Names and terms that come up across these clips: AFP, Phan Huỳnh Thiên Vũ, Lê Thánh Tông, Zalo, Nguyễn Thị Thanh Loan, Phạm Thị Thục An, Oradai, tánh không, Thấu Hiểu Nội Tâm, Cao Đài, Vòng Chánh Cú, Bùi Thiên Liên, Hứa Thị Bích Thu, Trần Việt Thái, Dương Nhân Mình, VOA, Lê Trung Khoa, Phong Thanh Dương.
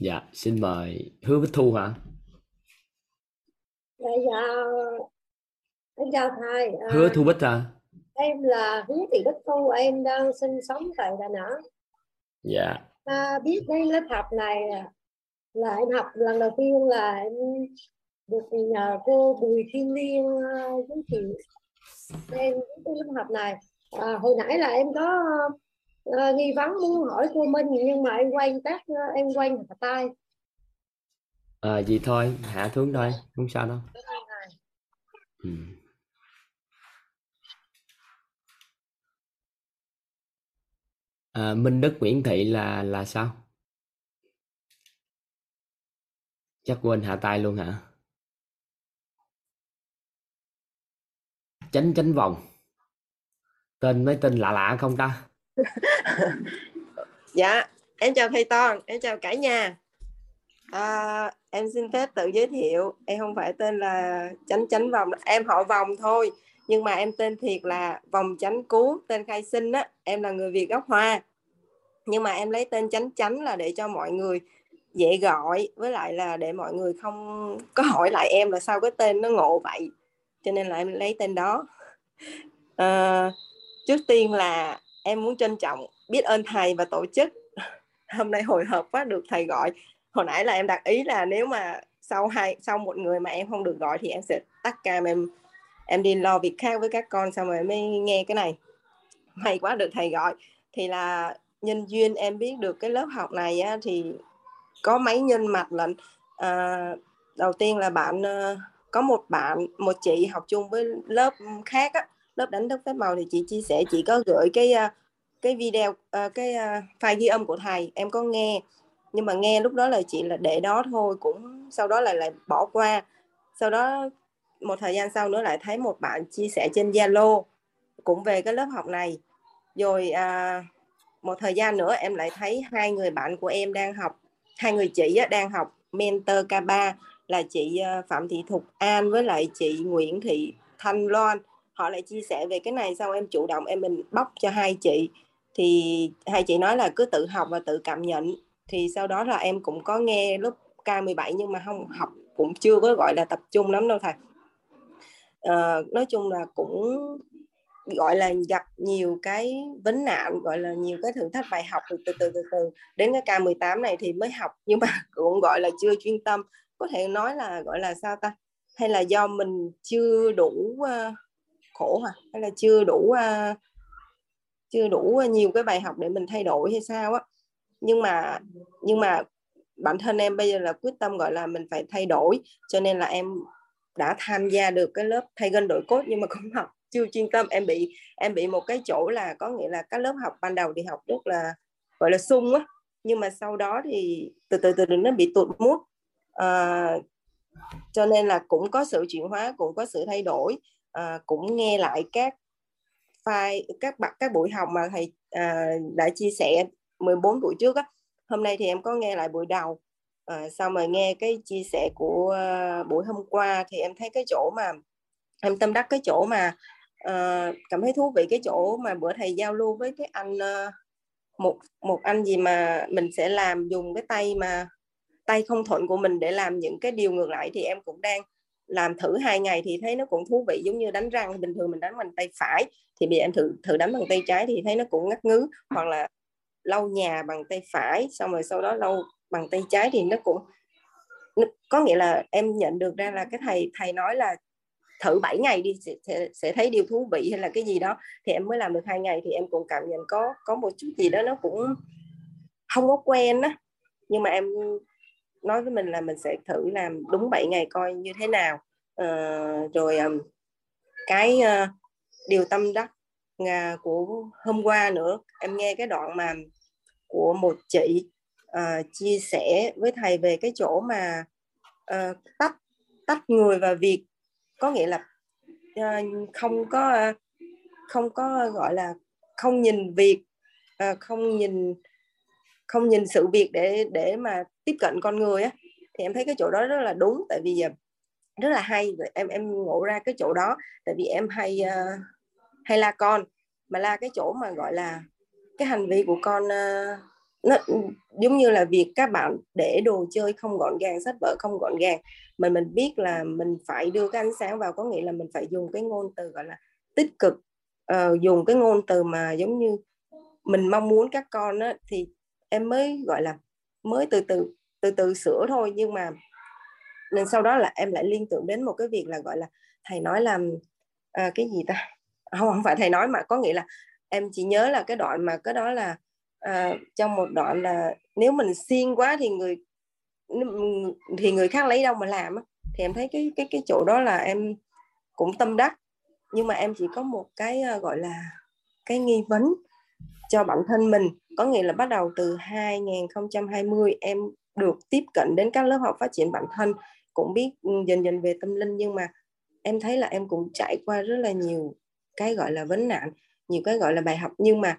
Dạ, xin mời Hứa Bích Thu hả? Em chào thầy. Hứa Thu Bích hả? Em là Hứa Thị Bích Thu, em đang sinh sống tại Đà Nẵng. Dạ. Biết đây lớp học này là em học lần đầu tiên, là em được nhờ cô Bùi Thiên Liên giới thiệu em cái lớp học này. Hồi nãy là em có nghi vấn muốn hỏi cô Minh, nhưng mà em quay em quên vào tay. Vậy thôi, hạ xuống thôi, không sao đâu. Minh Đức Nguyễn Thị là sao? Chắc quên hạ tay luôn hả? Tránh vòng. Tên mấy tên lạ lạ không ta? Dạ, em chào thầy Toàn, em chào cả nhà. Em xin phép tự giới thiệu, em không phải tên là Chánh Vòng, em họ Vòng thôi, nhưng mà em tên thiệt là Vòng Chánh Cú, tên khai sinh á, em là người Việt gốc Hoa, nhưng mà em lấy tên Chánh là để cho mọi người dễ gọi, với lại là để mọi người không có hỏi lại em là sao cái tên nó ngộ vậy, cho nên là em lấy tên đó. Trước tiên là em muốn trân trọng biết ơn thầy và tổ chức, hôm nay hồi hộp quá được thầy gọi. Hồi nãy là em đặt ý là nếu mà sau một người mà em không được gọi thì em sẽ tắt cam, em đi lo việc khác với các con, xong rồi mới nghe cái này. May quá được thầy gọi. Thì là nhân duyên em biết được cái lớp học này á, thì có mấy nhân mạch lận. Đầu tiên là có một chị học chung với lớp khác á, lớp đánh thức phép màu, thì chị chia sẻ, chị có gửi cái video, cái file ghi âm của thầy, em có nghe. Nhưng mà nghe lúc đó là chị là để đó thôi, cũng sau đó lại bỏ qua. Sau đó một thời gian sau nữa lại thấy một bạn chia sẻ trên Zalo cũng về cái lớp học này. Rồi một thời gian nữa em lại thấy hai người bạn của em đang học, hai người chị đang học Mentor K3 là chị Phạm Thị Thục An với lại chị Nguyễn Thị Thanh Loan. Họ lại chia sẻ về cái này, xong em chủ động mình bóc cho hai chị. Thì hai chị nói là cứ tự học và tự cảm nhận. Thì sau đó là em cũng có nghe lớp K17, nhưng mà không học, cũng chưa có gọi là tập trung lắm đâu thầy. Nói chung là cũng gọi là gặp nhiều cái vấn nạn, gọi là nhiều cái thử thách bài học, từ từ đến cái K18 này thì mới học, nhưng mà cũng gọi là chưa chuyên tâm. Có thể nói là gọi là sao ta, hay là do mình chưa đủ khổ hả, hay là chưa đủ nhiều cái bài học để mình thay đổi hay sao á. Nhưng mà bản thân em bây giờ là quyết tâm gọi là mình phải thay đổi, cho nên là em đã tham gia được cái lớp thay gân đổi cốt, nhưng mà cũng học chưa chuyên tâm. Em bị một cái chỗ là có nghĩa là các lớp học ban đầu thì học rất là gọi là sung á, nhưng mà sau đó thì từ từ nó bị tụt mood. Cho nên là cũng có sự chuyển hóa, cũng có sự thay đổi. Cũng nghe lại các buổi học mà thầy đã chia sẻ 14 buổi trước á. Hôm nay thì em có nghe lại buổi đầu, xong rồi nghe cái chia sẻ của buổi hôm qua, thì em thấy cái chỗ mà em tâm đắc, cái chỗ mà cảm thấy thú vị, cái chỗ mà bữa thầy giao lưu với cái anh một anh gì mà mình sẽ làm dùng cái tay không thuận của mình để làm những cái điều ngược lại. Thì em cũng đang làm thử 2 ngày thì thấy nó cũng thú vị, giống như đánh răng bình thường mình đánh bằng tay phải, thì bây giờ em thử đánh bằng tay trái thì thấy nó cũng ngắt ngứ, hoặc là lau nhà bằng tay phải xong rồi sau đó lau bằng tay trái thì nó cũng có nghĩa là em nhận được ra là cái thầy nói là thử 7 ngày đi sẽ thấy điều thú vị hay là cái gì đó. Thì em mới làm được 2 ngày thì em cũng cảm nhận có một chút gì đó nó cũng không có quen á, nhưng mà em nói với mình là mình sẽ thử làm đúng 7 ngày coi như thế nào. Cái điều tâm đắc của hôm qua nữa, em nghe cái đoạn mà của một chị chia sẻ với thầy về cái chỗ mà tách người và việc, có nghĩa là không có gọi là không nhìn việc, không nhìn sự việc để mà tiếp cận con người á. Thì em thấy cái chỗ đó rất là đúng, tại vì rất là hay. Em ngộ ra cái chỗ đó, tại vì em hay la con, mà la cái chỗ mà gọi là cái hành vi của con nó giống như là việc các bạn để đồ chơi không gọn gàng, sách vở không gọn gàng, mình biết là mình phải đưa cái ánh sáng vào, có nghĩa là mình phải dùng cái ngôn từ gọi là tích cực, dùng cái ngôn từ mà giống như mình mong muốn các con á, thì em mới gọi là mới từ từ sửa thôi. Nhưng mà nên sau đó là em lại liên tưởng đến một cái việc là gọi là thầy nói làm cái gì ta, không phải thầy nói mà có nghĩa là em chỉ nhớ là cái đoạn mà cái đó là trong một đoạn là nếu mình siêng quá thì người khác lấy đâu mà làm, thì em thấy cái chỗ đó là em cũng tâm đắc. Nhưng mà em chỉ có một cái gọi là cái nghi vấn cho bản thân mình, có nghĩa là bắt đầu từ 2020 em được tiếp cận đến các lớp học phát triển bản thân, cũng biết dần dần về tâm linh, nhưng mà em thấy là em cũng trải qua rất là nhiều cái gọi là vấn nạn, nhiều cái gọi là bài học, nhưng mà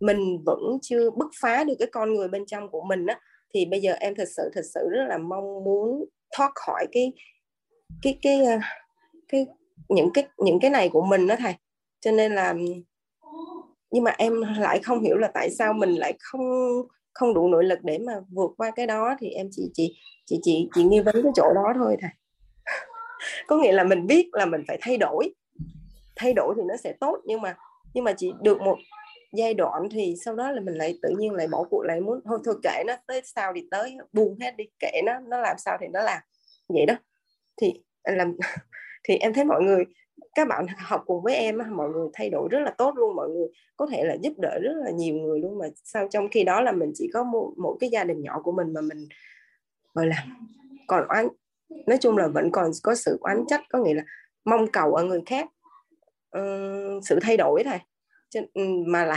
mình vẫn chưa bứt phá được cái con người bên trong của mình á. Thì bây giờ em thật sự rất là mong muốn thoát khỏi cái những cái này của mình đó thầy. Cho nên là nhưng mà em lại không hiểu là tại sao mình lại không đủ nội lực để mà vượt qua cái đó, thì em chỉ nghi vấn cái chỗ đó thôi thầy. Có nghĩa là mình biết là mình phải thay đổi thì nó sẽ tốt, nhưng mà chỉ được một giai đoạn thì sau đó là mình lại tự nhiên lại bỏ cuộc, lại muốn thôi kệ nó, tới sao thì tới, buông hết đi, kệ nó làm sao thì nó làm vậy đó. Thì em thấy mọi người, các bạn học cùng với em, mọi người thay đổi rất là tốt luôn, mọi người có thể là giúp đỡ rất là nhiều người luôn, mà sao trong khi đó là mình chỉ có một cái gia đình nhỏ của mình mà mình gọi là còn oán, nói chung là vẫn còn có sự oán trách, có nghĩa là mong cầu ở người khác sự thay đổi thầy. Mà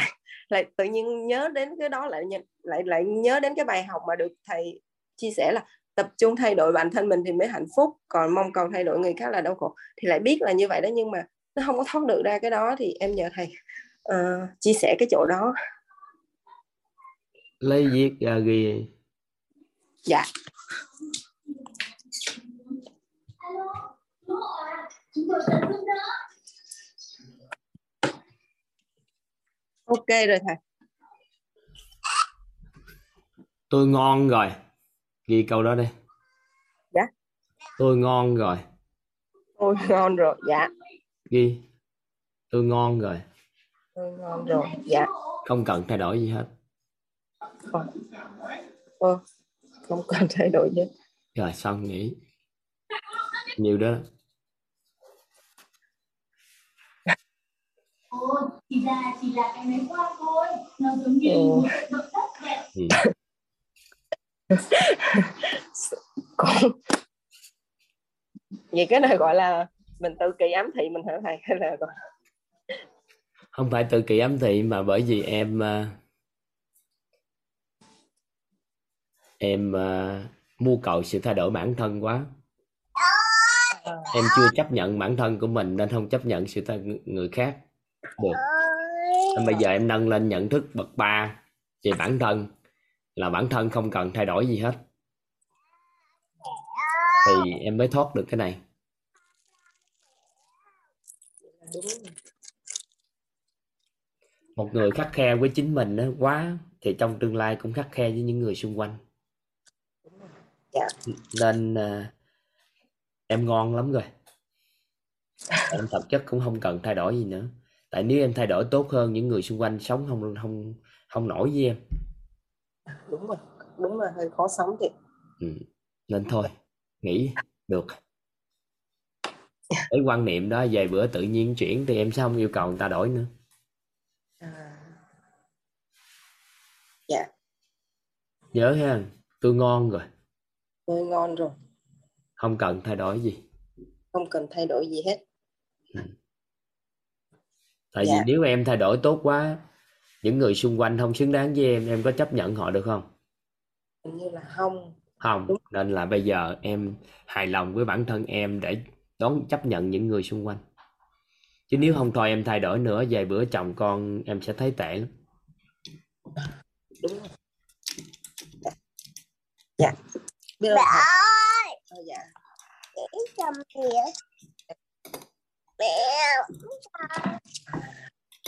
lại tự nhiên nhớ đến cái đó, lại nhớ đến cái bài học mà được thầy chia sẻ là tập trung thay đổi bản thân mình thì mới hạnh phúc, còn mong cầu thay đổi người khác là đau khổ, thì lại biết là như vậy đó, nhưng mà nó không có thoát được ra cái đó. Thì em nhờ thầy chia sẻ cái chỗ đó. Lấy viết ra ghi. Dạ. Ok rồi thầy. Tôi ngon rồi. Ghi câu đó đi. Dạ. Tôi ngon rồi. Tôi ngon rồi. Dạ. Ghi. Tôi ngon rồi. Tôi ngon rồi. Dạ. Không cần thay đổi gì hết. Không cần thay đổi gì hết. Rồi xong nghỉ. Nhiều đó. Chỉ là cái này qua thôi, nó giống như một đất đẹp. Vậy cái này gọi là mình tự kỳ ám thị mình hả thầy, hay là không phải tự kỳ ám thị, mà bởi vì em mưu cầu sự thay đổi bản thân quá. Em chưa chấp nhận bản thân của mình nên không chấp nhận sự thay người khác được. Bây giờ em nâng lên nhận thức bậc 3 về bản thân, là bản thân không cần thay đổi gì hết, thì em mới thoát được cái này. Một người khắt khe với chính mình quá thì trong tương lai cũng khắt khe với những người xung quanh. Nên em ngon lắm rồi. Em thực chất cũng không cần thay đổi gì nữa. Tại nếu em thay đổi tốt hơn, những người xung quanh sống không nổi với em. Đúng rồi, hơi khó sống thiệt. Nên thôi, nghĩ được. Cái quan niệm đó vài bữa tự nhiên chuyển thì em sẽ không yêu cầu người ta đổi nữa. Dạ. Nhớ ha, tôi ngon rồi. Tôi ngon rồi. Không cần thay đổi gì. Không cần thay đổi gì hết. Tại vì nếu em thay đổi tốt quá, những người xung quanh không xứng đáng với em có chấp nhận họ được không? Hình như là không. Không, đúng. Nên là bây giờ em hài lòng với bản thân em để đón chấp nhận những người xung quanh. Chứ nếu không thôi em thay đổi nữa, vài bữa chồng con em sẽ thấy tệ lắm. Đúng rồi. Dạ. Biết ơi. Dạ.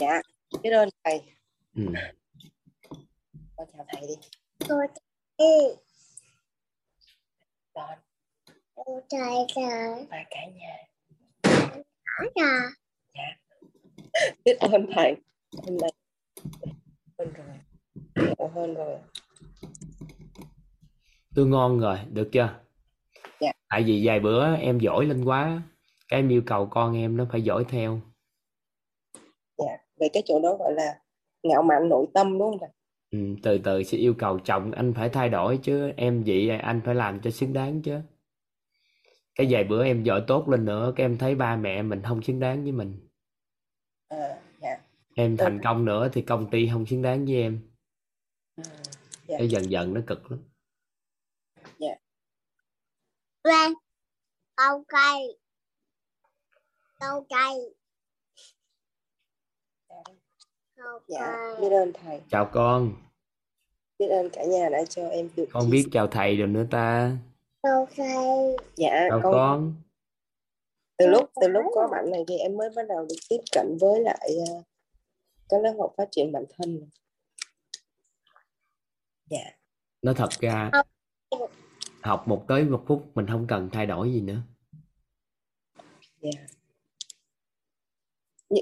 Dạ, biết ơn thầy. Con chào thầy đi. Cô thầy. Con. Cô thầy rồi. Và cả nhà. Cả nhà. Dạ. Biết ơn thầy. Hôm nay. Hơn rồi. Hiểu hơn rồi. Tôi ngon rồi. Được chưa? Dạ. Tại vì vài bữa em giỏi lên quá. Cái em yêu cầu con em nó phải giỏi theo. Dạ. Về cái chỗ đó gọi là ngạo mạn nội tâm đúng không? Ừ, từ từ sẽ yêu cầu chồng anh phải thay đổi chứ, em vậy anh phải làm cho xứng đáng chứ. Cái vài bữa em giỏi tốt lên nữa, các em thấy ba mẹ mình không xứng đáng với mình. Dạ. Em thành công nữa thì công ty không xứng đáng với em. Dạ. Cái dần dần nó cực lắm. Dạ. Lên. Câu cây. Câu cây. Dạ, biết ơn thầy. Chào con. Biết ơn cả nhà đã cho em được. Con biết chào thầy rồi nữa ta. Chào thầy. Dạ, chào con. Từ lúc có bạn này thì em mới bắt đầu được tiếp cận với lại cái lớp học phát triển bản thân. Dạ. Nói thật ra học một tới một phút mình không cần thay đổi gì nữa. Dạ.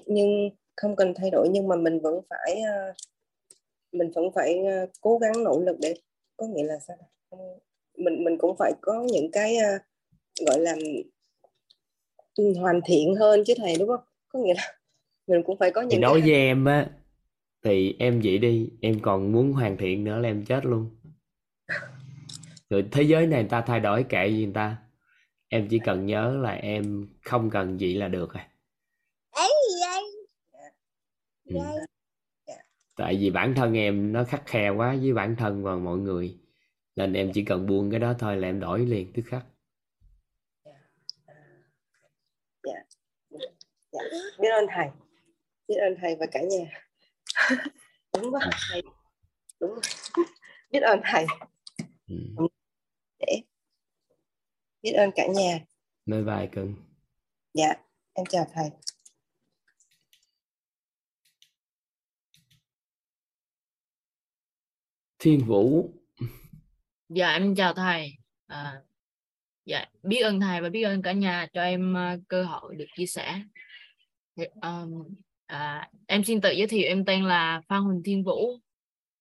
Nhưng không cần thay đổi, nhưng mà mình vẫn phải cố gắng nỗ lực để, có nghĩa là sao, mình cũng phải có những cái gọi là hoàn thiện hơn chứ thầy, đúng không? Có nghĩa là mình cũng phải có những đối với em á thì em vậy đi, em còn muốn hoàn thiện nữa là em chết luôn rồi. Thế giới này người ta thay đổi kệ gì người ta, em chỉ cần nhớ là em không cần gì là được rồi. Ừ. Tại vì bản thân em nó khắt khe quá với bản thân và mọi người, nên em chỉ cần buông cái đó thôi là em đổi liền tức khắc. Biết ơn thầy. Biết ơn thầy và cả nhà. Đúng quá thầy. Đúng rồi. Biết ơn thầy. Để. Biết ơn cả nhà. Nơi vài cưng. Dạ, em chào thầy. Thiên Vũ. Dạ em chào thầy. Dạ biết ơn thầy và biết ơn cả nhà cho em cơ hội được chia sẻ. Em xin tự giới thiệu, em tên là Phan Huỳnh Thiên Vũ.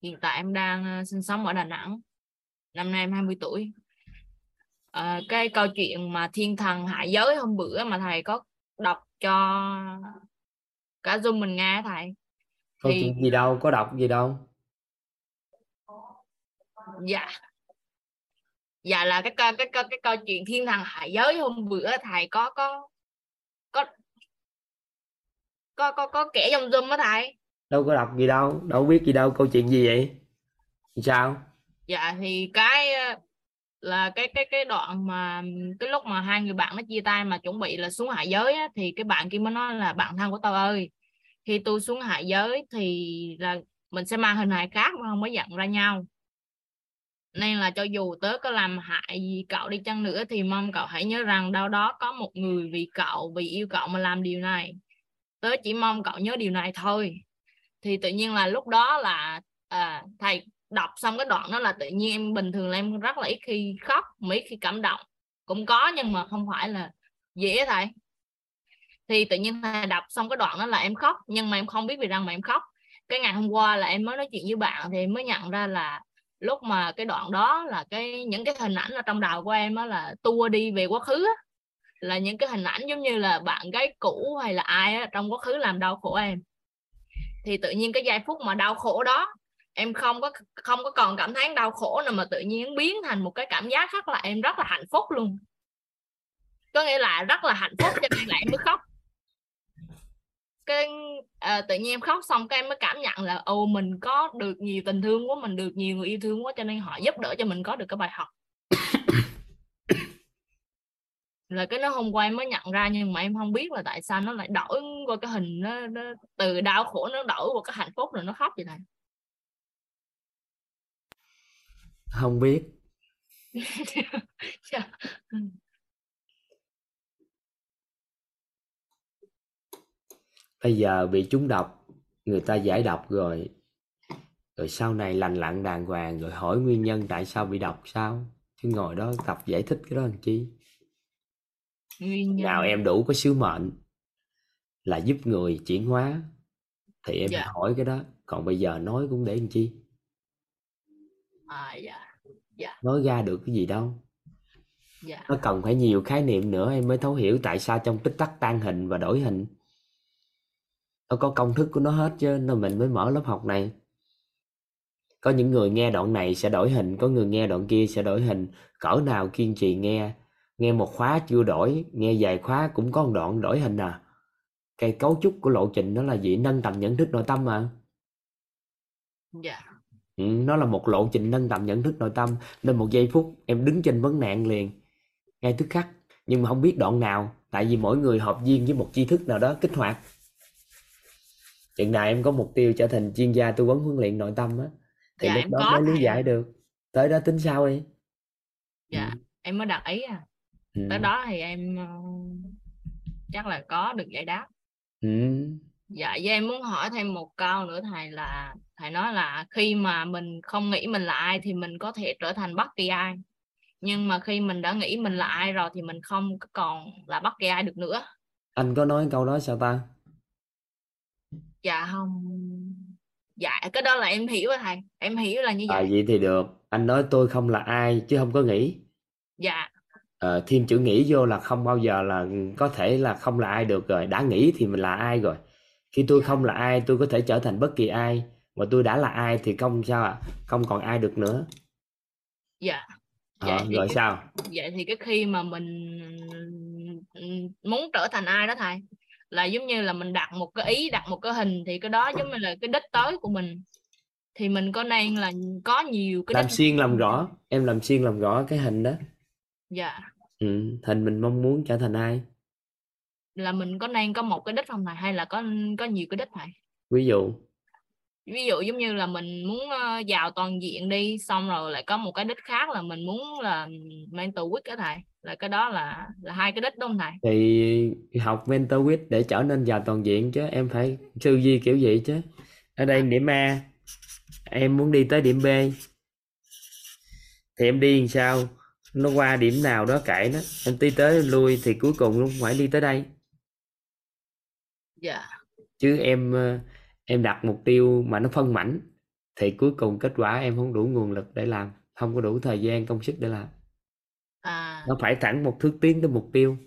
Hiện tại em đang sinh sống ở Đà Nẵng. Năm nay em 20 tuổi. Cái câu chuyện mà thiên thần hạ giới hôm bữa mà thầy có đọc cho cả Zoom mình nghe thầy. Câu chuyện thì... gì đâu, có đọc gì đâu. Dạ là cái câu chuyện thiên thần hạ giới hôm bữa thầy có kể trong Zoom á thầy. Đâu có đọc gì đâu, đâu biết gì đâu, câu chuyện gì vậy? Sao? Dạ thì cái là cái đoạn mà cái lúc mà hai người bạn nó chia tay mà chuẩn bị là xuống hạ giới á, thì cái bạn kia mới nói là bạn thân của tao ơi, khi tôi xuống hạ giới thì là mình sẽ mang hình hài khác mà không mới nhận ra nhau. Nên là cho dù tớ có làm hại gì cậu đi chăng nữa thì mong cậu hãy nhớ rằng đâu đó có một người vì cậu, vì yêu cậu mà làm điều này. Tớ chỉ mong cậu nhớ điều này thôi. Thì tự nhiên là lúc đó là thầy đọc xong cái đoạn đó là tự nhiên em bình thường là em rất là ít khi khóc, mấy khi cảm động cũng có nhưng mà không phải là dễ thầy. Thì tự nhiên thầy đọc xong cái đoạn đó là em khóc, nhưng mà em không biết vì rằng mà em khóc. Cái ngày hôm qua là em mới nói chuyện với bạn thì em mới nhận ra là lúc mà cái đoạn đó là cái những cái hình ảnh ở trong đầu của em á là tua đi về quá khứ á, là những cái hình ảnh giống như là bạn gái cũ hay là ai á trong quá khứ làm đau khổ em. Thì tự nhiên cái giây phút mà đau khổ đó em không có còn cảm thấy đau khổ nữa, mà tự nhiên biến thành một cái cảm giác khác là em rất là hạnh phúc luôn, có nghĩa là rất là hạnh phúc cho nên là em mới khóc. Cái tự nhiên em khóc xong cái em mới cảm nhận là ồ mình có được nhiều tình thương quá, mình được nhiều người yêu thương quá, cho nên họ giúp đỡ cho mình có được cái bài học. Là cái nó hôm qua em mới nhận ra, nhưng mà em không biết là tại sao nó lại đổi qua cái hình nó từ đau khổ nó đổi qua cái hạnh phúc rồi nó khóc vậy này. Không biết. Bây giờ bị trúng độc, người ta giải độc rồi rồi sau này lành lặn đàng hoàng, rồi hỏi nguyên nhân tại sao bị độc sao, chứ ngồi đó tập giải thích cái đó làm chi. Nào em đủ có sứ mệnh là giúp người chuyển hóa thì em hỏi cái đó, còn bây giờ nói cũng để làm chi. Nói ra được cái gì đâu. Nó cần phải nhiều khái niệm nữa em mới thấu hiểu tại sao trong tích tắc tan hình và đổi hình. Nó có công thức của nó hết chứ, nên mình mới mở lớp học này. Có những người nghe đoạn này sẽ đổi hình, có người nghe đoạn kia sẽ đổi hình. Cỡ nào kiên trì nghe, nghe một khóa chưa đổi, nghe vài khóa cũng có một đoạn đổi hình à. Cái cấu trúc của lộ trình nó là gì? Nâng tầm nhận thức nội tâm mà. Nó là một lộ trình nâng tầm nhận thức nội tâm. Nên một giây phút em đứng trên vấn nạn liền, ngay tức khắc. Nhưng mà không biết đoạn nào, tại vì mỗi người hợp duyên với một tri thức nào đó kích hoạt. Chừng nào em có mục tiêu trở thành chuyên gia tư vấn huấn luyện nội tâm á, thì lúc đó mới lý giải được. Tới đó tính sau đi. Em mới đặt ý à. Tới đó thì em chắc là có được giải đáp. Dạ, với em muốn hỏi thêm một câu nữa thầy là, thầy nói là khi mà mình không nghĩ mình là ai thì mình có thể trở thành bất kỳ ai. Nhưng mà khi mình đã nghĩ mình là ai rồi thì mình không còn là bất kỳ ai được nữa. Anh có nói câu đó sao ta? Dạ không. Dạ cái đó là em hiểu rồi thầy. Em hiểu là như vậy. Vậy thì được. Anh nói tôi không là ai chứ không có nghĩ. Thêm chữ nghĩ vô là không bao giờ là có thể là không là ai được rồi. Đã nghĩ thì mình là ai rồi. Khi tôi không là ai, tôi có thể trở thành bất kỳ ai. Mà tôi đã là ai thì không sao ạ? Không còn ai được nữa. Rồi sao? Vậy thì cái khi mà mình muốn trở thành ai đó thầy, là giống như là mình đặt một cái ý, đặt một cái hình, thì cái đó giống như là cái đích tới của mình. Thì mình có nên là có nhiều cái làm xuyên làm rõ. Em làm xuyên làm rõ cái hình đó. Hình mình mong muốn trở thành ai, là mình có nên có một cái đích không thầy, hay là có nhiều cái đích thầy? Ví dụ giống như là mình muốn giàu toàn diện đi, xong rồi lại có một cái đích khác là mình muốn là mentor quýt đó thầy, là cái đó là hai cái đích đúng không thầy? Thì học mentor quýt để trở nên giàu toàn diện chứ, em phải tư duy kiểu vậy chứ. Ở đây điểm A em muốn đi tới điểm B thì em đi làm sao nó qua điểm nào đó kể nó, em đi tới lui thì cuối cùng nó phải đi tới đây. Chứ em đặt mục tiêu mà nó phân mảnh thì cuối cùng kết quả em không đủ nguồn lực để làm, không có đủ thời gian công sức để làm. Nó phải thẳng một thước tiến tới mục tiêu.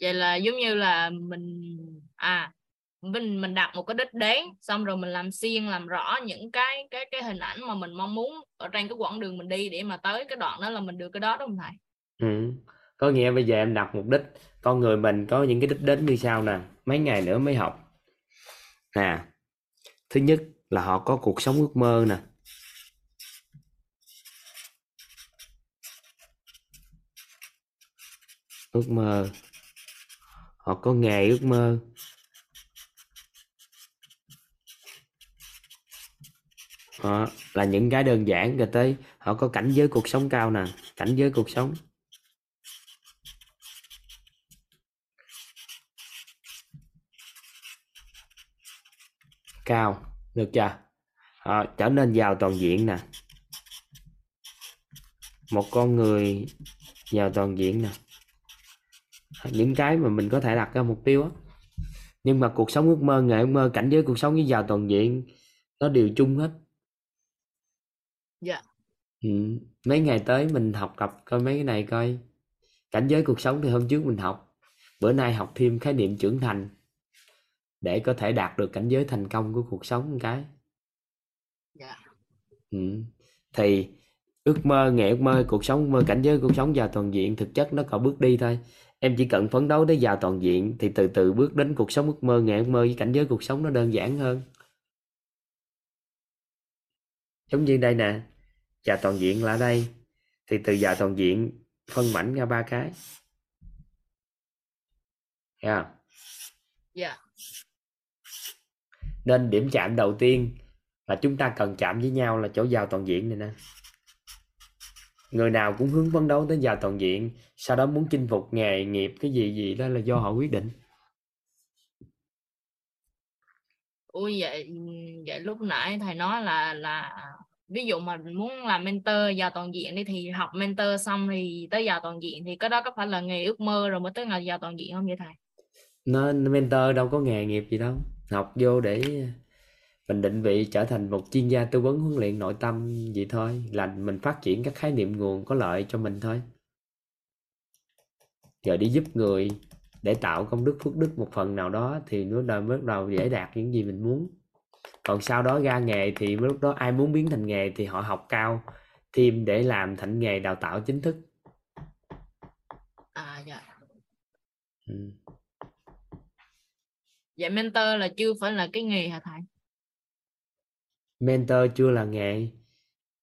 Vậy là giống như là mình đặt một cái đích đến, xong rồi mình làm xuyên làm rõ những cái hình ảnh mà mình mong muốn ở trên cái quãng đường mình đi, để mà tới cái đoạn đó là mình được cái đó đúng không thầy? Có nghĩa bây giờ em đặt mục đích, con người mình có những cái đích đến như sau nè, mấy ngày nữa mới học nè. Thứ nhất là họ có cuộc sống ước mơ nè. Ước mơ. Họ có nghề ước mơ. Đó, là những cái đơn giản. Rồi tới họ có cảnh giới cuộc sống cao nè. Cảnh giới cuộc sống. Cao. Được chưa? Họ trở nên giàu toàn diện nè. Một con người giàu toàn diện nè. Những cái mà mình có thể đặt ra mục tiêu á. Nhưng mà cuộc sống ước mơ, nghề ước mơ, cảnh giới cuộc sống với giàu toàn diện, nó đều chung hết. Mấy ngày tới mình học tập coi mấy cái này coi. Cảnh giới cuộc sống thì hôm trước mình học, bữa nay học thêm khái niệm trưởng thành để có thể đạt được cảnh giới thành công của cuộc sống một cái. Thì ước mơ, nghề ước mơ, cuộc sống ước mơ, cảnh giới cuộc sống giàu toàn diện, thực chất nó còn bước đi thôi. Em chỉ cần phấn đấu để giàu toàn diện thì từ từ bước đến cuộc sống ước mơ, nghề ước mơ với cảnh giới cuộc sống nó đơn giản hơn. Giống như đây nè, giàu toàn diện là ở đây, thì từ giàu toàn diện phân mảnh ra ba cái. Nên điểm chạm đầu tiên là chúng ta cần chạm với nhau là chỗ giàu toàn diện này nè. Người nào cũng hướng phấn đấu tới giàu toàn diện, sau đó muốn chinh phục nghề nghiệp cái gì gì đó là do họ quyết định. Ui vậy lúc nãy thầy nói là ví dụ mà muốn làm mentor vào toàn diện đi, thì học mentor xong thì tới vào toàn diện, thì cái đó có phải là nghề ước mơ rồi mới tới nghề vào toàn diện không vậy thầy? Nên mentor đâu có nghề nghiệp gì đâu, học vô để mình định vị trở thành một chuyên gia tư vấn huấn luyện nội tâm vậy thôi, là mình phát triển các khái niệm nguồn có lợi cho mình thôi, rồi đi giúp người để tạo công đức phước đức một phần nào đó thì nó bắt đầu dễ đạt những gì mình muốn. Còn sau đó ra nghề thì lúc đó ai muốn biến thành nghề thì họ học cao thêm để làm thành nghề đào tạo chính thức. À dạ. Vậy mentor là chưa phải là cái nghề hả thầy? Mentor chưa là nghề.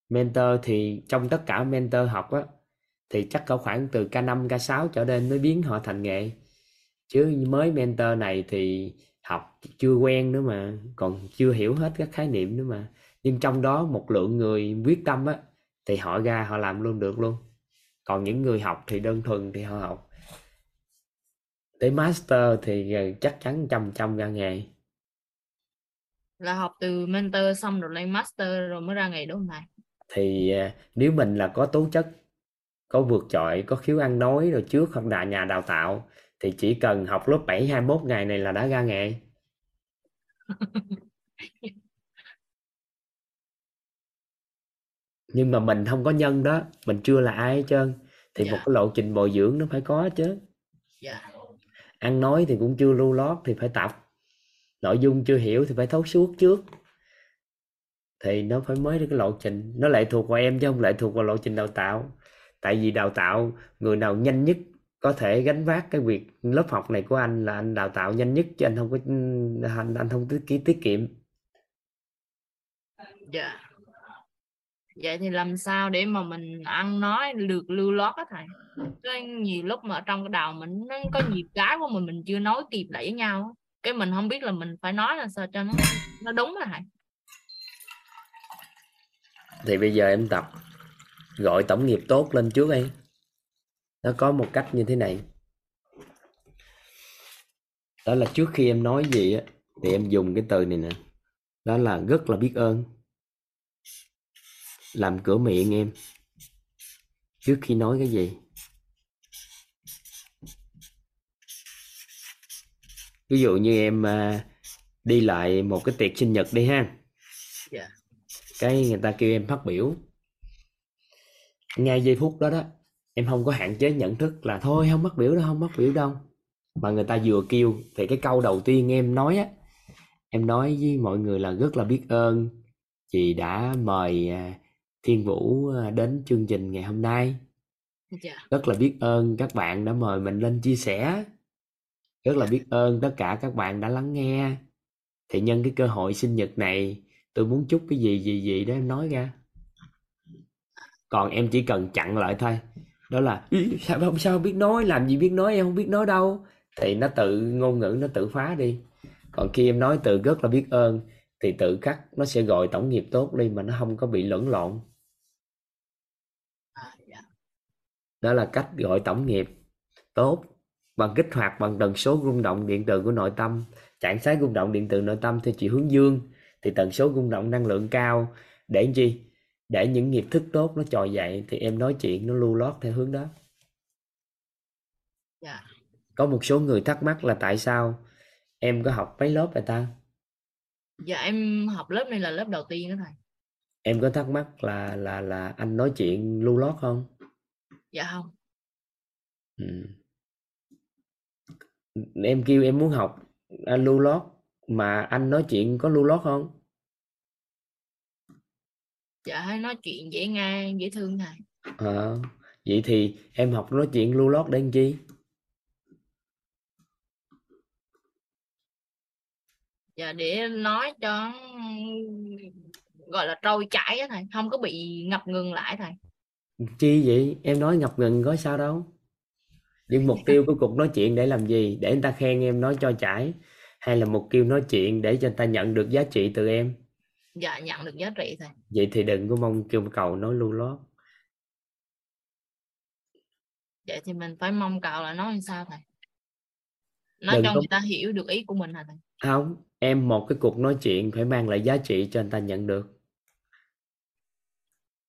Mentor thì trong tất cả mentor học á, thì chắc có khoảng từ K5, K6 trở lên mới biến họ thành nghề. Chứ mới mentor này thì học chưa quen nữa mà, còn chưa hiểu hết các khái niệm nữa mà. Nhưng trong đó một lượng người quyết tâm á, thì họ ra họ làm luôn được luôn. Còn những người học thì đơn thuần thì họ học. Tới master thì chắc chắn 100% ra nghề. Là học từ mentor xong rồi lên master rồi mới ra nghề đúng không thầy? Thì nếu mình là có tố chất, có vượt trội, có khiếu ăn nói rồi trước hoặc là nhà đào tạo thì chỉ cần học lớp 7 21 ngày này là đã ra nghề. Nhưng mà mình không có nhân đó, mình chưa là ai hết trơn thì một cái lộ trình bồi dưỡng nó phải có chứ. Ăn nói thì cũng chưa lưu lót thì phải tập. Nội dung chưa hiểu thì phải thấu suốt trước. Thì nó phải mới được cái lộ trình. Nó lại thuộc vào em chứ không lại thuộc vào lộ trình đào tạo. Tại vì đào tạo người nào nhanh nhất có thể gánh vác cái việc lớp học này của anh là anh đào tạo nhanh nhất, chứ anh không có tiết kiệm. Dạ. Vậy thì làm sao để mà mình ăn nói được lưu lót á thầy? Có nhiều lúc mà ở trong cái đầu mình nó có nhiều cái của mình chưa nói kịp lại với nhau. Cái mình không biết là mình phải nói là sao cho nó đúng là thầy. Thì bây giờ em tập gọi tổng nghiệp tốt lên trước đi. Nó có một cách như thế này. Đó là trước khi em nói gì á, thì em dùng cái từ này nè. Đó là rất là biết ơn. Làm cửa miệng em. Trước khi nói cái gì. Ví dụ như em đi lại một cái tiệc sinh nhật đi ha. Cái người ta kêu em phát biểu. Ngay giây phút đó đó, em không có hạn chế nhận thức là thôi không phát biểu đâu. Mà người ta vừa kêu thì cái câu đầu tiên em nói á, em nói với mọi người là rất là biết ơn chị đã mời Thiên Vũ đến chương trình ngày hôm nay. Rất là biết ơn các bạn đã mời mình lên chia sẻ. Rất là biết ơn tất cả các bạn đã lắng nghe. Thì nhân cái cơ hội sinh nhật này, tôi muốn chúc cái gì đó em nói ra. Còn em chỉ cần chặn lại thôi. Đó là sao biết nói, làm gì biết nói, em không biết nói đâu. Thì nó tự ngôn ngữ, nó tự phá đi. Còn khi em nói từ rất là biết ơn thì tự khắc nó sẽ gọi tổng nghiệp tốt đi mà nó không có bị lẫn lộn. Đó là cách gọi tổng nghiệp tốt bằng kích hoạt bằng tần số rung động điện từ của nội tâm. Trạng thái rung động điện từ nội tâm theo chiều hướng dương thì tần số rung động năng lượng cao để làm gì? Để những nghiệp thức tốt nó trồi dậy thì em nói chuyện nó lưu lót theo hướng đó. Có một số người thắc mắc là tại sao em có học mấy lớp vậy ta? Em học lớp này là lớp đầu tiên đó thầy. Em có thắc mắc là anh nói chuyện lưu lót không? Không. Em kêu em muốn học lưu lót mà anh nói chuyện có lưu lót không? Hay nói chuyện dễ nghe, dễ thương thầy. Vậy thì em học nói chuyện lưu lót để làm chi? Để nói cho gọi là trôi chảy á thầy, không có bị ngập ngừng lại thầy. Chi vậy? Em nói ngập ngừng có sao đâu. Nhưng mục tiêu của cuộc nói chuyện để làm gì? Để người ta khen em nói trôi chảy, hay là mục tiêu nói chuyện để cho người ta nhận được giá trị từ em? Nhận được giá trị thôi. Vậy thì đừng có mong cầu nói lưu lót. Vậy thì mình phải mong cầu là nói làm sao thầy? Nói cho người ta hiểu được ý của mình hả thầy? Không, em một cái cuộc nói chuyện phải mang lại giá trị cho anh ta nhận được.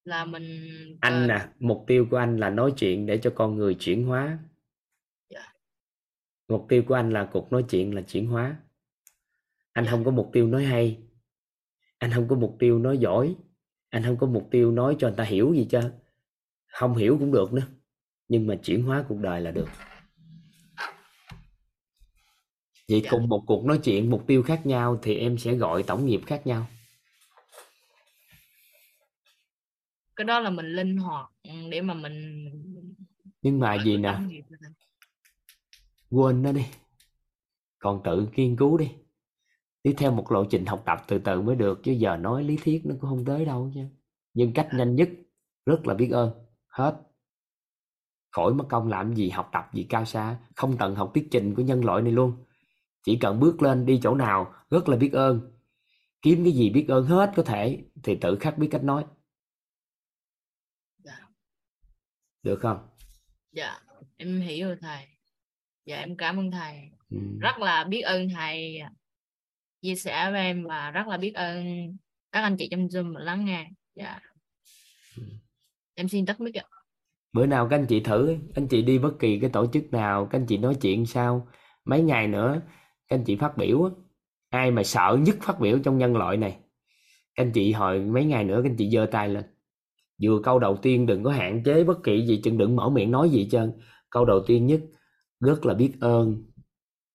Là mình... Anh nè, mục tiêu của anh là nói chuyện để cho con người chuyển hóa. Mục tiêu của anh là cuộc nói chuyện là chuyển hóa. Anh không có mục tiêu nói hay. Anh không có mục tiêu nói giỏi. Anh không có mục tiêu nói cho người ta hiểu gì chứ. Không hiểu cũng được nữa. Nhưng mà chuyển hóa cuộc đời là được. Vậy cùng một cuộc nói chuyện mục tiêu khác nhau thì em sẽ gọi tổng nghiệp khác nhau. Cái đó là mình linh hoạt để mà mình... Nhưng mà gì nè, quên nó đi, còn tự nghiên cứu đi, tiếp theo một lộ trình học tập từ từ mới được, chứ giờ nói lý thuyết nó cũng không tới đâu chứ. Nhưng cách nhanh nhất, rất là biết ơn, hết khỏi mất công làm gì học tập gì cao xa, không cần học thuyết trình của nhân loại này luôn, chỉ cần bước lên đi chỗ nào rất là biết ơn, kiếm cái gì biết ơn hết có thể thì tự khắc biết cách nói, được không? Dạ em hiểu rồi thầy. Dạ em cảm ơn thầy. Rất là biết ơn thầy chia sẻ với em, và rất là biết ơn các anh chị trong Zoom lắng nghe. Dạ em xin tắt mic ạ. Bữa nào các anh chị thử, anh chị đi bất kỳ cái tổ chức nào, các anh chị nói chuyện sao mấy ngày nữa các anh chị phát biểu, ai mà sợ nhất phát biểu trong nhân loại này, các anh chị hồi mấy ngày nữa các anh chị giơ tay lên, vừa câu đầu tiên đừng có hạn chế bất kỳ gì, chừng đừng mở miệng nói gì trơn, câu đầu tiên nhất rất là biết ơn,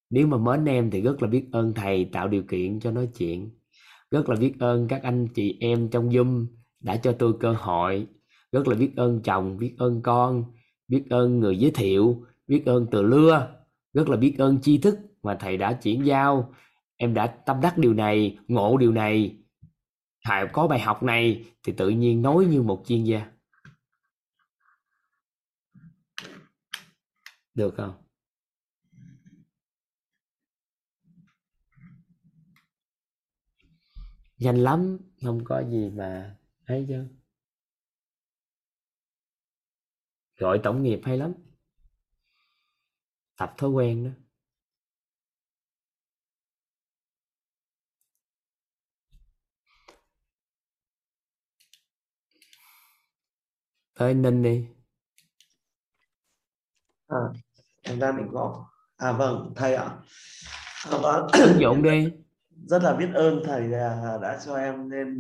nếu mà mến em thì rất là biết ơn thầy tạo điều kiện cho nói chuyện, rất là biết ơn các anh chị em trong Zoom đã cho tôi cơ hội, rất là biết ơn chồng, biết ơn con, biết ơn người giới thiệu, biết ơn từ lưa, rất là biết ơn tri thức mà thầy đã chuyển giao, em đã tâm đắc điều này, ngộ điều này, thầy có bài học này thì tự nhiên nói như một chuyên gia, được không? Nhanh lắm, không có gì mà thấy chứ. Gọi tổng nghiệp hay lắm. Tập thói quen đó. Tới Ninh đi. Thành ra mình có... vâng, thầy ạ. Vâng. Ứng dụng đi. Rất là biết ơn thầy đã cho em nên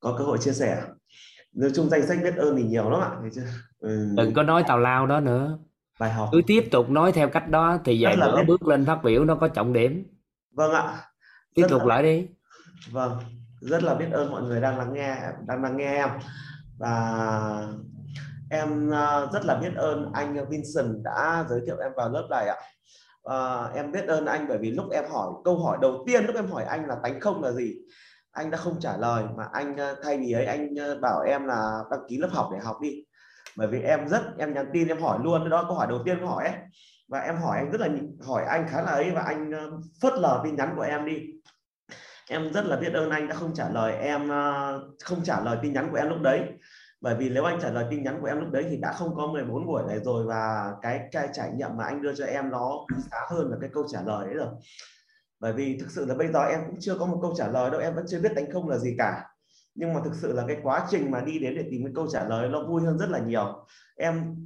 có cơ hội chia sẻ. Nếu trong danh sách biết ơn thì nhiều lắm ạ. Đừng có nói tào lao đó nữa. Bài học. Cứ tiếp tục nói theo cách đó thì vậy nữa bước lên phát biểu nó có trọng điểm. Vâng ạ. Tiếp tục lại đi. Vâng, rất là biết ơn mọi người đang lắng nghe em. Và em rất là biết ơn anh Vincent đã giới thiệu em vào lớp này ạ. Em biết ơn anh bởi vì lúc em hỏi câu hỏi đầu tiên, lúc em hỏi anh là tánh không là gì, anh đã không trả lời mà anh thay vì ấy anh bảo em là đăng ký lớp học để học đi, bởi vì em nhắn tin em hỏi luôn, đó câu hỏi đầu tiên em hỏi ấy. Và em hỏi anh khá là ấy, và anh phớt lờ tin nhắn của em đi. Em rất là biết ơn anh đã không trả lời em, không trả lời tin nhắn của em lúc đấy, bởi vì nếu anh trả lời tin nhắn của em lúc đấy thì đã không có 14 buổi này rồi, và cái trải nghiệm mà anh đưa cho em nó quý giá hơn là cái câu trả lời đấy rồi. Bởi vì thực sự là bây giờ em cũng chưa có một câu trả lời đâu, em vẫn chưa biết tánh không là gì cả, nhưng mà thực sự là cái quá trình mà đi đến để tìm cái câu trả lời nó vui hơn rất là nhiều em.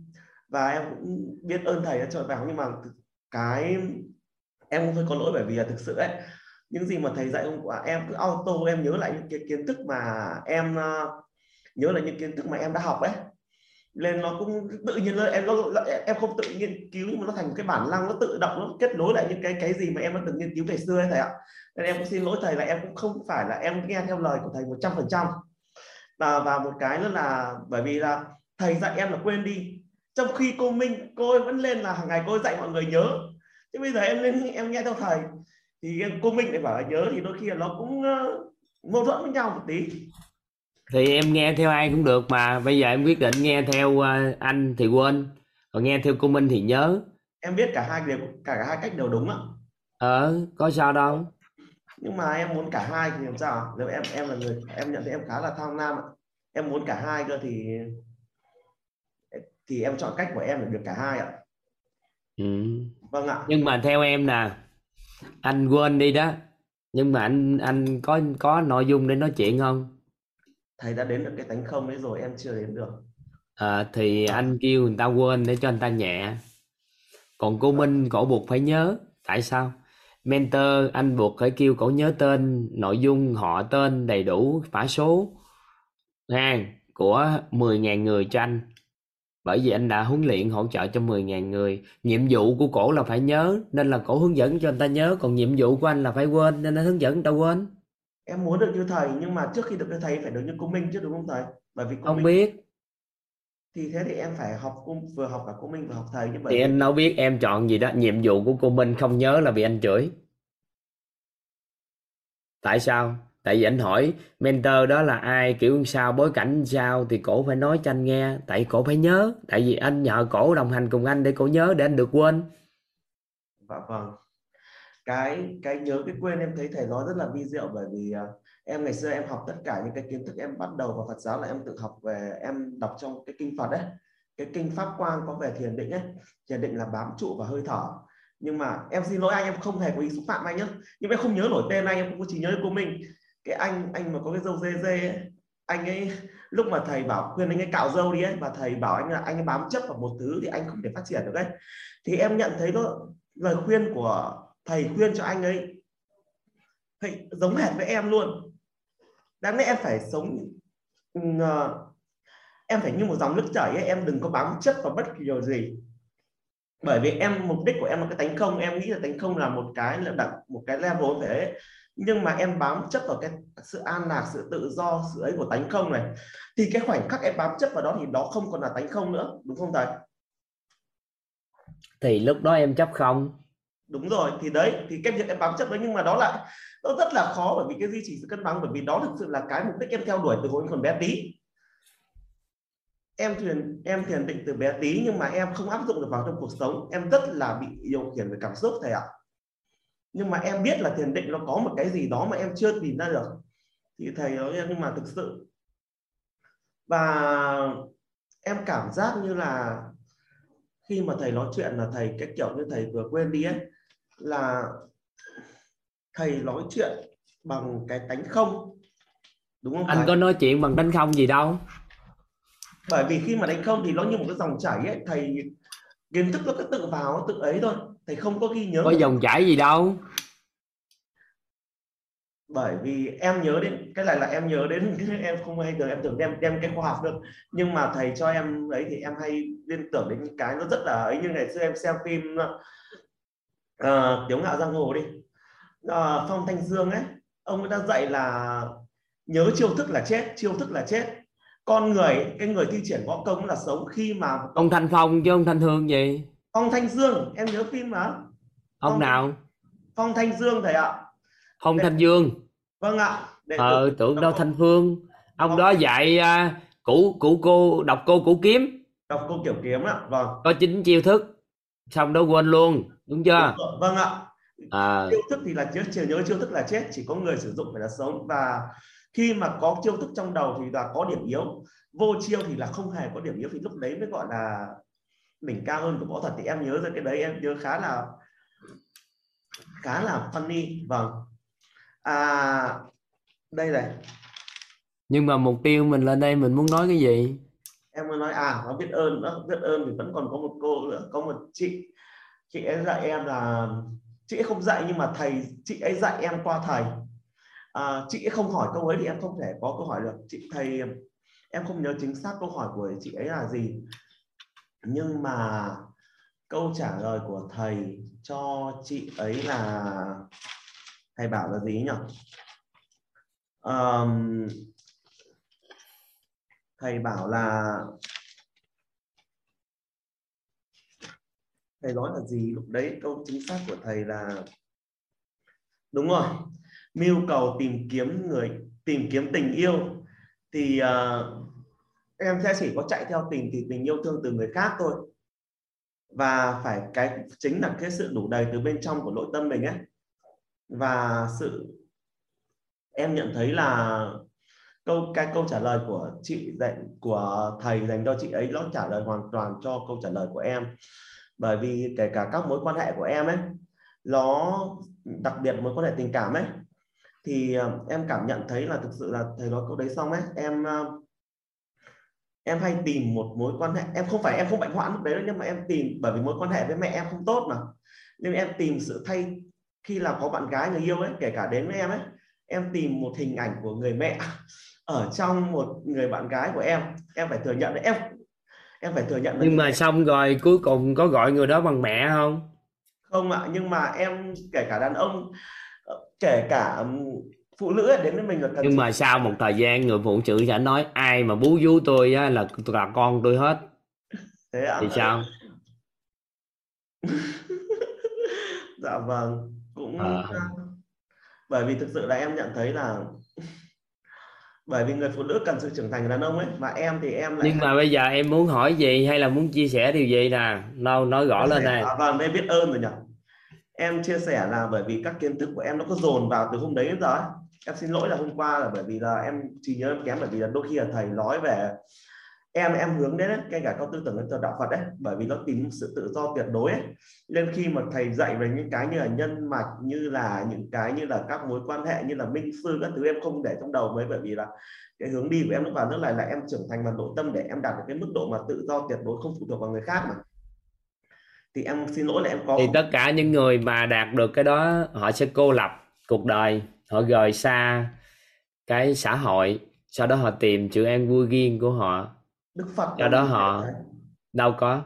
Và em cũng biết ơn thầy đã chọn vào, nhưng mà cái em cũng hơi có lỗi bởi vì là thực sự ấy, những gì mà thầy dạy hôm qua em cứ auto em nhớ lại những cái kiến thức mà em đã học ấy, nên nó cũng tự nhiên em không tự nghiên cứu nhưng mà nó thành một cái bản năng, nó tự động nó kết nối lại những cái gì mà em đã từng nghiên cứu ngày xưa ấy thầy ạ. Nên em cũng xin lỗi thầy là em cũng không phải là em nghe theo lời của thầy 100%. Và một cái nữa là bởi vì là thầy dạy em là quên đi, trong khi cô Minh cô ấy vẫn lên là hàng ngày cô ấy dạy mọi người nhớ, chứ bây giờ em lên em nghe theo thầy thì cô Minh lại bảo là nhớ, thì đôi khi là nó cũng mâu thuẫn với nhau một tí. Thì em nghe theo ai cũng được mà, bây giờ em quyết định nghe theo anh thì quên, còn nghe theo cô Minh thì nhớ. Em biết cả hai cách đều đúng ạ. Có sao đâu. Nhưng mà em muốn cả hai thì làm sao? Nếu em là người em nhận thấy em khá là tham lam ạ. Em muốn cả hai cơ thì em chọn cách của em để được cả hai ạ. Vâng ạ. Nhưng mà theo em nè, anh quên đi đó, nhưng mà anh có nội dung để nói chuyện không? Thầy đã đến được cái tánh không đấy rồi, em chưa đến được. Thì anh kêu người ta quên để cho anh ta nhẹ. Còn cô Minh, cổ buộc phải nhớ. Tại sao? Mentor anh buộc phải kêu cổ nhớ tên, nội dung, họ tên đầy đủ, mã số của 10.000 người cho anh. Bởi vì anh đã huấn luyện hỗ trợ cho 10.000 người. Nhiệm vụ của cổ là phải nhớ, nên là cổ hướng dẫn cho người ta nhớ. Còn nhiệm vụ của anh là phải quên, nên nó hướng dẫn người ta quên. Em muốn được như thầy, nhưng mà trước khi được như thầy phải được như cô Minh chứ, đúng không thầy? Bởi vì cô không Minh... biết. Thì thế thì em phải học, vừa học cả cô Minh vừa học thầy. Nhưng bởi thì em đâu biết em chọn gì đó. Nhiệm vụ của cô Minh không nhớ là vì anh chửi. Tại sao? Tại vì anh hỏi mentor đó là ai, kiểu sao, bối cảnh sao, thì cổ phải nói cho anh nghe. Tại cổ phải nhớ. Tại vì anh nhờ cổ đồng hành cùng anh để cổ nhớ, để anh được quên. Vâng. Cái nhớ cái quên em thấy thầy nói rất là vi diệu. Bởi vì em ngày xưa em học tất cả những cái kiến thức em bắt đầu vào Phật giáo là em tự học về, em đọc trong cái kinh Phật đấy, cái kinh Pháp Quang có về thiền định ấy. Thiền định là bám trụ và hơi thở. Nhưng mà em xin lỗi anh, em không hề có ý xúc phạm anh nhé, nhưng em không nhớ nổi tên anh, em cũng chỉ nhớ cô Minh. Cái anh mà có cái râu dê dê ấy, anh ấy lúc mà thầy bảo khuyên anh ấy cạo râu đi ấy, mà thầy bảo anh là anh ấy bám chấp vào một thứ thì anh không thể phát triển được ấy. Thì em nhận thấy đó, lời khuyên của thầy khuyên cho anh ấy thầy giống hệt với em luôn. Đáng lẽ em phải sống, em phải như một dòng nước chảy ấy, em đừng có bám chấp vào bất kỳ điều gì. Bởi vì em, mục đích của em là cái tánh không, em nghĩ là tánh không là một cái level thế. Nhưng mà em bám chấp vào cái sự an lạc, sự tự do, sự ấy của tánh không này, thì cái khoảnh khắc em bám chấp vào đó thì đó không còn là tánh không nữa, đúng không thầy? Thì lúc đó em chấp không. Đúng rồi, thì đấy, thì cái việc em bám chấp đấy, nhưng mà đó là nó rất là khó, bởi vì cái duy trì sự cân bằng, bởi vì đó thực sự là cái mục đích em theo đuổi từ hồi còn bé tí. Em thiền định từ bé tí, nhưng mà em không áp dụng được vào trong cuộc sống, em rất là bị điều khiển về cảm xúc thầy ạ. Nhưng mà em biết là thiền định nó có một cái gì đó mà em chưa tìm ra được. Thì thầy nói em, nhưng mà thực sự và em cảm giác như là khi mà thầy nói chuyện là thầy cái kiểu như thầy vừa quên đi ấy, là thầy nói chuyện bằng cái tánh không, đúng không? Anh có nói chuyện bằng tánh không gì đâu. Bởi vì khi mà tánh không thì nó như một cái dòng chảy ấy, thầy kiến thức nó cứ tự vào, nó tự ấy thôi, thầy không có ghi nhớ. Có dòng chảy gì đâu. Bởi vì em nhớ đến cái này là em nhớ đến, em không hay tưởng, em tưởng đem cái khoa học được, nhưng mà thầy cho em ấy thì em hay liên tưởng đến những cái nó rất là ấy. Như ngày xưa em xem phim Tiếu Ngạo Giang Hồ đi, Phong Thanh Dương ấy, ông ấy đã dạy là nhớ chiêu thức là chết, chiêu thức là chết. Con người, cái người thi triển võ công là sống khi mà ông Thanh Phong chứ ông Thanh Hương gì. Phong Thanh Dương, em nhớ phim mà. Ông nào? Phong Thanh Dương thầy ạ. Phong Thanh Dương. Vâng ạ. Tưởng đâu Thanh Phương. Ông đó dạy cụ đọc cô củ kiếm. Đọc cô kiểu kiếm ạ. Vâng. Có 9 chiêu thức. Xong đó quên luôn, đúng chưa? Vâng ạ. Chiêu thức thì là chết, nhớ chiêu thức là chết, chỉ có người sử dụng phải là sống. Và khi mà có chiêu thức trong đầu thì là có điểm yếu, vô chiêu thì là không hề có điểm yếu, thì lúc đấy mới gọi là đỉnh cao hơn của võ thuật. Thì em nhớ ra cái đấy, em nhớ khá là funny. Vâng. Đây này. Nhưng mà mục tiêu mình lên đây mình muốn nói cái gì? Em muốn nói nó biết ơn nữa. Biết ơn thì vẫn còn có một cô nữa, có một chị ấy dạy em là chị ấy không dạy, nhưng mà chị ấy dạy em qua thầy. Chị ấy không hỏi câu ấy thì em không thể có câu hỏi được. Em không nhớ chính xác câu hỏi của chị ấy là gì, nhưng mà câu trả lời của thầy cho chị ấy là thầy bảo là gì nhỉ? Thầy bảo là thầy nói là gì lúc đấy, câu chính xác của thầy là đúng rồi, mưu cầu tìm kiếm tình yêu thì em sẽ chỉ có chạy theo tình yêu thương từ người khác thôi, và phải cái chính là cái sự đủ đầy từ bên trong của nội tâm mình ấy. Và em nhận thấy là câu trả lời của thầy dành cho chị ấy nó trả lời hoàn toàn cho câu trả lời của em. Bởi vì kể cả các mối quan hệ của em ấy, nó đặc biệt mối quan hệ tình cảm ấy, thì em cảm nhận thấy là thực sự là thầy nói câu đấy xong ấy, em hay tìm một mối quan hệ, em không bệnh hoạn lúc đấy đâu, nhưng mà em tìm, bởi vì mối quan hệ với mẹ em không tốt mà, nên em tìm sự thay, khi là có bạn gái người yêu ấy, kể cả đến với em ấy, em tìm một hình ảnh của người mẹ ở trong một người bạn gái của em phải thừa nhận đấy, em phải thừa nhận đấy. Nhưng mà xong rồi cuối cùng có gọi người đó bằng mẹ không? Không ạ, nhưng mà em kể cả đàn ông, kể cả phụ nữ đến với mình là cần. Nhưng mà sau một thời gian người phụ nữ sẽ nói ai mà bú vú tôi á, là con tôi hết. Thế ạ? Thì sao? Dạ vâng, cũng bởi vì thực sự là em nhận thấy là bởi vì người phụ nữ cần sự trưởng thành của đàn ông ấy, mà em thì em lại. Nhưng mà bây giờ em muốn hỏi gì hay là muốn chia sẻ điều gì nè, nói rõ lên này. Vâng, em biết ơn rồi nhỉ. Em chia sẻ là bởi vì các kiến thức của em nó có dồn vào từ hôm đấy đến giờ ấy. Em xin lỗi là hôm qua là bởi vì là em chỉ nhớ em kém, bởi vì là đôi khi là thầy nói về em hướng đến ấy, kể cả các tư tưởng từ đạo Phật đấy, bởi vì nó tìm sự tự do tuyệt đối ấy. Nên khi mà thầy dạy về những cái như là nhân mạch, như là những cái như là các mối quan hệ, như là minh sư các thứ, em không để trong đầu mới, bởi vì là cái hướng đi của em lúc vào rất là em trưởng thành và nội tâm để em đạt được cái mức độ mà tự do tuyệt đối không phụ thuộc vào người khác mà. Thì em xin lỗi là em có. Thì tất cả những người mà đạt được cái đó họ sẽ cô lập cuộc đời, họ rời xa cái xã hội, sau đó họ tìm chữ an vui riêng của họ. Đức Phật do đó họ đâu có.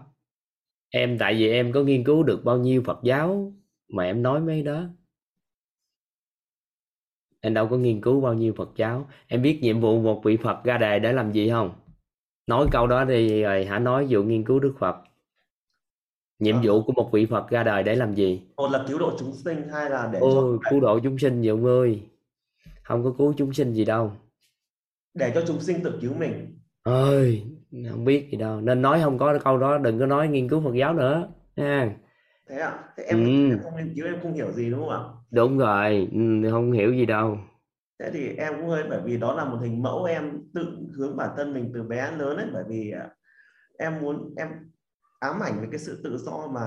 Em tại vì em có nghiên cứu được bao nhiêu Phật giáo mà em nói mấy đó. Em đâu có nghiên cứu bao nhiêu Phật giáo. Em biết nhiệm vụ một vị Phật ra đề để làm gì không? Nói câu đó đi rồi hả, nói vụ nghiên cứu Đức Phật. Nhiệm vụ của một vị Phật ra đời để làm gì? Một là cứu độ chúng sinh, hai là để cứu độ chúng sinh nhiều người. Không có cứu chúng sinh gì đâu. Để cho chúng sinh tự cứu mình. Ơi, không biết gì đâu. Nên nói không có câu đó, đừng có nói nghiên cứu Phật giáo nữa ha. Thế ạ? À? Em không nghiên cứu, em không hiểu gì đúng không ạ? Đúng rồi, không hiểu gì đâu. Thế thì em cũng hơi, bởi vì đó là một hình mẫu em tự hướng bản thân mình từ bé lớn ấy, bởi vì em muốn em ám ảnh về cái sự tự do mà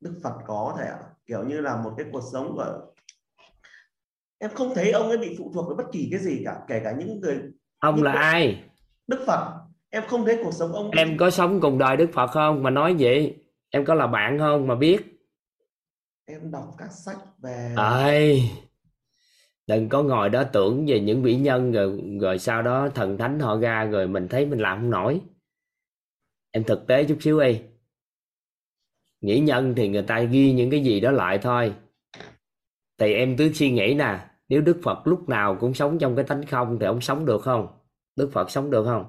Đức Phật có thể kiểu như là một cái cuộc sống của em không thấy ông ấy bị phụ thuộc với bất kỳ cái gì cả, kể cả những người ông là ai Đức Phật em không thấy cuộc sống ông ấy... Em có sống cùng đời Đức Phật không mà nói vậy, em có là bạn không mà biết. Em đọc các sách về đừng có ngồi đó tưởng về những vĩ nhân rồi sau đó thần thánh họ ra rồi mình thấy mình làm không nổi. Em thực tế chút xíu đi. Nghĩ nhân thì người ta ghi những cái gì đó lại thôi. Thì em cứ suy nghĩ nè, nếu Đức Phật lúc nào cũng sống trong cái tánh không thì ông sống được không? Đức Phật sống được không?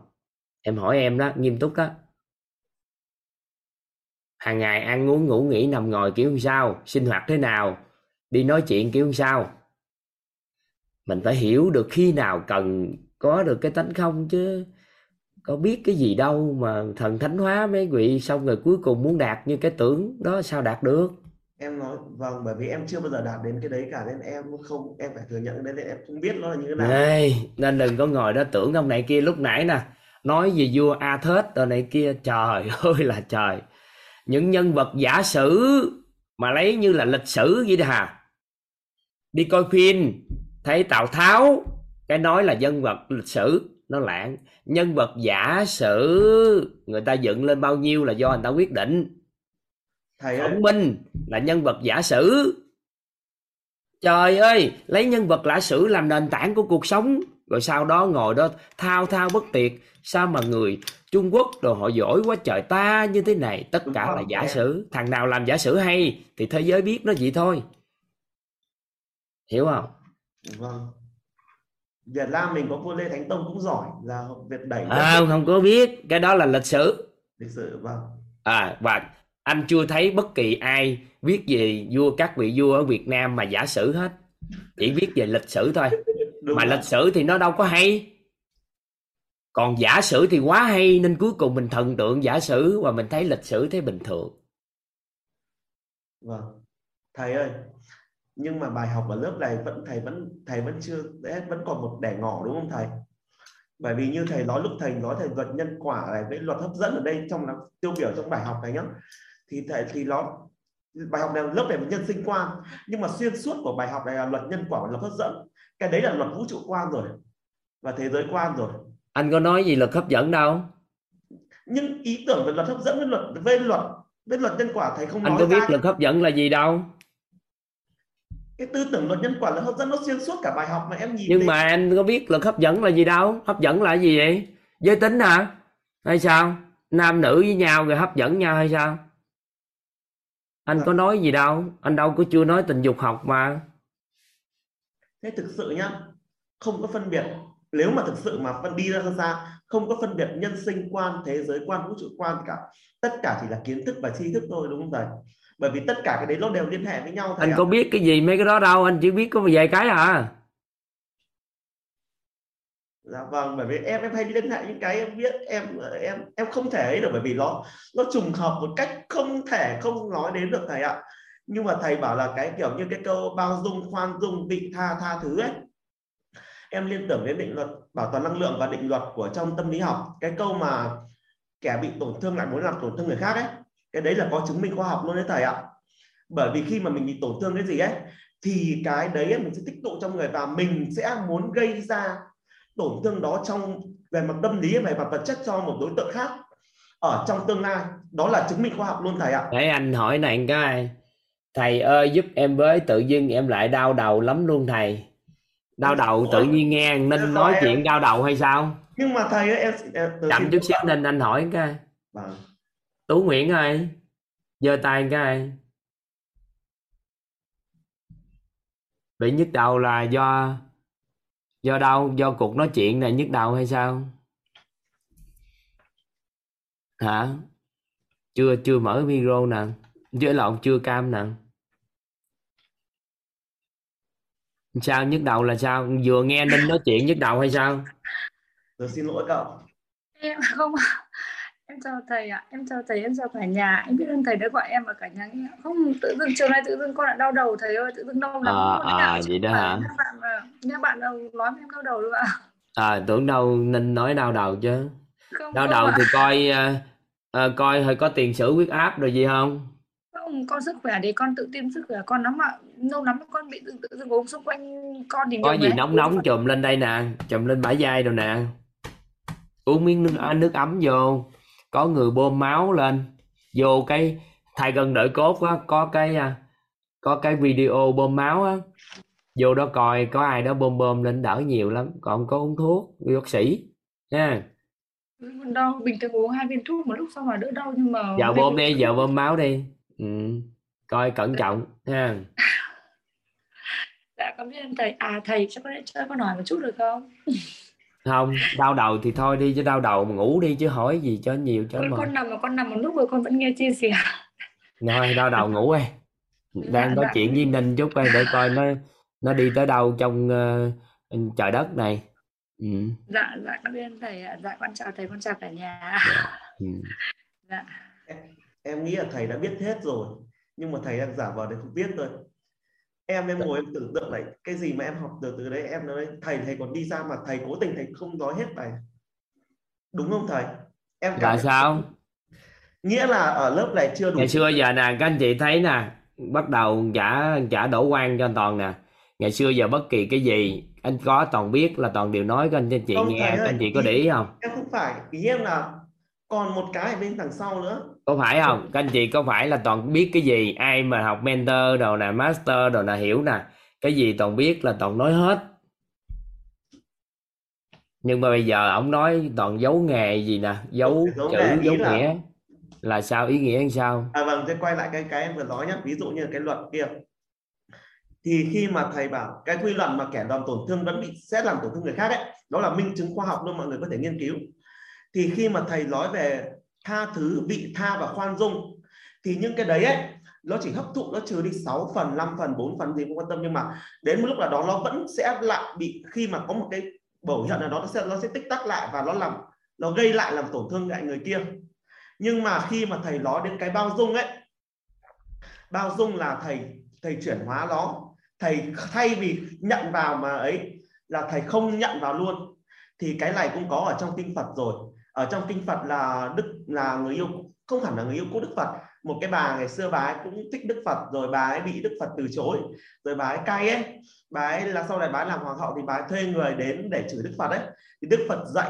Em hỏi em đó, nghiêm túc đó. Hàng ngày ăn uống ngủ nghỉ nằm ngồi kiểu như sao? Sinh hoạt thế nào? Đi nói chuyện kiểu như sao? Mình phải hiểu được khi nào cần có được cái tánh không chứ. Có biết cái gì đâu mà thần thánh hóa mấy vị, xong rồi cuối cùng muốn đạt như cái tưởng đó sao đạt được. Em nói vâng, bởi vì em chưa bao giờ đạt đến cái đấy cả, nên em phải thừa nhận nên em không biết nó là như thế nào. Nên đừng có ngồi đó tưởng ông này kia lúc nãy nè nói về vua A Thết rồi này kia, trời ơi là trời, những nhân vật giả sử mà lấy như là lịch sử vậy đó hà. Đi coi phim thấy Tào Tháo cái nói là nhân vật lịch sử, nó lãng. Nhân vật giả sử người ta dựng lên bao nhiêu là do người ta quyết định. Khổng Minh là nhân vật giả sử. Trời ơi, lấy nhân vật giả sử làm nền tảng của cuộc sống, rồi sau đó ngồi đó thao thao bất tuyệt. Sao mà người Trung Quốc rồi họ giỏi quá trời ta như thế này. Tất cả là giả sử. Thằng nào làm giả sử hay thì thế giới biết nó vậy thôi. Hiểu không? Vâng. Việt Nam mình có vua Lê Thánh Tông cũng giỏi là Việt đẩy. Không có biết cái đó là lịch sử. Lịch sử vâng. Và anh chưa thấy bất kỳ ai viết về vua, các vị vua ở Việt Nam mà giả sử hết, chỉ viết về lịch sử thôi. Mà rồi. Lịch sử thì nó đâu có hay, còn giả sử thì quá hay, nên cuối cùng mình thần tượng giả sử và mình thấy lịch sử thấy bình thường. Vâng. Thầy ơi, nhưng mà bài học ở lớp này thầy vẫn chưa hết, vẫn còn một đẻ ngỏ đúng không thầy? Bởi vì như thầy nói, lúc thầy nói thầy luật nhân quả này với luật hấp dẫn ở đây trong tiêu biểu trong bài học này nhá, thì nó bài học này lớp này nhân sinh quan, nhưng mà xuyên suốt của bài học này là luật nhân quả và luật hấp dẫn. Cái đấy là luật vũ trụ quan rồi và thế giới quan rồi. Anh có nói gì luật hấp dẫn đâu, nhưng ý tưởng về luật hấp dẫn với luật nhân quả thầy không nói. Anh có biết luật hấp dẫn là gì đâu. Cái tư tưởng luật nhân quả là hấp dẫn nó xuyên suốt cả bài học mà em nhìn. Nhưng mà anh có biết luật hấp dẫn là gì đâu. Hấp dẫn là gì vậy? Giới tính hả? Hay sao? Nam nữ với nhau rồi hấp dẫn nhau hay sao? Anh có nói gì đâu. Anh đâu có chưa nói tình dục học mà. Thế thực sự nhá, không có phân biệt. Nếu mà thực sự mà đi ra xa, không có phân biệt nhân sinh quan, thế giới quan, vũ trụ quan cả. Tất cả chỉ là kiến thức và tri thức thôi, đúng không thầy? Bởi vì tất cả cái đấy nó đều liên hệ với nhau. Anh có biết cái gì mấy cái đó đâu. Anh chỉ biết có vài cái à. Dạ vâng, bởi vì em hay liên hệ những cái em biết, em không thể ấy được, bởi vì nó trùng hợp một cách không thể không nói đến được thầy ạ. Nhưng mà thầy bảo là cái kiểu như cái câu bao dung, khoan dung, vị tha, tha thứ ấy, em liên tưởng đến định luật bảo toàn năng lượng và định luật của trong tâm lý học. Cái câu mà kẻ bị tổn thương lại muốn làm tổn thương người khác ấy, cái đấy là có chứng minh khoa học luôn đấy thầy ạ. Bởi vì khi mà mình bị tổn thương cái gì ấy thì cái đấy ấy, mình sẽ tích tụ trong người và mình sẽ muốn gây ra tổn thương đó trong về mặt tâm lý, về mặt vật chất cho một đối tượng khác ở trong tương lai. Đó là chứng minh khoa học luôn thầy ạ. Để anh hỏi này cái thầy ơi giúp em với, tự dưng em lại đau đầu lắm luôn thầy. Đau đầu tự nhiên nghe Ninh nói chuyện đau đầu hay sao? Nhưng mà thầy ơi, em chậm chút xíu Ninh, anh hỏi cái Tú Nguyễn ơi giơ tay cái bị nhức đầu là do đâu? Do cuộc nói chuyện này nhức đầu hay sao? Hả? Chưa mở micro nè, chưa cam nè. Sao nhức đầu là sao? Vừa nghe Ninh nói chuyện nhức đầu hay sao? Tôi xin lỗi cậu. Em không. Em chào thầy ạ. Em chào thầy, em chào cả nhà. Em biết ơn thầy đã gọi em và cả nhà. Không, tự dưng chiều nay tự dưng con lại đau đầu thầy ơi, tự dưng đau lắm. Vậy đó hả? Các bạn nói với em đau đầu luôn ạ. Tưởng đâu Ninh nói đau đầu chứ. Không, đau đầu thì coi hơi có tiền sử huyết áp rồi gì không? Con sức khỏe thì con tự tiêm sức khỏe con lắm ạ. Lâu lắm con bị tự dưng ốm xung quanh con thì có gì đấy. nóng chùm lên đây nè, chùm lên bả vai rồi nè, uống miếng nước ấm vô, có người bơm máu lên vô cái thay gần đợi cốt á, có cái video bơm máu á, vô đó coi có ai đó bơm lên đỡ nhiều lắm. Còn có uống thuốc bác sĩ nha. Đau bình thường uống 2 viên thuốc một lúc xong là đỡ đau, nhưng mà giờ bơm đi, giờ bơm máu đi. Coi cẩn trọng ha. Dạ cảm ơn thầy. Thầy cho con hỏi một chút được không? Không, đau đầu thì thôi đi, chứ đau đầu mà ngủ đi chứ hỏi gì cho nhiều cho mà. Con nằm một lúc rồi con vẫn nghe chia sẻ. Rồi đau đầu ngủ đi. Đang nói chuyện với Ninh chút đây để coi nó đi tới đâu trong trời đất này. Dạ cảm ơn thầy. Dạ con chào thầy, con chào cả nhà. Dạ. Em nghĩ là thầy đã biết hết rồi, nhưng mà thầy đang giả vờ để không biết thôi. Em ngồi em tưởng tượng lại cái gì mà em học từ đấy. Em nói thầy còn đi ra mà thầy cố tình thầy không nói hết bài, đúng không thầy? Em cảm sao? Nghĩa là ở lớp này chưa đủ. Ngày xưa giờ nè các anh chị thấy nè, bắt đầu trả đổ quan cho anh Toàn nè. Ngày xưa giờ bất kỳ cái gì anh có Toàn biết là Toàn đều nói cho anh chị không, nghe. Các anh chị có để ý không? Em không phải, ý em là còn một cái ở bên đằng sau nữa. Có phải không? Các anh chị có phải là Toàn biết cái gì? Ai mà học mentor đồ nè, master đồ nè, hiểu nè, cái gì Toàn biết là Toàn nói hết. Nhưng mà bây giờ ổng nói Toàn giấu nghề gì nè, giấu chữ, giấu nghĩa là sao? Ý nghĩa như sao? Vâng, tôi quay lại cái em vừa nói nhé. Ví dụ như cái luật kia, thì khi mà thầy bảo cái quy luật mà kẻ làm tổn thương vẫn bị xét làm tổn thương người khác ấy, đó là minh chứng khoa học luôn, mọi người có thể nghiên cứu. Thì khi mà thầy nói về tha thứ, vị tha và khoan dung, thì những cái đấy ấy, nó chỉ hấp thụ, nó trừ đi 6 phần, 5 phần, 4 phần gì không quan tâm, nhưng mà đến một lúc nào đó nó vẫn sẽ lại bị, khi mà có một cái biểu hiện nào đó nó sẽ tích tắc lại và nó gây lại làm tổn thương lại người kia. Nhưng mà khi mà thầy nói đến cái bao dung ấy, bao dung là thầy chuyển hóa nó, thầy thay vì nhận vào mà ấy là thầy không nhận vào luôn. Thì cái này cũng có ở trong kinh Phật rồi. Ở trong kinh Phật là người yêu, không hẳn là người yêu của Đức Phật một cái bà ngày xưa bà ấy cũng thích Đức Phật, rồi bà ấy bị Đức Phật từ chối, rồi bà ấy cay ấy, bà ấy là sau này bà ấy làm hoàng hậu thì bà ấy thuê người đến để chửi Đức Phật ấy. Thì Đức Phật dạy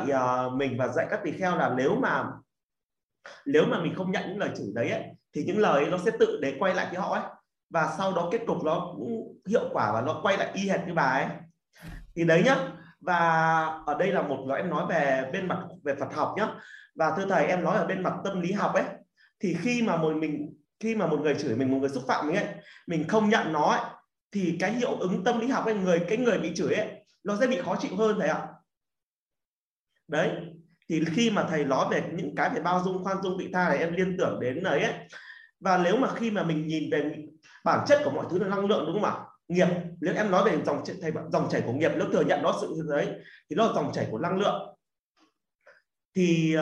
mình và dạy các tỳ kheo là nếu mà mình không nhận những lời chửi đấy ấy, thì những lời ấy nó sẽ tự để quay lại với họ ấy, và sau đó kết cục nó cũng hiệu quả và nó quay lại y hệt như bà ấy. Thì đấy nhá. Và ở đây là một em nói về bên mặt về Phật học nhá. Và thưa thầy, em nói ở bên mặt tâm lý học ấy, thì khi mà một người chửi mình, một người xúc phạm mình ấy, mình không nhận nó ấy, thì cái hiệu ứng tâm lý học ấy, cái người bị chửi ấy, nó sẽ bị khó chịu hơn thầy ạ. Đấy. Thì khi mà thầy nói về những cái về bao dung, khoan dung, vị tha này, em liên tưởng đến đấy ấy. Và nếu mà khi mà mình nhìn về bản chất của mọi thứ là năng lượng, đúng không ạ? Nghiệp, nếu em nói về dòng chảy của nghiệp, nếu thừa nhận nó sự đấy thì nó là dòng chảy của năng lượng. Thì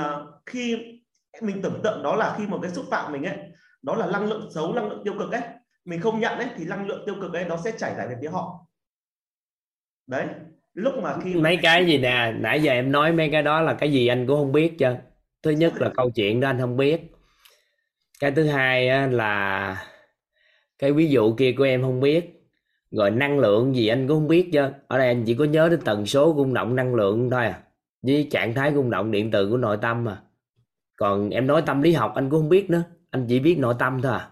khi mình tưởng tượng đó là khi một cái xúc phạm mình ấy, đó là năng lượng xấu, năng lượng tiêu cực ấy, mình không nhận ấy, thì năng lượng tiêu cực ấy nó sẽ chảy lại về phía họ. Đấy, lúc mà khi mấy cái gì nè, nãy giờ em nói mấy cái đó là cái gì anh cũng không biết chứ. Thứ nhất là câu chuyện đó anh không biết. Cái thứ hai là cái ví dụ kia của em không biết. Rồi năng lượng gì anh cũng không biết chứ. Ở đây anh chỉ có nhớ đến tần số rung động năng lượng thôi à, với trạng thái rung động điện từ của nội tâm à. Còn em nói tâm lý học anh cũng không biết nữa, anh chỉ biết nội tâm thôi à.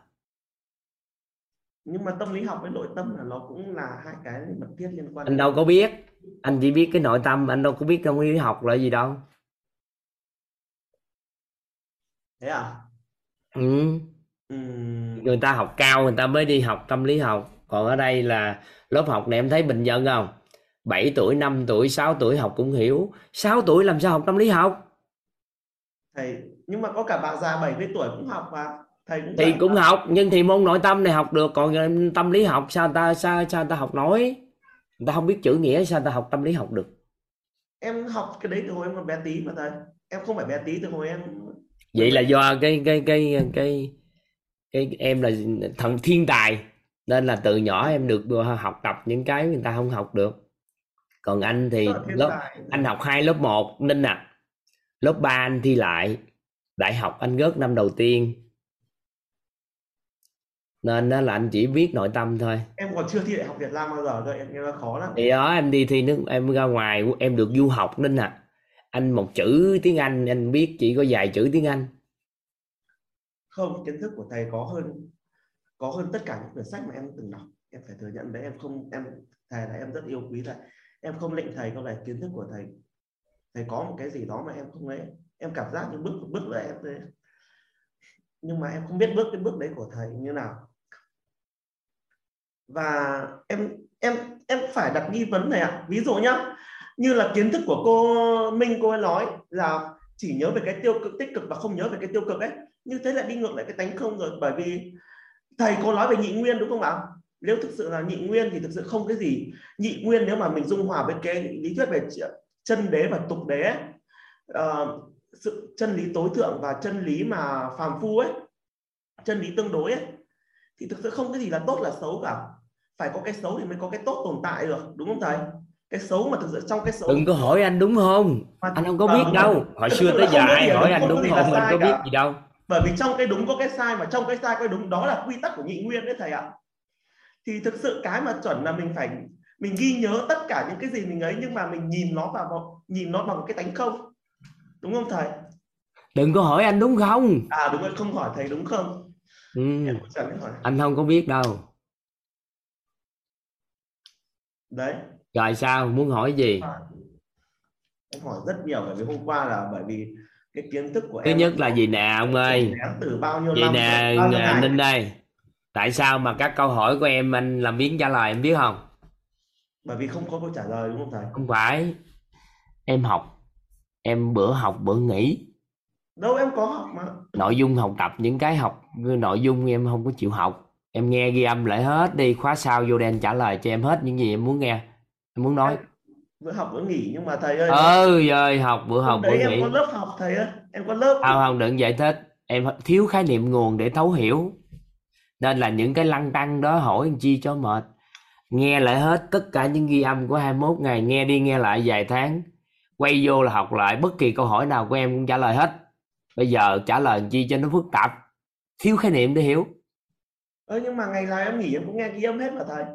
Nhưng mà tâm lý học với nội tâm là nó cũng là hai cái mật thiết liên quan. Anh đâu có biết, anh chỉ biết cái nội tâm, anh đâu có biết tâm lý học là gì đâu. Thế à? Ừ. Người ta học cao người ta mới đi học tâm lý học. Còn ở đây là lớp học này em thấy bình dân không? 7 tuổi, 5 tuổi, 6 tuổi học cũng hiểu. 6 tuổi làm sao học tâm lý học? Thầy, nhưng mà có cả bà già 70 tuổi cũng học mà. Thầy cũng thì cũng học, nhưng thì môn nội tâm này học được. Còn tâm lý học sao ta học nói? Người ta không biết chữ nghĩa sao ta học tâm lý học được? Em học cái đấy từ hồi em còn bé tí mà thầy. Em không phải bé tí, từ hồi em... Vậy là do cái em là thần thiên tài, nên là từ nhỏ em được học tập những cái người ta không học được. Còn anh thì anh học 2 lớp 1 Ninh à. Lớp 3 anh thi lại đại học, anh rớt năm đầu tiên, nên là anh chỉ biết nội tâm thôi. Em còn chưa thi đại học Việt Nam bao giờ thôi, em nó khó lắm. Thì đó, em đi thi nước, em ra ngoài em được du học Ninh à. Anh một chữ tiếng Anh anh biết chỉ có vài chữ tiếng Anh. Không, kiến thức của thầy có hơn tất cả những quyển sách mà em từng đọc. Em phải thừa nhận đấy, thầy là em rất yêu quý thầy. Em không lệnh thầy câu này, kiến thức của thầy, thầy có một cái gì đó mà em không ấy. Em cảm giác như bước đấy em đấy. Nhưng mà em không biết cái bước đấy của thầy như nào. Và em phải đặt nghi vấn này ạ. Ví dụ nhá, như là kiến thức của cô Minh, cô ấy nói là chỉ nhớ về cái tiêu cực, tích cực và không nhớ về cái tiêu cực ấy. Như thế lại đi ngược lại cái tánh không rồi, bởi vì thầy có nói về nhị nguyên đúng không ạ? Nếu thực sự là nhị nguyên thì thực sự không cái gì. Nhị nguyên nếu mà mình dung hòa với cái lý thuyết về chân đế và tục đế ấy, sự chân lý tối thượng và chân lý mà phàm phu ấy, chân lý tương đối ấy, thì thực sự không cái gì là tốt là xấu cả. Phải có cái xấu thì mới có cái tốt tồn tại được, đúng không thầy? Cái xấu mà thực sự trong cái xấu... Đừng có hỏi anh đúng không? Anh không có biết đâu. Hồi xưa tới giờ ai hỏi anh đúng không? Mình có biết gì đâu. Bởi vì trong cái đúng có cái sai, mà trong cái sai có cái đúng, đó là quy tắc của nhị nguyên đấy thầy ạ. Thì thực sự cái mà chuẩn là mình phải ghi nhớ tất cả những cái gì mình ấy, nhưng mà mình nhìn nó vào, nhìn nó bằng cái tánh không, đúng không thầy? Đừng có hỏi anh đúng không. À đúng rồi, không hỏi thầy đúng không. Anh không có biết đâu. Đấy. Rồi sao muốn hỏi gì? Em hỏi rất nhiều, bởi vì hôm qua là bởi vì cái kiến thức của thứ em nhất là gì nè ông ơi, từ bao nhiêu gì năm nè Ninh đây, tại sao mà các câu hỏi của em anh làm biếng trả lời em biết không? Bởi vì không có câu trả lời đúng không thầy? Không phải, em học, em bữa học bữa nghỉ đâu, em có học mà. Nội dung học tập những cái học nội dung em không có chịu học, em nghe ghi âm lại hết đi, khóa sau vô đen trả lời cho em hết những gì em muốn nghe, em muốn nói. Bữa học bữa nghỉ, nhưng mà thầy ơi. Ơi học bữa học bữa nghỉ. Em có lớp học thầy ơi, em có lớp. Không đừng giải thích, em thiếu khái niệm nguồn để thấu hiểu. Nên là những cái lăng tăng đó hỏi làm chi cho mệt. Nghe lại hết tất cả những ghi âm của 21 ngày, nghe đi nghe lại vài tháng. Quay vô là học lại, bất kỳ câu hỏi nào của em cũng trả lời hết. Bây giờ trả lời làm chi cho nó phức tạp. thiếu khái niệm để hiểu. Nhưng mà ngày nào em nghỉ em cũng nghe ghi âm hết mà thầy.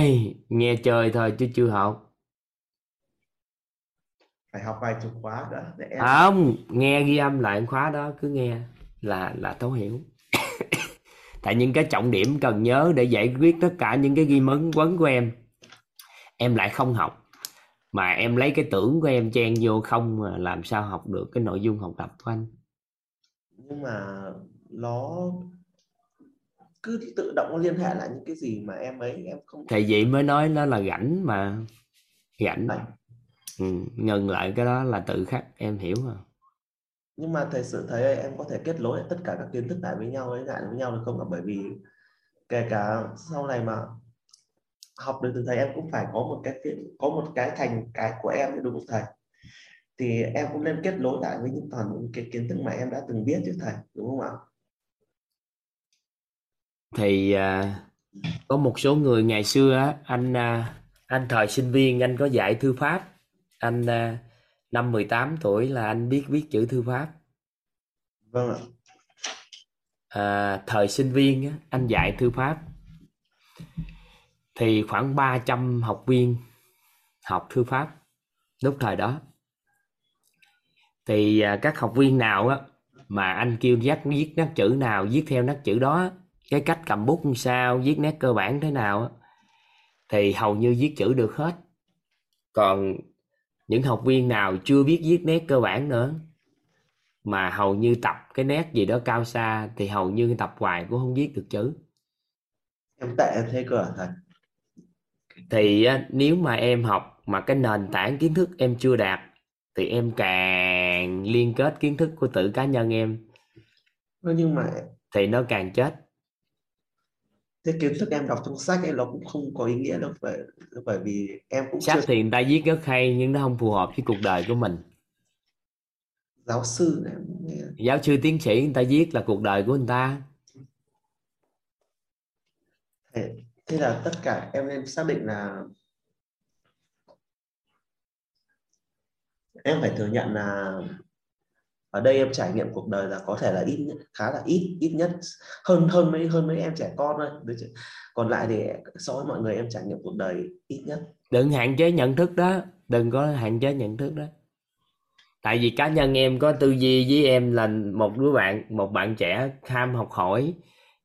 Ê, nghe chơi thôi chứ chưa học. Phải học vài chục khóa đó để em... Không, nghe ghi âm lại khóa đó cứ nghe là thấu hiểu. Tại những cái trọng điểm cần nhớ để giải quyết tất cả những cái ghi vấn của em. Em lại không học, mà em lấy cái tưởng của em chen vô không làm sao học được cái nội dung học tập của anh. Nhưng mà nó cứ tự động liên hệ lại những cái gì mà em ấy em không. Thì vậy mới nói nó là rảnh mà. Rảnh mà. Ừ, ngừng lại cái đó là tự khắc em hiểu mà. Nhưng mà thầy sự thấy em có thể kết nối tất cả các kiến thức lại với nhau được không? Bởi vì kể cả sau này mà học được từ thầy em cũng phải có một cái thành cái của em đúng không thầy? Thì em cũng nên kết nối lại với những toàn những cái kiến thức mà em đã từng biết chứ thầy, đúng không ạ? Thì có một số người ngày xưa anh thời sinh viên anh có dạy thư pháp, anh năm 18 tuổi là anh biết chữ thư pháp. Vâng ạ. Thời sinh viên anh dạy thư pháp thì khoảng 300 học viên học thư pháp lúc thời đó. Thì các học viên nào mà anh kêu dắt viết nét chữ nào viết theo nét chữ đó, cái cách cầm bút làm sao, viết nét cơ bản thế nào thì hầu như viết chữ được hết. Còn những học viên nào chưa biết viết nét cơ bản nữa mà hầu như tập cái nét gì đó cao xa thì hầu như tập hoài cũng không viết được chữ. Em tệ thế cơ à thầy? Thì nếu mà em học mà cái nền tảng kiến thức em chưa đạt thì em càng liên kết kiến thức của tự cá nhân em. Nhưng mà thì nó càng chết. Thế kiến thức em đọc trong sách em nó cũng không có ý nghĩa đâu, bởi vì em cũng sách chưa... thì người ta viết rất hay nhưng nó không phù hợp với cuộc đời của mình. Giáo sư này, giáo sư tiến sĩ người ta viết là cuộc đời của người ta. Thế là tất cả em nên xác định là em phải thừa nhận là ở đây em trải nghiệm cuộc đời là có thể là khá là ít nhất hơn mấy em trẻ con thôi. Còn lại thì so với mọi người em trải nghiệm cuộc đời ít nhất. Đừng hạn chế nhận thức đó, đừng có hạn chế nhận thức đó. Tại vì cá nhân em có tư duy với em là một bạn trẻ ham học hỏi,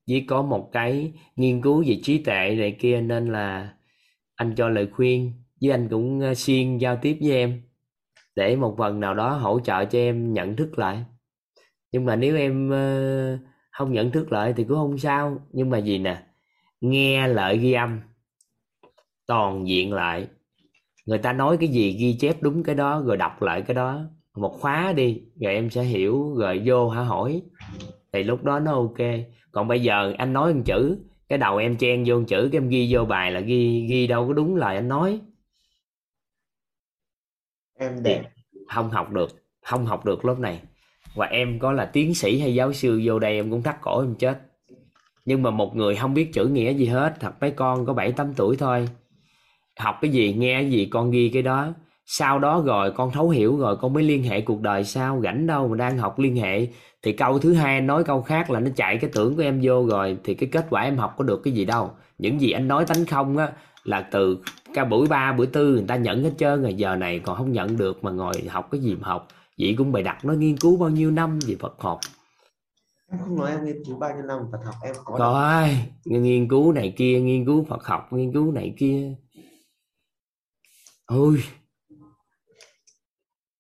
với có một cái nghiên cứu về trí tuệ này kia, nên là anh cho lời khuyên với anh cũng siêng giao tiếp với em để một phần nào đó hỗ trợ cho em nhận thức lại. Nhưng mà nếu em không nhận thức lại thì cũng không sao. Nhưng mà gì nè, nghe lại ghi âm toàn diện lại, người ta nói cái gì ghi chép đúng cái đó rồi đọc lại cái đó một khóa đi, rồi em sẽ hiểu, rồi vô hỏi thì lúc đó nó ok. Còn bây giờ anh nói một chữ, cái đầu em chen vô một chữ, cái em ghi vô bài là ghi đâu có đúng lời anh nói. Em đẹp không học được lớp này. Và em có là tiến sĩ hay giáo sư vô đây em cũng thắt cổ em chết. Nhưng mà một người không biết chữ nghĩa gì hết, thật mấy con có 7-8 tuổi thôi, học cái gì nghe cái gì con ghi cái đó, sau đó rồi con thấu hiểu rồi con mới liên hệ cuộc đời sao. Rảnh đâu mà đang học liên hệ thì câu thứ hai nói câu khác là nó chạy cái tưởng của em vô rồi, thì cái kết quả em học có được cái gì đâu. Những gì anh nói tánh không á là từ cả buổi 3, buổi 4 người ta nhận hết trơn rồi, giờ này còn không nhận được mà ngồi học cái gì mà học. Vậy cũng bày đặt nó nghiên cứu bao nhiêu năm về Phật học. Em không nói em nghiên cứu bao nhiêu năm Phật học, em có rồi, nghiên cứu này kia, nghiên cứu Phật học, nghiên cứu này kia. Ôi,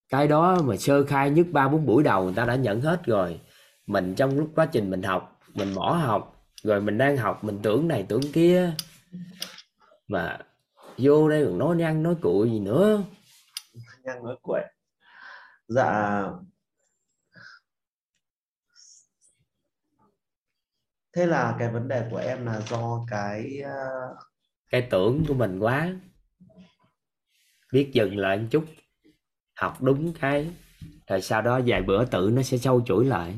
cái đó mà sơ khai nhất 3-4 buổi đầu người ta đã nhận hết rồi. Mình trong lúc quá trình mình học, mình bỏ học, rồi mình đang học, mình tưởng này tưởng kia, mà vô đây còn nói nhăng nói cụi gì nữa. Nhăng nói cụi. Dạ. Thế là cái vấn đề của em là do cái tưởng của mình quá. Biết dừng lại một chút, học đúng cái, rồi sau đó vài bữa tự nó sẽ sâu chuỗi lại.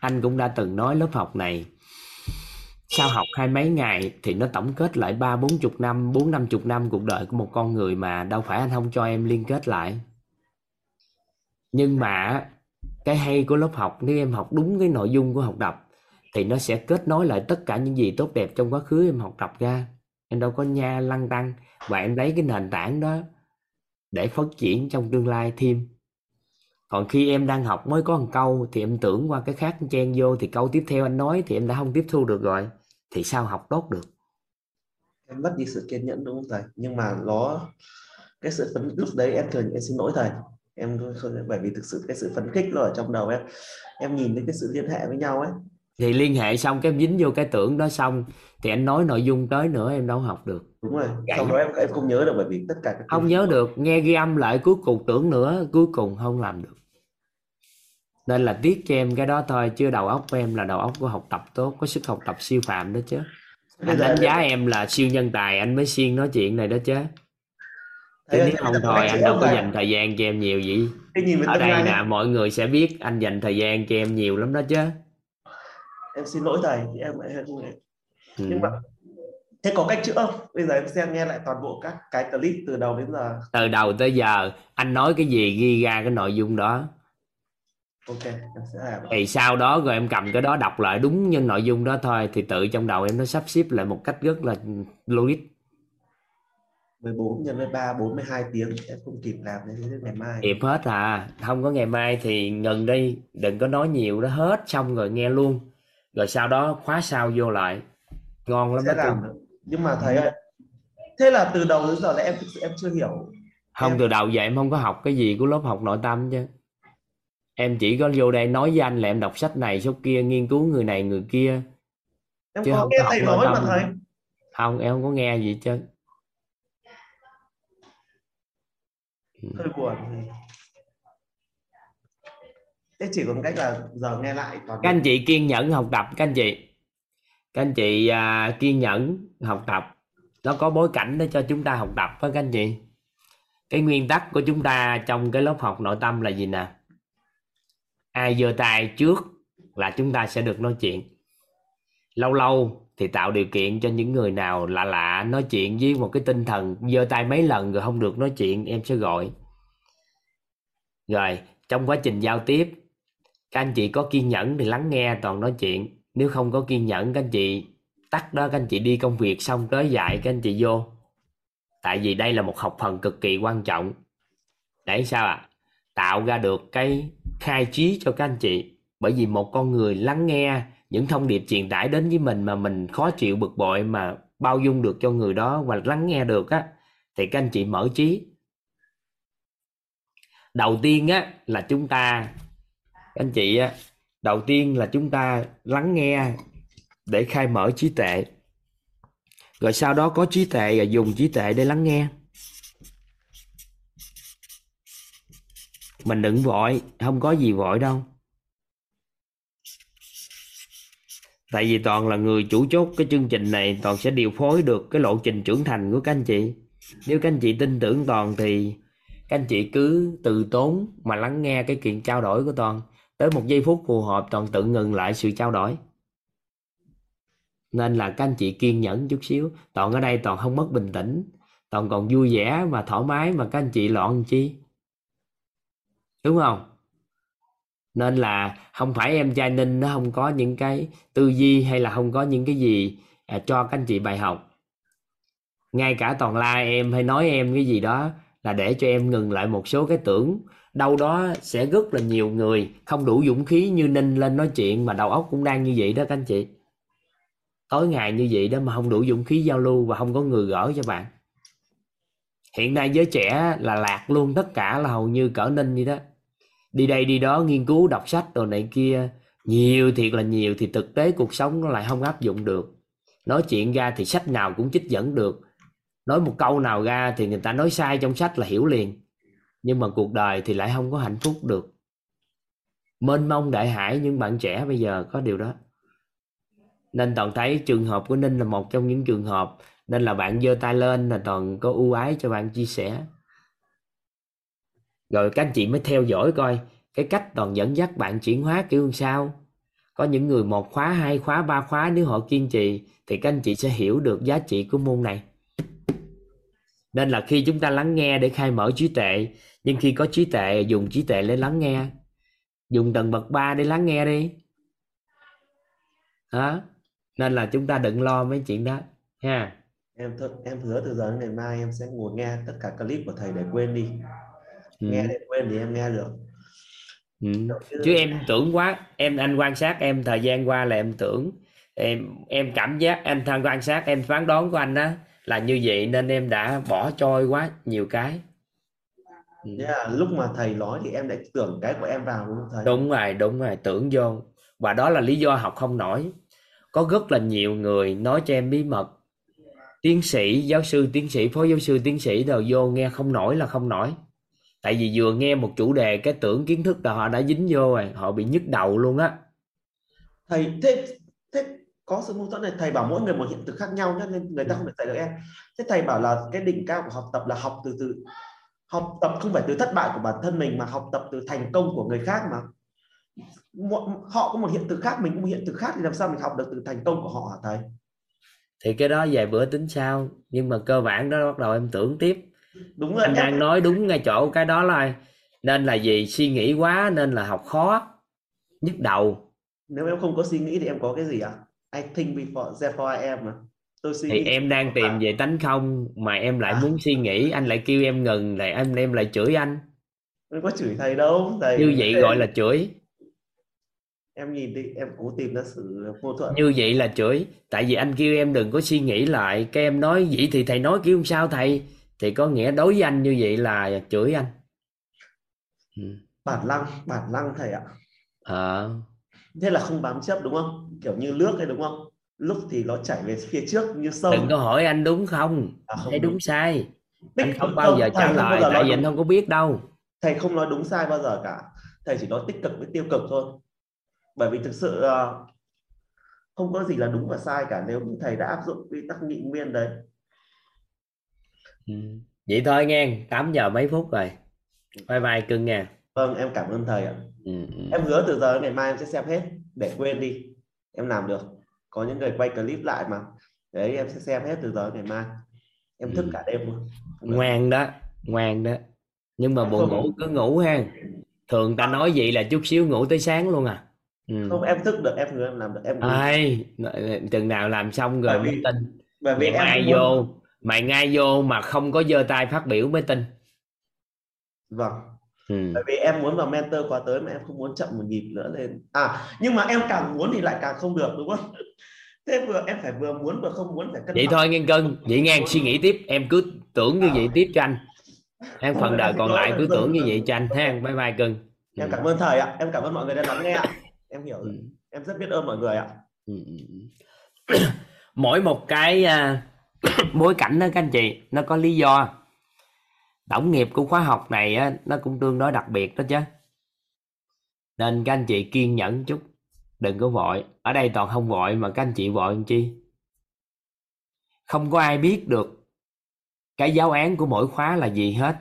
Anh cũng đã từng nói lớp học này sau học 20 mấy ngày thì nó tổng kết lại 30-40 năm, 40-50 năm cuộc đời của một con người mà, đâu phải anh không cho em liên kết lại. Nhưng mà cái hay của lớp học, nếu em học đúng cái nội dung của học tập thì nó sẽ kết nối lại tất cả những gì tốt đẹp trong quá khứ em học tập ra. Em đâu có nha lăng tăng, và em lấy cái nền tảng đó để phát triển trong tương lai thêm. Còn khi em đang học mới có một câu thì em tưởng qua cái khác chen vô, thì câu tiếp theo anh nói thì em đã không tiếp thu được rồi, thì sao học tốt được? Em mất đi sự kiên nhẫn đúng không thầy? Nhưng mà nó cái sự phấn lúc đấy em thường em xin lỗi thầy, em không, bởi vì thực sự cái sự phấn khích nó ở trong đầu em. Em nhìn thấy cái sự liên hệ với nhau ấy, thì liên hệ xong cái em dính vô cái tưởng đó, xong thì anh nói nội dung tới nữa em đâu học được. Đúng rồi. Sau đó em không nhớ được, bởi vì tất cả các không nhớ được, nghe ghi âm lại cuối cùng tưởng nữa, cuối cùng không làm được. Nên là tiếc cho em cái đó thôi, chứ đầu óc của em là đầu óc của học tập tốt, có sức học tập siêu phàm đó chứ. Anh đánh giá em là siêu nhân tài anh mới siêng nói chuyện này đó chứ. Thế nếu không thôi anh đâu có dành thời gian cho em nhiều vậy. Ở đây nè, mọi người sẽ biết anh dành thời gian cho em nhiều lắm đó chứ. Em xin lỗi thầy, em nhưng mà thế có cách chữa không? Bây giờ em sẽ nghe lại toàn bộ các cái clip từ đầu đến giờ. Từ đầu tới giờ anh nói cái gì ghi ra cái nội dung đó. Ok, em sẽ làm. Thì sau đó rồi em cầm cái đó đọc lại đúng như nội dung đó thôi, thì tự trong đầu em nó sắp xếp lại một cách rất là logic. 14 x 3, 42 tiếng em không kịp làm đến ngày mai. Kịp hết à? Không có ngày mai thì ngừng đi, đừng có nói nhiều đó, hết xong rồi nghe luôn. Rồi sau đó khóa sau vô lại. Ngon lắm đó. Nhưng mà thầy ơi, thế là từ đầu đến giờ là em chưa hiểu. Không, từ đầu vậy em không có học cái gì của lớp học nội tâm chứ. Em chỉ có vô đây nói với anh là em đọc sách này sách kia, nghiên cứu người này người kia. Em có nghe thầy nói mà thầy. Không, em không có nghe gì chứ. Hơi buồn. Thế chỉ còn cách là giờ nghe lại toàn. Các anh chị kiên nhẫn học tập, các anh chị kiên nhẫn học tập. Nó có bối cảnh để cho chúng ta học tập đó các anh chị. Cái nguyên tắc của chúng ta trong cái lớp học nội tâm là gì nè? Ai giơ tay trước là chúng ta sẽ được nói chuyện. Lâu lâu thì tạo điều kiện cho những người nào lạ lạ nói chuyện với một cái tinh thần giơ tay mấy lần rồi không được nói chuyện em sẽ gọi. Rồi trong quá trình giao tiếp, các anh chị có kiên nhẫn thì lắng nghe toàn nói chuyện. Nếu không có kiên nhẫn các anh chị tắt đó, các anh chị đi công việc xong tới dạy các anh chị vô. Tại vì đây là một học phần cực kỳ quan trọng. Để sao ạ? Tạo ra được cái khai trí cho các anh chị. Bởi vì một con người lắng nghe những thông điệp truyền tải đến với mình mà mình khó chịu bực bội mà bao dung được cho người đó và lắng nghe được á, thì các anh chị mở trí. Đầu tiên á là chúng ta, anh chị á, đầu tiên là chúng ta lắng nghe để khai mở trí tuệ. Rồi sau đó có trí tuệ rồi dùng trí tuệ để lắng nghe. Mình đừng vội, không có gì vội đâu. Tại vì toàn là người chủ chốt cái chương trình này, toàn sẽ điều phối được cái lộ trình trưởng thành của các anh chị. Nếu các anh chị tin tưởng toàn thì các anh chị cứ từ tốn mà lắng nghe cái chuyện trao đổi của toàn. Tới một giây phút phù hợp toàn tự ngừng lại sự trao đổi. Nên là các anh chị kiên nhẫn chút xíu. Toàn ở đây toàn không mất bình tĩnh, toàn còn vui vẻ và thoải mái mà các anh chị loạn chi, đúng không? Nên là không phải em trai Ninh nó không có những cái tư duy hay là không có những cái gì cho các anh chị bài học. Ngay cả toàn la em hay nói em cái gì đó là để cho em ngừng lại một số cái tưởng. Đâu đó sẽ rất là nhiều người không đủ dũng khí như Ninh lên nói chuyện mà đầu óc cũng đang như vậy đó các anh chị. Tối ngày như vậy đó mà không đủ dũng khí giao lưu và không có người gỡ cho bạn. Hiện nay giới trẻ là lạc luôn, tất cả là hầu như cỡ Ninh vậy đó. Đi đây đi đó nghiên cứu đọc sách đồ này kia, nhiều thiệt là nhiều, thì thực tế cuộc sống nó lại không áp dụng được. Nói chuyện ra thì sách nào cũng trích dẫn được. Nói một câu nào ra thì người ta nói sai trong sách là hiểu liền. Nhưng mà cuộc đời thì lại không có hạnh phúc được. Mênh mông đại hải, nhưng bạn trẻ bây giờ có điều đó. Nên toàn thấy trường hợp của Ninh là một trong những trường hợp. Nên là bạn giơ tay lên là toàn có ưu ái cho bạn chia sẻ. Rồi các anh chị mới theo dõi coi cái cách toàn dẫn dắt bạn chuyển hóa kiểu làm sao. Có những người 1 khóa, 2 khóa, 3 khóa nếu họ kiên trì thì các anh chị sẽ hiểu được giá trị của môn này. Nên là khi chúng ta lắng nghe để khai mở trí tuệ, nhưng khi có trí tuệ dùng trí tuệ để lắng nghe. Dùng tầng bậc 3 để lắng nghe đi. đó. Nên là chúng ta đừng lo mấy chuyện đó ha. Em hứa từ giờ đến ngày mai em sẽ ngồi nghe tất cả clip của thầy để quên đi. Nghe để quên thì em nghe được. Chứ em tưởng quá. Anh quan sát em thời gian qua là em tưởng, em cảm giác, anh quan sát em phán đoán của anh đó là như vậy, nên em đã bỏ trôi quá nhiều cái. Lúc mà thầy nói thì em lại tưởng cái của em vào đúng không thầy? Đúng rồi, tưởng vô. Và đó là lý do học không nổi. Có rất là nhiều người nói cho em bí mật, tiến sĩ, giáo sư, tiến sĩ, phó giáo sư, tiến sĩ đều vô nghe không nổi là không nổi. Tại vì vừa nghe một chủ đề cái tưởng kiến thức là họ đã dính vô rồi, họ bị nhức đầu luôn á. Thầy thế có sự mâu thuẫn này, thầy bảo mỗi người một hiện thực khác nhau nhá, nên người ta không thể dạy được em. Thế thầy bảo là cái đỉnh cao của học tập là học từ học tập không phải từ thất bại của bản thân mình mà học tập từ thành công của người khác mà. Họ có một hiện thực khác, mình có một hiện thực khác thì làm sao mình học được từ thành công của họ hả thầy? Thì cái đó vài bữa tính sao, nhưng mà cơ bản đó bắt đầu em tưởng tiếp. Đúng rồi, anh đang nói đúng ngay chỗ cái đó là, nên là vì suy nghĩ quá nên là học khó, nhức đầu. Nếu em không có suy nghĩ thì em có cái gì ạ? I think before I am mà. Tôi suy nghĩ. Thì em đang tìm về tánh không mà em lại muốn suy nghĩ, anh lại kêu em ngừng, lại em lại chửi anh. Em có chửi thầy đâu thầy. Như vậy gọi là chửi. Em nhìn đi, em cố tìm ra sự mâu thuẫn. Như vậy là chửi. Tại vì anh kêu em đừng có suy nghĩ lại, cái em nói vậy thì thầy nói kêu sao thầy, thì có nghĩa đối với anh như vậy là chửi anh. Bản năng thầy ạ. Thế là không bám chấp đúng không? Kiểu như nước đấy đúng không? Lúc thì nó chảy về phía trước như sông. Đừng có hỏi anh đúng không, hay đúng sai. Anh không bao giờ trả lời, tại vì anh không có biết đâu. Thầy không nói đúng sai bao giờ cả. Thầy chỉ nói tích cực với tiêu cực thôi. Bởi vì thực sự không có gì là đúng và sai cả, nếu như thầy đã áp dụng quy tắc nhị nguyên đấy. Vậy thôi nghe, 8 giờ mấy phút rồi. Bye bye cưng nha. Vâng, em cảm ơn thầy ạ. Em hứa từ giờ đến ngày mai em sẽ xem hết, để quên đi. Em làm được. Có những người quay clip lại mà. Đấy, em sẽ xem hết từ giờ đến ngày mai. Em thức cả đêm luôn. Ngoan đó. Nhưng mà buồn ngủ cứ ngủ ha. Thường ta nói vậy là chút xíu ngủ tới sáng luôn à. Không, em thức được, em hứa em làm được. Chừng nào làm xong rồi mới tin. Bởi vì mày ngay vô mà không có giơ tay phát biểu mới tin. Vâng. Bởi vì em muốn vào mentor khóa tới mà em không muốn chậm một nhịp nữa lên. Nhưng mà em càng muốn thì lại càng không được đúng không? Thế vừa em phải vừa muốn vừa không muốn phải cân bằng. Vậy thôi nghe cưng, vậy nghe suy nghĩ tiếp, em cứ tưởng như vậy tiếp cho anh. Em phần đời còn lại cứ tưởng như vậy cho anh ha. Bye bye cưng. Em cảm ơn thầy ạ, em cảm ơn mọi người đã lắng nghe ạ. Em hiểu, em rất biết ơn mọi người ạ. Mỗi một cái bối cảnh đó các anh chị, nó có lý do. Tổng nghiệp của khóa học này á, nó cũng tương đối đặc biệt đó chứ. Nên các anh chị kiên nhẫn chút, đừng có vội. Ở đây toàn không vội mà các anh chị vội làm chi. Không có ai biết được cái giáo án của mỗi khóa là gì hết.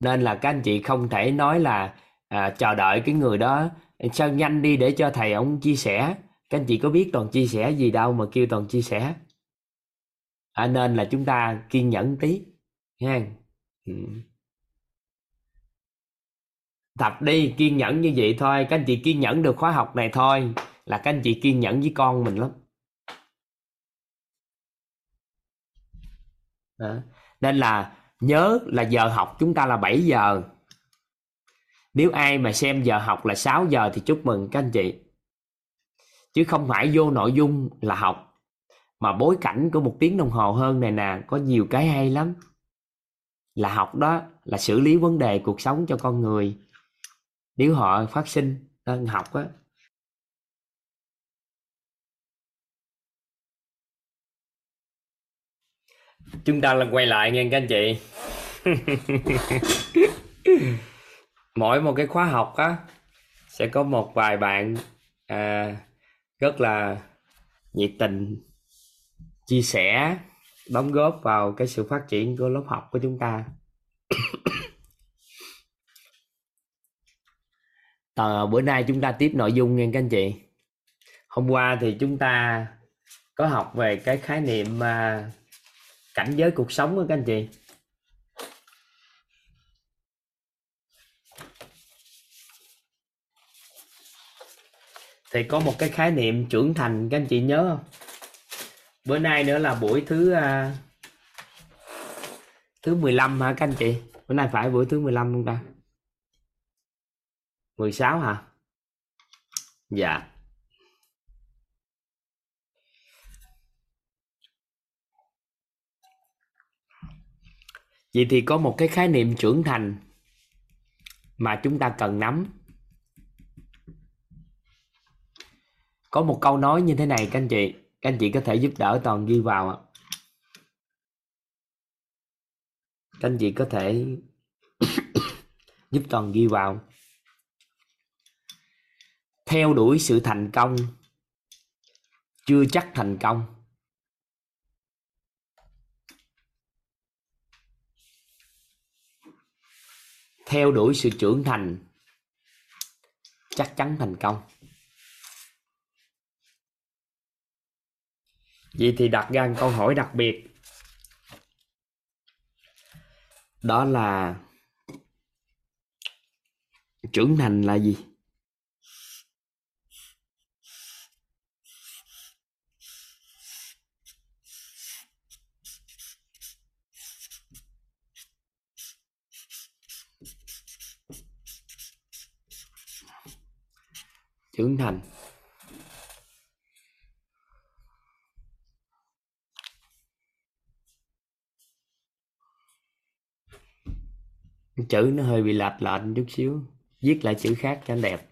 Nên là các anh chị không thể nói là chờ đợi cái người đó sao nhanh đi để cho thầy ông chia sẻ. Các anh chị có biết toàn chia sẻ gì đâu mà kêu toàn chia sẻ. Nên là chúng ta kiên nhẫn tí nha. Tập đi, kiên nhẫn như vậy thôi. Các anh chị kiên nhẫn được khóa học này thôi là các anh chị kiên nhẫn với con mình lắm đó. Nên là nhớ là giờ học chúng ta là 7 giờ. Nếu ai mà xem giờ học là 6 giờ thì chúc mừng các anh chị. Chứ không phải vô nội dung là học, mà bối cảnh của một tiếng đồng hồ hơn này nè, có nhiều cái hay lắm. Là học đó, là xử lý vấn đề cuộc sống cho con người nếu họ phát sinh, học á. Chúng ta là quay lại nghe các anh chị. Mỗi một cái khóa học á sẽ có một vài bạn rất là nhiệt tình chia sẻ, đóng góp vào cái sự phát triển của lớp học của chúng ta. Bữa nay chúng ta tiếp nội dung nha các anh chị. Hôm qua thì chúng ta có học về cái khái niệm cảnh giới cuộc sống đó các anh chị. thì có một cái khái niệm trưởng thành, các anh chị nhớ không? Bữa nay nữa là buổi thứ 15 hả các anh chị? Bữa nay phải buổi thứ 15 không ta? 16 hả? Dạ. Vậy thì có một cái khái niệm trưởng thành mà chúng ta cần nắm. Có một câu nói như thế này các anh chị, các anh chị có thể giúp đỡ Toàn ghi vào ạ. Các anh chị có thể giúp Toàn ghi vào. Theo đuổi sự thành công chưa chắc thành công. Theo đuổi sự trưởng thành chắc chắn thành công. Vậy thì đặt ra một câu hỏi đặc biệt, đó là trưởng thành là gì? Trưởng thành. Chữ nó hơi bị lệch lệch chút xíu, viết lại chữ khác cho nó đẹp.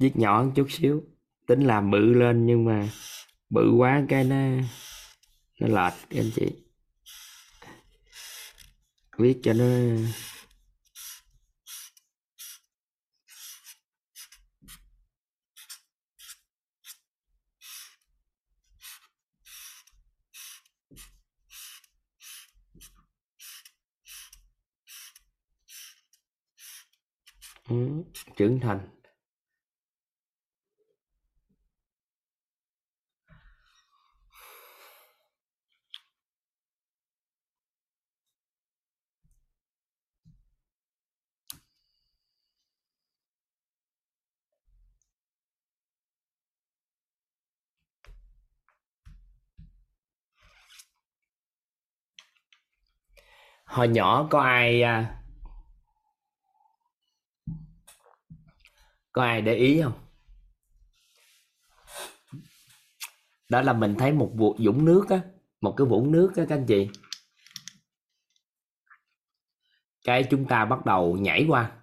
Viết nhỏ chút xíu, tính làm bự lên nhưng mà bự quá cái nó lệch các anh chị. Viết cho nó trưởng thành. Hồi nhỏ có ai để ý không? Đó là mình thấy một vũng nước á, một cái vũng nước á các anh chị. Cái chúng ta bắt đầu nhảy qua.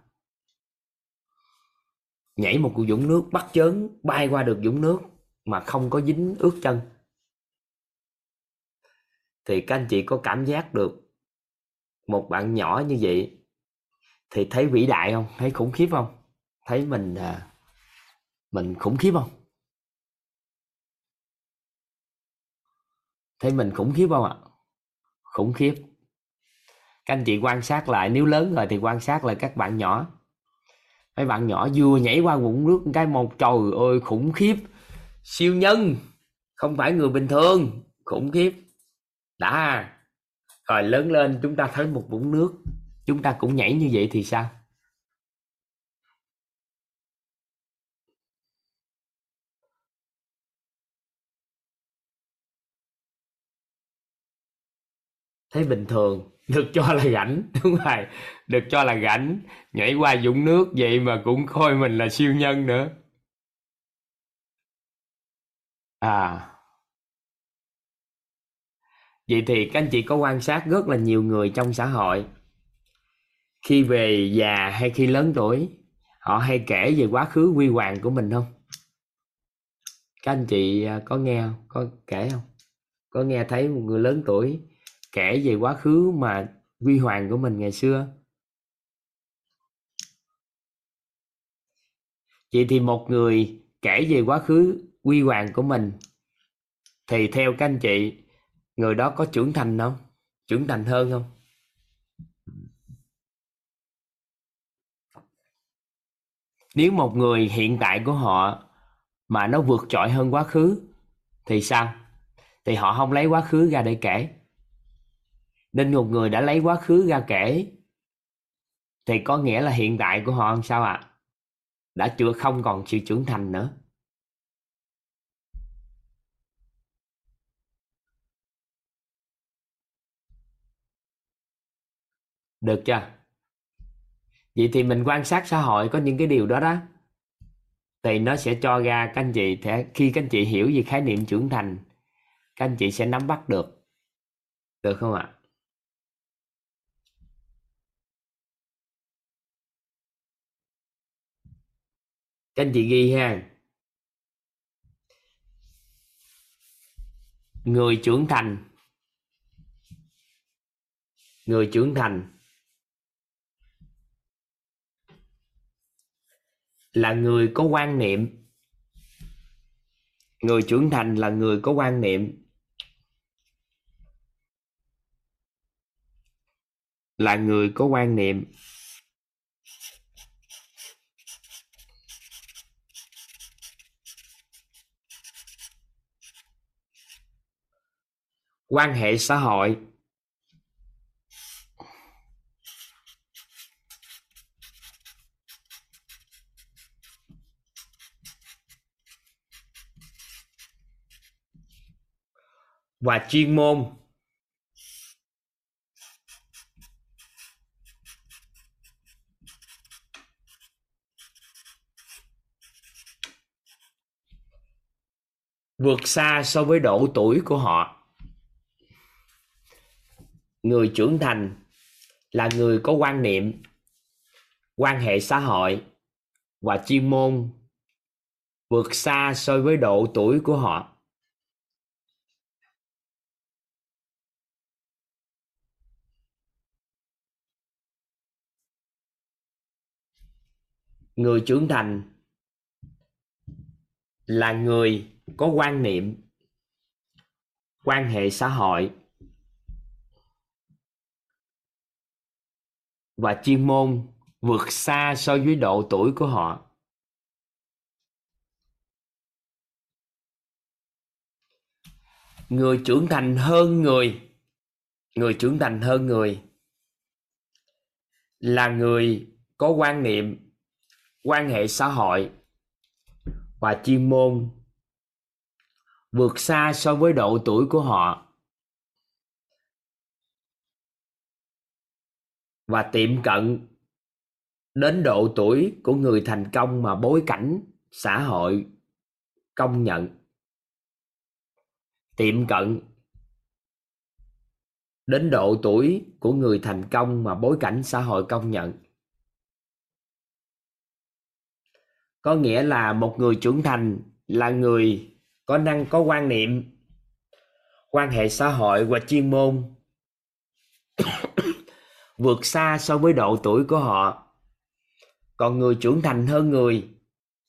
Nhảy một cái vũng nước bắt chớn bay qua được vũng nước mà không có dính ướt chân. Thì các anh chị có cảm giác được một bạn nhỏ như vậy thì thấy vĩ đại không? Thấy khủng khiếp không? Thấy mình khủng khiếp không? Thấy mình khủng khiếp không ạ? Khủng khiếp. Các anh chị quan sát lại, nếu lớn rồi thì quan sát lại các bạn nhỏ. Mấy bạn nhỏ vừa nhảy qua vũng nước cái một trời ơi khủng khiếp, siêu nhân, không phải người bình thường, khủng khiếp. Đã. Rồi lớn lên chúng ta thấy một vũng nước, chúng ta cũng nhảy như vậy thì sao? Thấy bình thường, được cho là rảnh, đúng rồi, được cho là rảnh, nhảy qua vũng nước vậy mà cũng coi mình là siêu nhân nữa. À, vậy thì các anh chị có quan sát rất là nhiều người trong xã hội, khi về già hay khi lớn tuổi, họ hay kể về quá khứ huy hoàng của mình không? Các anh chị có nghe không? Có kể không? Có nghe thấy một người lớn tuổi kể về quá khứ mà huy hoàng của mình ngày xưa. Vậy thì một người kể về quá khứ huy hoàng của mình thì theo các anh chị, người đó có trưởng thành không? Trưởng thành hơn không? Nếu một người hiện tại của họ mà nó vượt trội hơn quá khứ thì sao? Thì họ không lấy quá khứ ra để kể. Nên một người đã lấy quá khứ ra kể thì có nghĩa là hiện tại của họ làm sao ạ? đã chưa không còn sự trưởng thành nữa. Được chưa? Vậy thì mình quan sát xã hội có những cái điều đó đó, thì nó sẽ cho ra các anh chị, khi các anh chị hiểu về khái niệm trưởng thành, các anh chị sẽ nắm bắt được. Được không ạ? Các anh chị ghi ha. Người trưởng thành là người có quan niệm. Người trưởng thành là người có quan niệm, là người có quan niệm. Quan hệ xã hội, và chuyên môn. Vượt xa so với độ tuổi của họ. Người trưởng thành là người có quan niệm, quan hệ xã hội và chuyên môn vượt xa so với độ tuổi của họ. Người trưởng thành là người có quan niệm, quan hệ xã hội và chuyên môn vượt xa so với độ tuổi của họ. Người trưởng thành hơn người là người có quan niệm, quan hệ xã hội và chuyên môn vượt xa so với độ tuổi của họ và tiệm cận đến độ tuổi của người thành công mà bối cảnh xã hội công nhận. Tiệm cận đến độ tuổi của người thành công mà bối cảnh xã hội công nhận. Có nghĩa là một người trưởng thành là người có quan niệm, quan hệ xã hội và chuyên môn vượt xa so với độ tuổi của họ. Còn người trưởng thành hơn người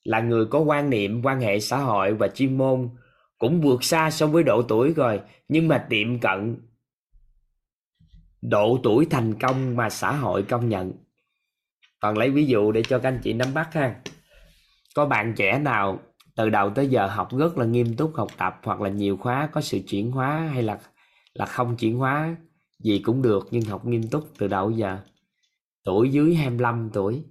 là người có quan niệm, quan hệ xã hội và chuyên môn cũng vượt xa so với độ tuổi rồi, nhưng mà tiệm cận độ tuổi thành công mà xã hội công nhận. Còn lấy ví dụ để cho các anh chị nắm bắt ha. Có bạn trẻ nào từ đầu tới giờ học rất là nghiêm túc học tập, hoặc là nhiều khóa có sự chuyển hóa, hay là không chuyển hóa gì cũng được, nhưng học nghiêm túc từ đầu tới giờ, tuổi dưới 25 tuổi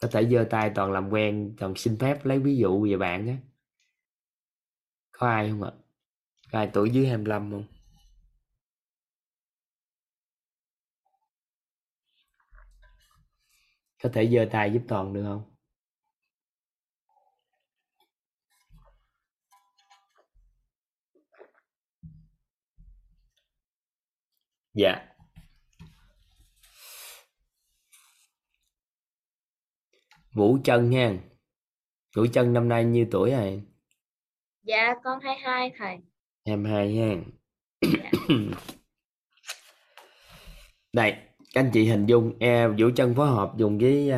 có thể giơ tay, toàn làm quen, toàn xin phép lấy ví dụ về bạn á. Có ai không ạ? Có ai tuổi dưới 25 không? Có thể giơ tay giúp toàn được không? Dạ. Vũ Trân nha. Vũ Trân năm nay nhiêu tuổi rồi? Dạ con 22 thầy. 22 ha. Dạ. Đây, các anh chị hình dung Vũ Trân phối hợp dùng với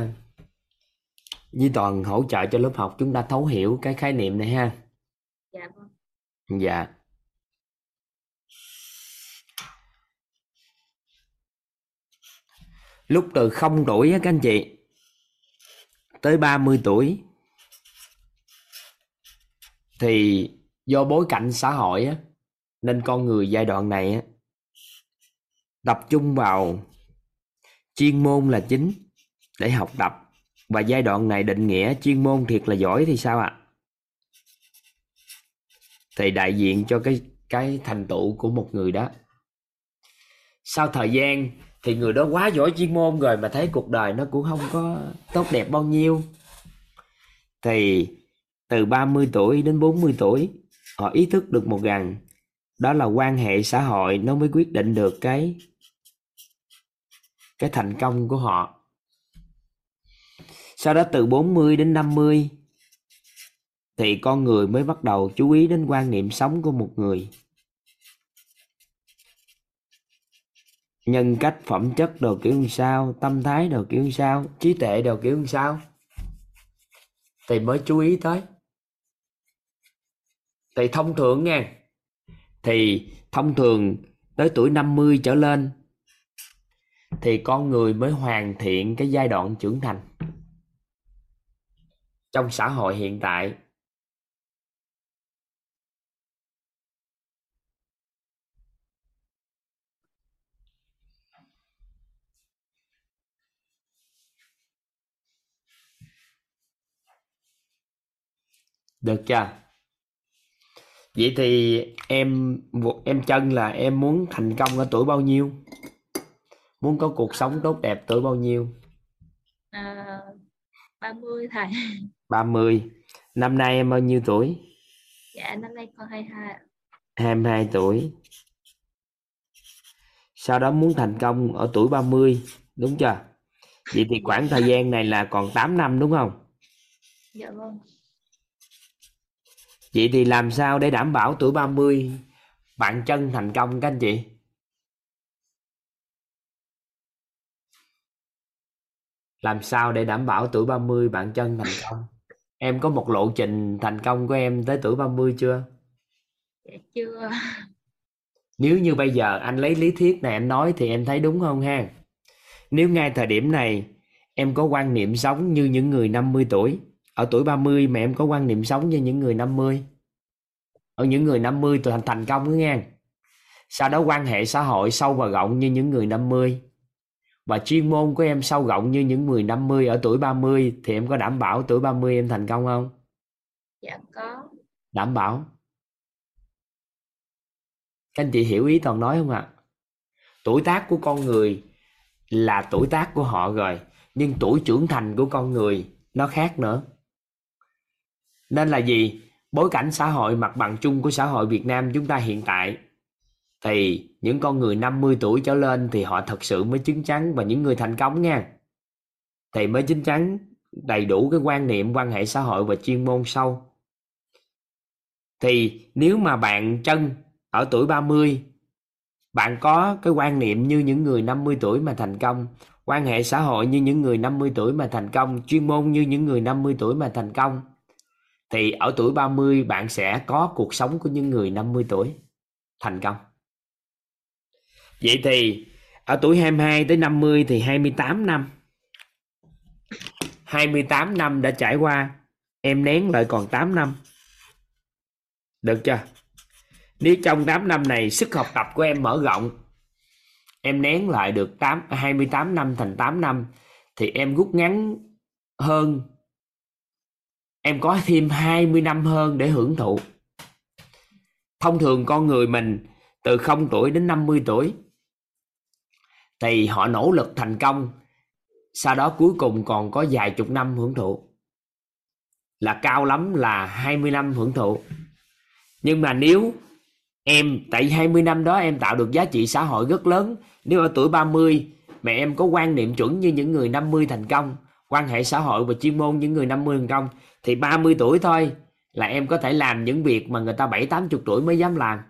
Toàn hỗ trợ cho lớp học chúng ta thấu hiểu cái khái niệm này ha. Dạ. Dạ. Lúc từ 0 tuổi các anh chị tới 30 tuổi thì do bối cảnh xã hội á, nên con người giai đoạn này á, tập trung vào chuyên môn là chính để học tập, Và giai đoạn này định nghĩa chuyên môn thiệt là giỏi thì sao ạ? Thì đại diện cho cái thành tựu của một người đó. Sau thời gian thì người đó quá giỏi chuyên môn rồi mà thấy cuộc đời nó cũng không có tốt đẹp bao nhiêu. Thì từ 30 tuổi đến 40 tuổi họ ý thức được một rằng đó là quan hệ xã hội nó mới quyết định được cái thành công của họ. Sau đó từ 40 đến 50 thì con người mới bắt đầu chú ý đến quan niệm sống của một người. Nhân cách, phẩm chất đồ kiểu như sao, tâm thái đồ kiểu như sao, trí tuệ đồ kiểu như sao thì mới chú ý tới. Thì thông thường nha, thì thông thường tới tuổi 50 trở lên thì con người mới hoàn thiện cái giai đoạn trưởng thành trong xã hội hiện tại. Được chưa? Vậy thì em Trân là em muốn thành công ở tuổi bao nhiêu? Muốn có cuộc sống tốt đẹp tuổi bao nhiêu? 30 thầy. 30. Năm nay em bao nhiêu tuổi? Dạ năm nay con 22. 22 tuổi. Sau đó muốn thành công ở tuổi 30, đúng chưa? Vậy thì khoảng thời gian này là còn 8 năm đúng không? Dạ vâng. Vậy thì làm sao để đảm bảo tuổi 30 bạn Trân thành công các anh chị? Làm sao để đảm bảo tuổi 30 bạn Trân thành công? Em có một lộ trình thành công của em tới tuổi 30 chưa? Dạ chưa. Nếu như bây giờ anh lấy lý thuyết này anh nói thì em thấy đúng không ha? Nếu ngay thời điểm này em có quan niệm sống như những người 50 tuổi, ở tuổi 30 mà em có quan niệm sống như những người 50, ở những người 50 thì thành công đó nha. Sau đó quan hệ xã hội sâu và rộng như những người 50, và chuyên môn của em sâu rộng như những người 50 ở tuổi 30, thì em có đảm bảo tuổi 30 em thành công không? Dạ có. Đảm bảo. Các anh chị hiểu ý Toàn nói không ạ? Tuổi tác của con người là tuổi tác của họ rồi, nhưng tuổi trưởng thành của con người nó khác nữa. Nên là gì? Bối cảnh xã hội, mặt bằng chung của xã hội Việt Nam chúng ta hiện tại thì những con người 50 tuổi trở lên thì họ thật sự mới chín chắn, và những người thành công nha thì mới chín chắn đầy đủ cái quan niệm, quan hệ xã hội và chuyên môn sâu. Thì nếu mà bạn Trân ở tuổi 30 bạn có cái quan niệm như những người 50 tuổi mà thành công, quan hệ xã hội như những người 50 tuổi mà thành công, chuyên môn như những người 50 tuổi mà thành công, thì ở tuổi 30 bạn sẽ có cuộc sống của những người 50 tuổi thành công. Vậy thì ở tuổi 22 tới 50 thì 28 năm. 28 năm đã trải qua, em nén lại còn 8 năm. Được chưa? Nếu trong 8 năm này sức học tập của em mở rộng, em nén lại được 28 năm thành 8 năm, thì em rút ngắn hơn, em có thêm 20 năm hơn để hưởng thụ. Thông thường con người mình từ 0 tuổi đến 50 tuổi thì họ nỗ lực thành công, sau đó cuối cùng còn có vài chục năm hưởng thụ, là cao lắm là 20 năm hưởng thụ. Nhưng mà nếu em, tại 20 năm đó em tạo được giá trị xã hội rất lớn, nếu ở tuổi 30 mà em có quan niệm chuẩn như những người 50 thành công, quan hệ xã hội và chuyên môn những người 50 thành công, thì 30 tuổi thôi là em có thể làm những việc mà người ta 70-80 tuổi mới dám làm.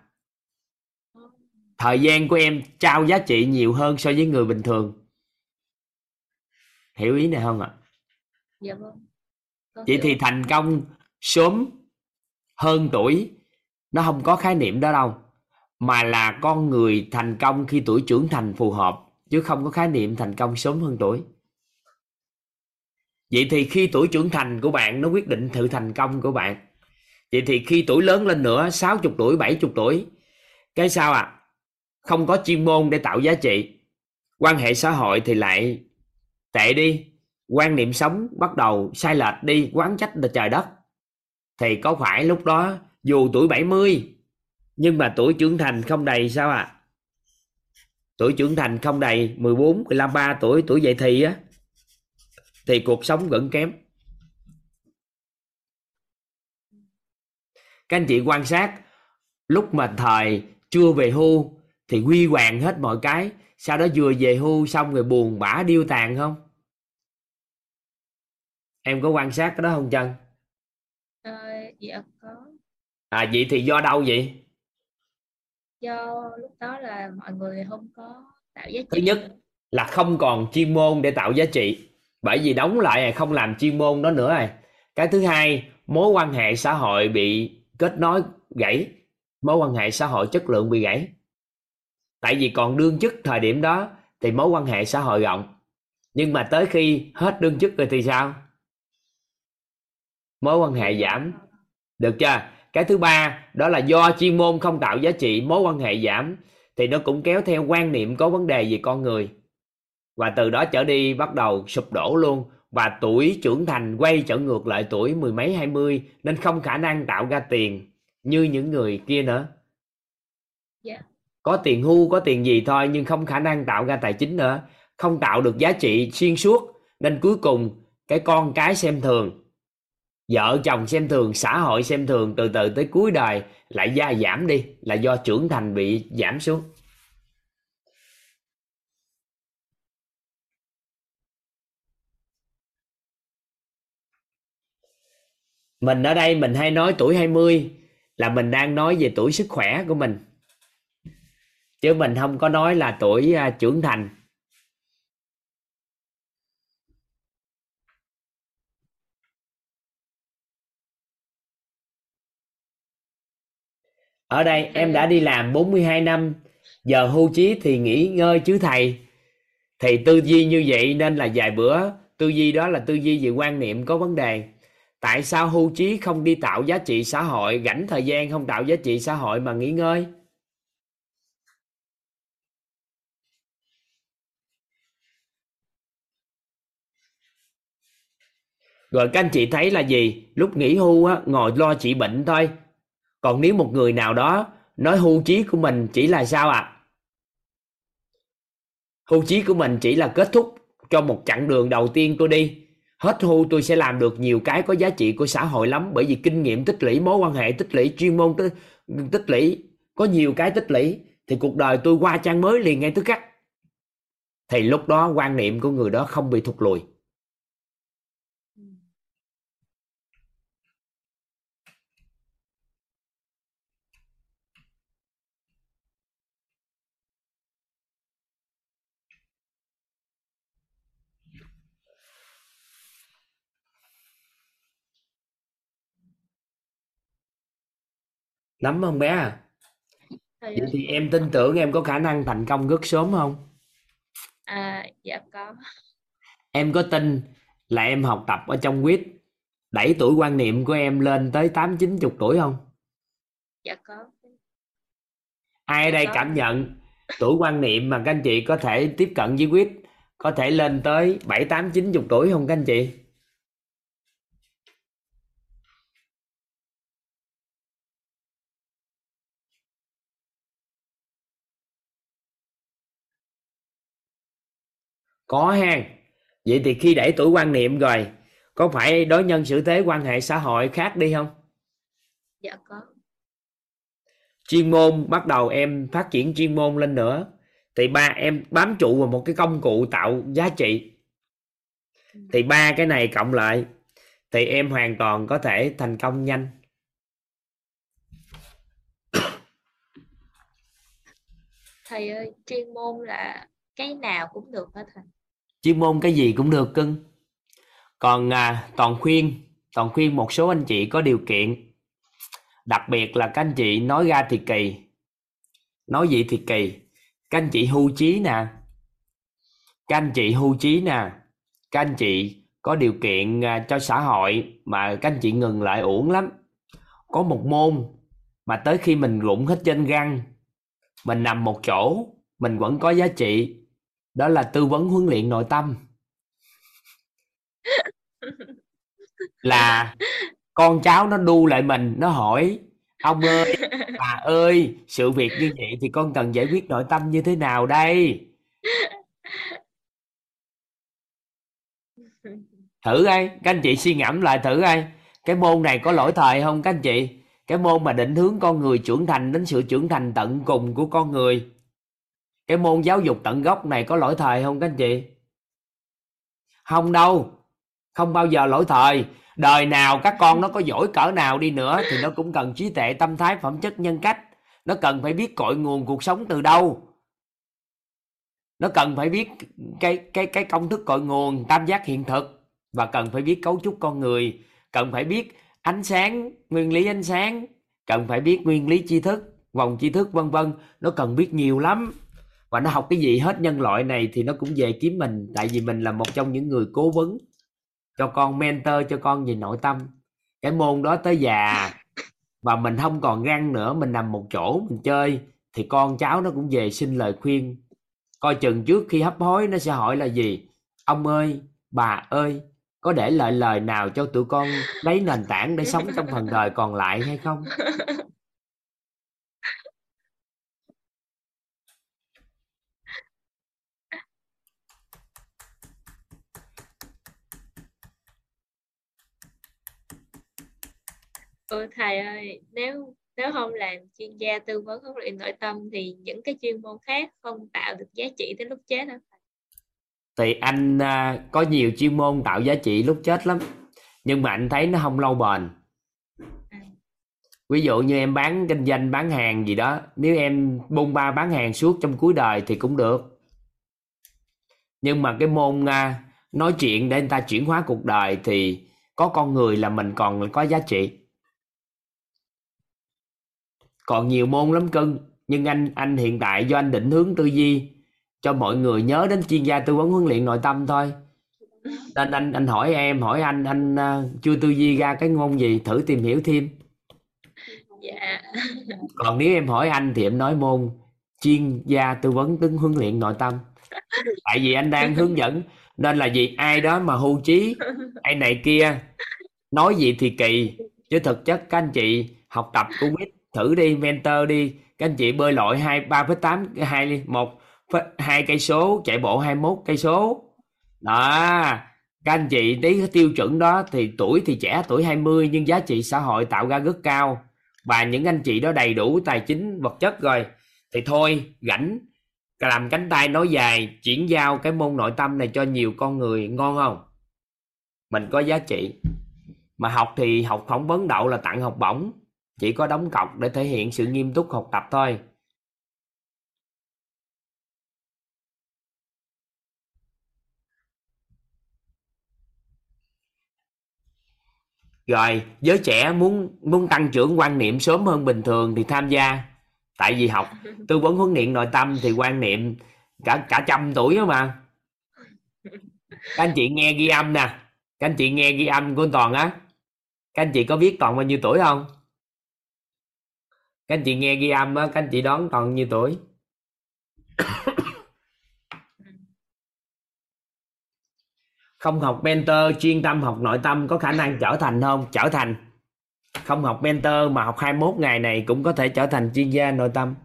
Thời gian của em trao giá trị nhiều hơn so với người bình thường. Hiểu ý này không ạ? Dạ vâng. Vậy thì thành công sớm hơn tuổi nó không có khái niệm đó đâu, mà là con người thành công khi tuổi trưởng thành phù hợp, chứ không có khái niệm thành công sớm hơn tuổi. Vậy thì khi tuổi trưởng thành của bạn nó quyết định sự thành công của bạn. Vậy thì khi tuổi lớn lên nữa, 60 tuổi, 70 tuổi, cái sao ạ? Không có chuyên môn để tạo giá trị, quan hệ xã hội thì lại tệ đi, quan niệm sống bắt đầu sai lệch đi, oán trách trời đất, thì có phải lúc đó dù tuổi 70 nhưng mà tuổi trưởng thành không đầy sao ạ? Tuổi trưởng thành không đầy 14, 15, 3 tuổi, tuổi dậy thì á, thì cuộc sống vẫn kém. Các anh chị quan sát, lúc mà thời chưa về hưu thì huy hoàng hết mọi cái, sau đó vừa về hưu xong rồi buồn bã điêu tàn không? Em có quan sát cái đó không Trân? Dạ có. À vậy thì do đâu vậy? Do lúc đó là mọi người không có tạo giá trị. Thứ nhất là không còn chuyên môn để tạo giá trị, bởi vì đóng lại không làm chuyên môn đó nữa rồi. Cái thứ hai, mối quan hệ xã hội bị kết nối gãy, mối quan hệ xã hội chất lượng bị gãy. Tại vì còn đương chức thời điểm đó thì mối quan hệ xã hội rộng, nhưng mà tới khi hết đương chức rồi thì sao? Mối quan hệ giảm, được chưa? Cái thứ ba đó là do chuyên môn không tạo giá trị, mối quan hệ giảm, thì nó cũng kéo theo quan niệm có vấn đề về con người, và từ đó trở đi bắt đầu sụp đổ luôn. Và tuổi trưởng thành quay trở ngược lại tuổi mười mấy 20, nên không khả năng tạo ra tiền như những người kia nữa. Yeah. Có tiền hưu, có tiền gì thôi, nhưng không khả năng tạo ra tài chính nữa, không tạo được giá trị xuyên suốt. Nên cuối cùng cái con cái xem thường, vợ chồng xem thường, xã hội xem thường, từ từ tới cuối đời lại gia giảm đi, là do trưởng thành bị giảm xuống. Mình ở đây mình hay nói tuổi 20 là mình đang nói về tuổi sức khỏe của mình, chứ mình không có nói là tuổi trưởng thành. Ở đây em đã đi làm 42 năm, giờ hưu trí thì nghỉ ngơi chứ thầy. Thì tư duy như vậy nên là vài bữa tư duy đó là tư duy về quan niệm có vấn đề. Tại sao hưu trí không đi tạo giá trị xã hội, rảnh thời gian không tạo giá trị xã hội mà nghỉ ngơi? Rồi các anh chị thấy là gì? Lúc nghỉ hưu á, ngồi lo trị bệnh thôi. Còn nếu một người nào đó nói hưu trí của mình chỉ là sao ạ? Hưu trí của mình chỉ là kết thúc cho một chặng đường đầu tiên tôi đi. Hết hưu tôi sẽ làm được nhiều cái có giá trị của xã hội lắm, bởi vì kinh nghiệm tích lũy, mối quan hệ tích lũy, chuyên môn tích lũy, có nhiều cái tích lũy, thì cuộc đời tôi qua trang mới liền ngay tức khắc. Thì lúc đó quan niệm của người đó không bị thụt lùi. Lắm không bé à? Vậy thì em tin tưởng em có khả năng thành công rất sớm không? Dạ có. Em có tin là em học tập ở trong quýt đẩy tuổi quan niệm của em lên tới 80-90 tuổi không? Dạ có. Ai ở đây cảm nhận tuổi quan niệm mà các anh chị có thể tiếp cận với quýt có thể lên tới 7-80-90 tuổi không các anh chị? Có ha. Vậy thì khi đẩy tuổi quan niệm rồi, có phải đối nhân xử thế quan hệ xã hội khác đi không? Dạ có. Chuyên môn bắt đầu em phát triển chuyên môn lên nữa, thì ba em bám trụ vào một cái công cụ tạo giá trị. Thì ba cái này cộng lại thì em hoàn toàn có thể thành công nhanh. Thầy ơi, chuyên môn là cái nào cũng được hả thầy? Chuyên môn cái gì cũng được cưng. Còn toàn khuyên một số anh chị có điều kiện, đặc biệt là các anh chị nói ra thì kỳ, nói gì thì kỳ. Các anh chị hưu trí nè, các anh chị có điều kiện cho xã hội mà các anh chị ngừng lại uổng lắm. Có một môn mà tới khi mình rụng hết trên răng, mình nằm một chỗ mình vẫn có giá trị, đó là tư vấn huấn luyện nội tâm. là con cháu nó đu lại mình, nó hỏi ông ơi, bà ơi, sự việc như vậy thì con cần giải quyết nội tâm như thế nào đây? Thử ai, các anh chị suy ngẫm lại thử ai, cái môn này có lỗi thời không các anh chị? Cái môn mà định hướng con người trưởng thành đến sự trưởng thành tận cùng của con người, cái môn giáo dục tận gốc này có lỗi thời không các anh chị? Không đâu, không bao giờ lỗi thời. Đời nào các con nó có giỏi cỡ nào đi nữa thì nó cũng cần trí tuệ, tâm thái, phẩm chất, nhân cách. Nó cần phải biết cội nguồn cuộc sống từ đâu, nó cần phải biết cái công thức cội nguồn tam giác hiện thực, và cần phải biết cấu trúc con người, cần phải biết ánh sáng, nguyên lý ánh sáng, cần phải biết nguyên lý tri thức, vòng tri thức, vân vân. Nó cần biết nhiều lắm, và nó học cái gì hết nhân loại này thì nó cũng về kiếm mình, tại vì mình là một trong những người cố vấn cho con, mentor cho con về nội tâm. Cái môn đó tới già và mình không còn răng nữa, mình nằm một chỗ mình chơi thì con cháu nó cũng về xin lời khuyên. Coi chừng trước khi hấp hối nó sẽ hỏi là gì? Ông ơi, bà ơi, có để lại lời nào cho tụi con lấy nền tảng để sống trong phần đời còn lại hay không? Ôi thầy ơi, nếu không làm chuyên gia tư vấn huấn luyện nội tâm thì những cái chuyên môn khác không tạo được giá trị tới lúc chết hả thầy? Thì anh có nhiều chuyên môn tạo giá trị lúc chết lắm, nhưng mà anh thấy nó không lâu bền. Ví dụ như em bán kinh doanh, bán hàng gì đó, nếu em bung ba bán hàng suốt trong cuối đời thì cũng được. Nhưng mà cái môn nói chuyện để người ta chuyển hóa cuộc đời thì có con người là mình còn có giá trị. Còn nhiều môn lắm cưng, nhưng anh hiện tại do anh định hướng tư duy cho mọi người nhớ đến chuyên gia tư vấn huấn luyện nội tâm thôi. Nên anh hỏi em, hỏi anh chưa tư duy ra cái ngôn gì, thử tìm hiểu thêm. Yeah. Còn nếu em hỏi anh thì em nói môn chuyên gia tư vấn tướng huấn luyện nội tâm. Tại vì anh đang hướng dẫn, nên là gì ai đó mà hưu trí, ai này kia, nói gì thì kỳ, chứ thực chất các anh chị học tập của biết thử đi, mentor đi, các anh chị bơi lội 2 3,8 2 1 2 cây số, chạy bộ 21 cây số. Đó, các anh chị thấy tiêu chuẩn đó thì tuổi thì trẻ, tuổi 20 nhưng giá trị xã hội tạo ra rất cao. Và những anh chị đó đầy đủ tài chính vật chất rồi thì thôi, rảnh làm cánh tay nói dài, chuyển giao cái môn nội tâm này cho nhiều con người, ngon không? Mình có giá trị. Mà học thì học phỏng vấn đậu là tặng học bổng, chỉ có đóng cọc để thể hiện sự nghiêm túc học tập thôi. Rồi, giới trẻ muốn tăng trưởng quan niệm sớm hơn bình thường thì tham gia. Tại vì học tư vấn huấn luyện nội tâm thì quan niệm cả 100 tuổi đó mà. Các anh chị nghe ghi âm nè, các anh chị nghe ghi âm của anh Toàn á. Các anh chị có biết Toàn bao nhiêu tuổi không? Các anh chị nghe ghi âm á, các anh chị đoán Toàn nhiêu tuổi? Không học mentor, chuyên tâm học nội tâm có khả năng trở thành không? Trở thành. Không học mentor mà học 21 ngày này cũng có thể trở thành chuyên gia nội tâm.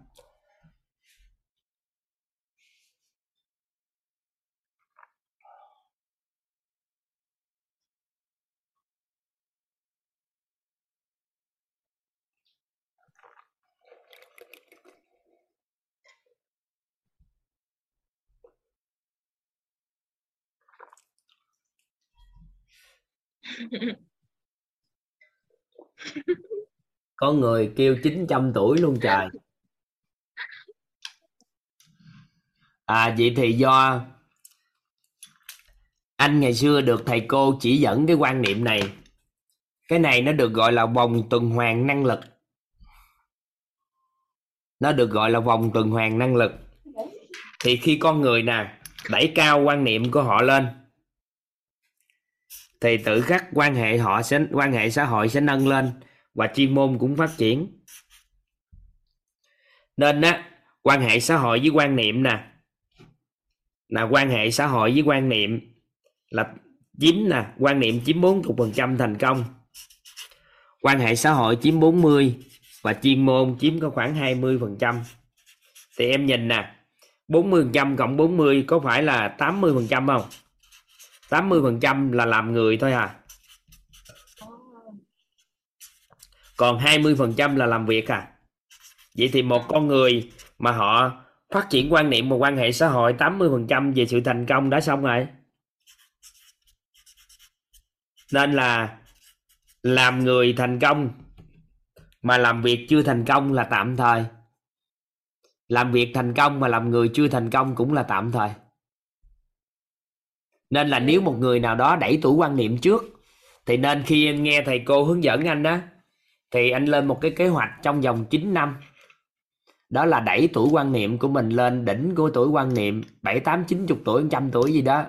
Có người kêu 900 tuổi luôn trời. À vậy thì do anh ngày xưa được thầy cô chỉ dẫn cái quan niệm này. Cái này nó được gọi là vòng tuần hoàn năng lực. Nó được gọi là vòng tuần hoàn năng lực. Thì khi con người nè đẩy cao quan niệm của họ lên thì tự khắc quan hệ xã hội sẽ nâng lên và chuyên môn cũng phát triển. Nên á, quan hệ xã hội với quan niệm nè, là quan hệ xã hội với quan niệm là dính nè, quan niệm chiếm 40% thành công, quan hệ xã hội chiếm 40% và chuyên môn chiếm có khoảng 20%. Thì em nhìn nè, 40% cộng 40 có phải là 80% không? 80% là làm người thôi à, còn 20% là làm việc à. Vậy thì một con người mà họ phát triển quan niệm và quan hệ xã hội 80% về sự thành công đã xong rồi. Nên là làm người thành công mà làm việc chưa thành công là tạm thời, làm việc thành công mà làm người chưa thành công cũng là tạm thời. Nên là nếu một người nào đó đẩy tủ quan niệm trước, thì nên khi anh nghe thầy cô hướng dẫn anh đó, thì anh lên một cái kế hoạch trong vòng 9 năm. Đó là đẩy tuổi quan niệm của mình lên đỉnh của tuổi quan niệm 7, 8, 90 tuổi, 100 tuổi gì đó.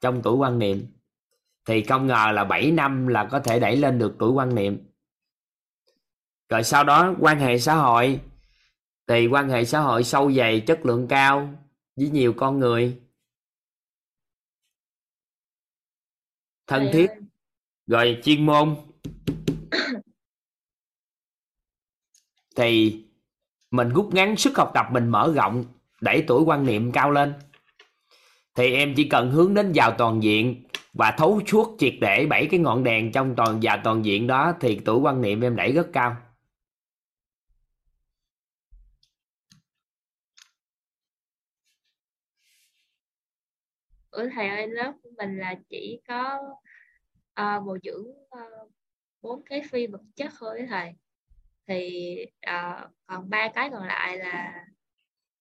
Trong tuổi quan niệm thì không ngờ là 7 năm là có thể đẩy lên được tuổi quan niệm. Rồi sau đó quan hệ xã hội, thì quan hệ xã hội sâu dày, chất lượng cao với nhiều con người thân thiết. Rồi chuyên môn thì mình rút ngắn, sức học tập mình mở rộng, đẩy tuổi quan niệm cao lên. Thì em chỉ cần hướng đến vào toàn diện và thấu suốt triệt để 7 cái ngọn đèn trong vào toàn diện đó, thì tuổi quan niệm em đẩy rất cao. Ủa thầy ơi, lớp của mình là chỉ có bồi dưỡng 4 cái phi vật chất thôi thầy. Thì còn 3 cái còn lại là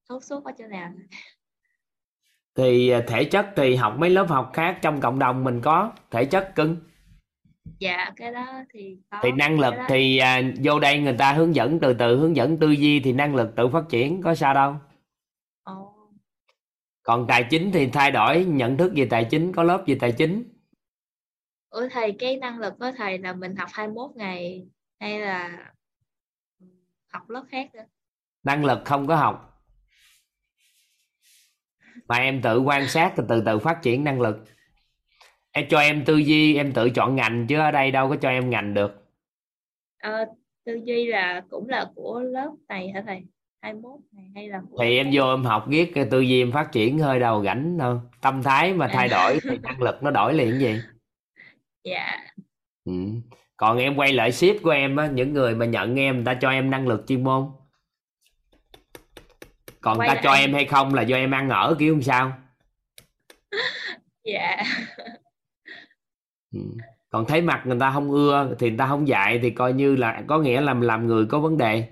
thấu suốt ở chỗ nào? Thì thể chất thì học mấy lớp học khác trong cộng đồng mình có thể chất cưng. Dạ cái đó thì có. Thì năng lực thì vô đây người ta hướng dẫn từ từ, hướng dẫn tư duy thì năng lực tự phát triển, có sao đâu. Ồ. Còn tài chính thì thay đổi nhận thức về tài chính, có lớp về tài chính. Ủa thầy, cái năng lực của thầy là mình học 21 ngày hay là học lớp khác nữa? Năng lực không có học, mà em tự quan sát rồi từ từ phát triển năng lực. Em cho em tư duy, em tự chọn ngành, chứ ở đây đâu có cho em ngành được. Tư duy là cũng là của lớp này hả thầy? 21 này hay là của... Thì em vô em học viết tư duy em phát triển, hơi đầu rảnh thôi. Tâm thái mà thay đổi thì năng lực nó đổi liền gì. Dạ. Ừ. Còn em quay lại ship của em á, những người mà nhận em, người ta cho em năng lực chuyên môn. Còn người ta cho em hay không là do em ăn ở kiểu không sao. Dạ. Yeah. Ừ. Còn thấy mặt người ta không ưa thì người ta không dạy, thì coi như là có nghĩa là làm người có vấn đề.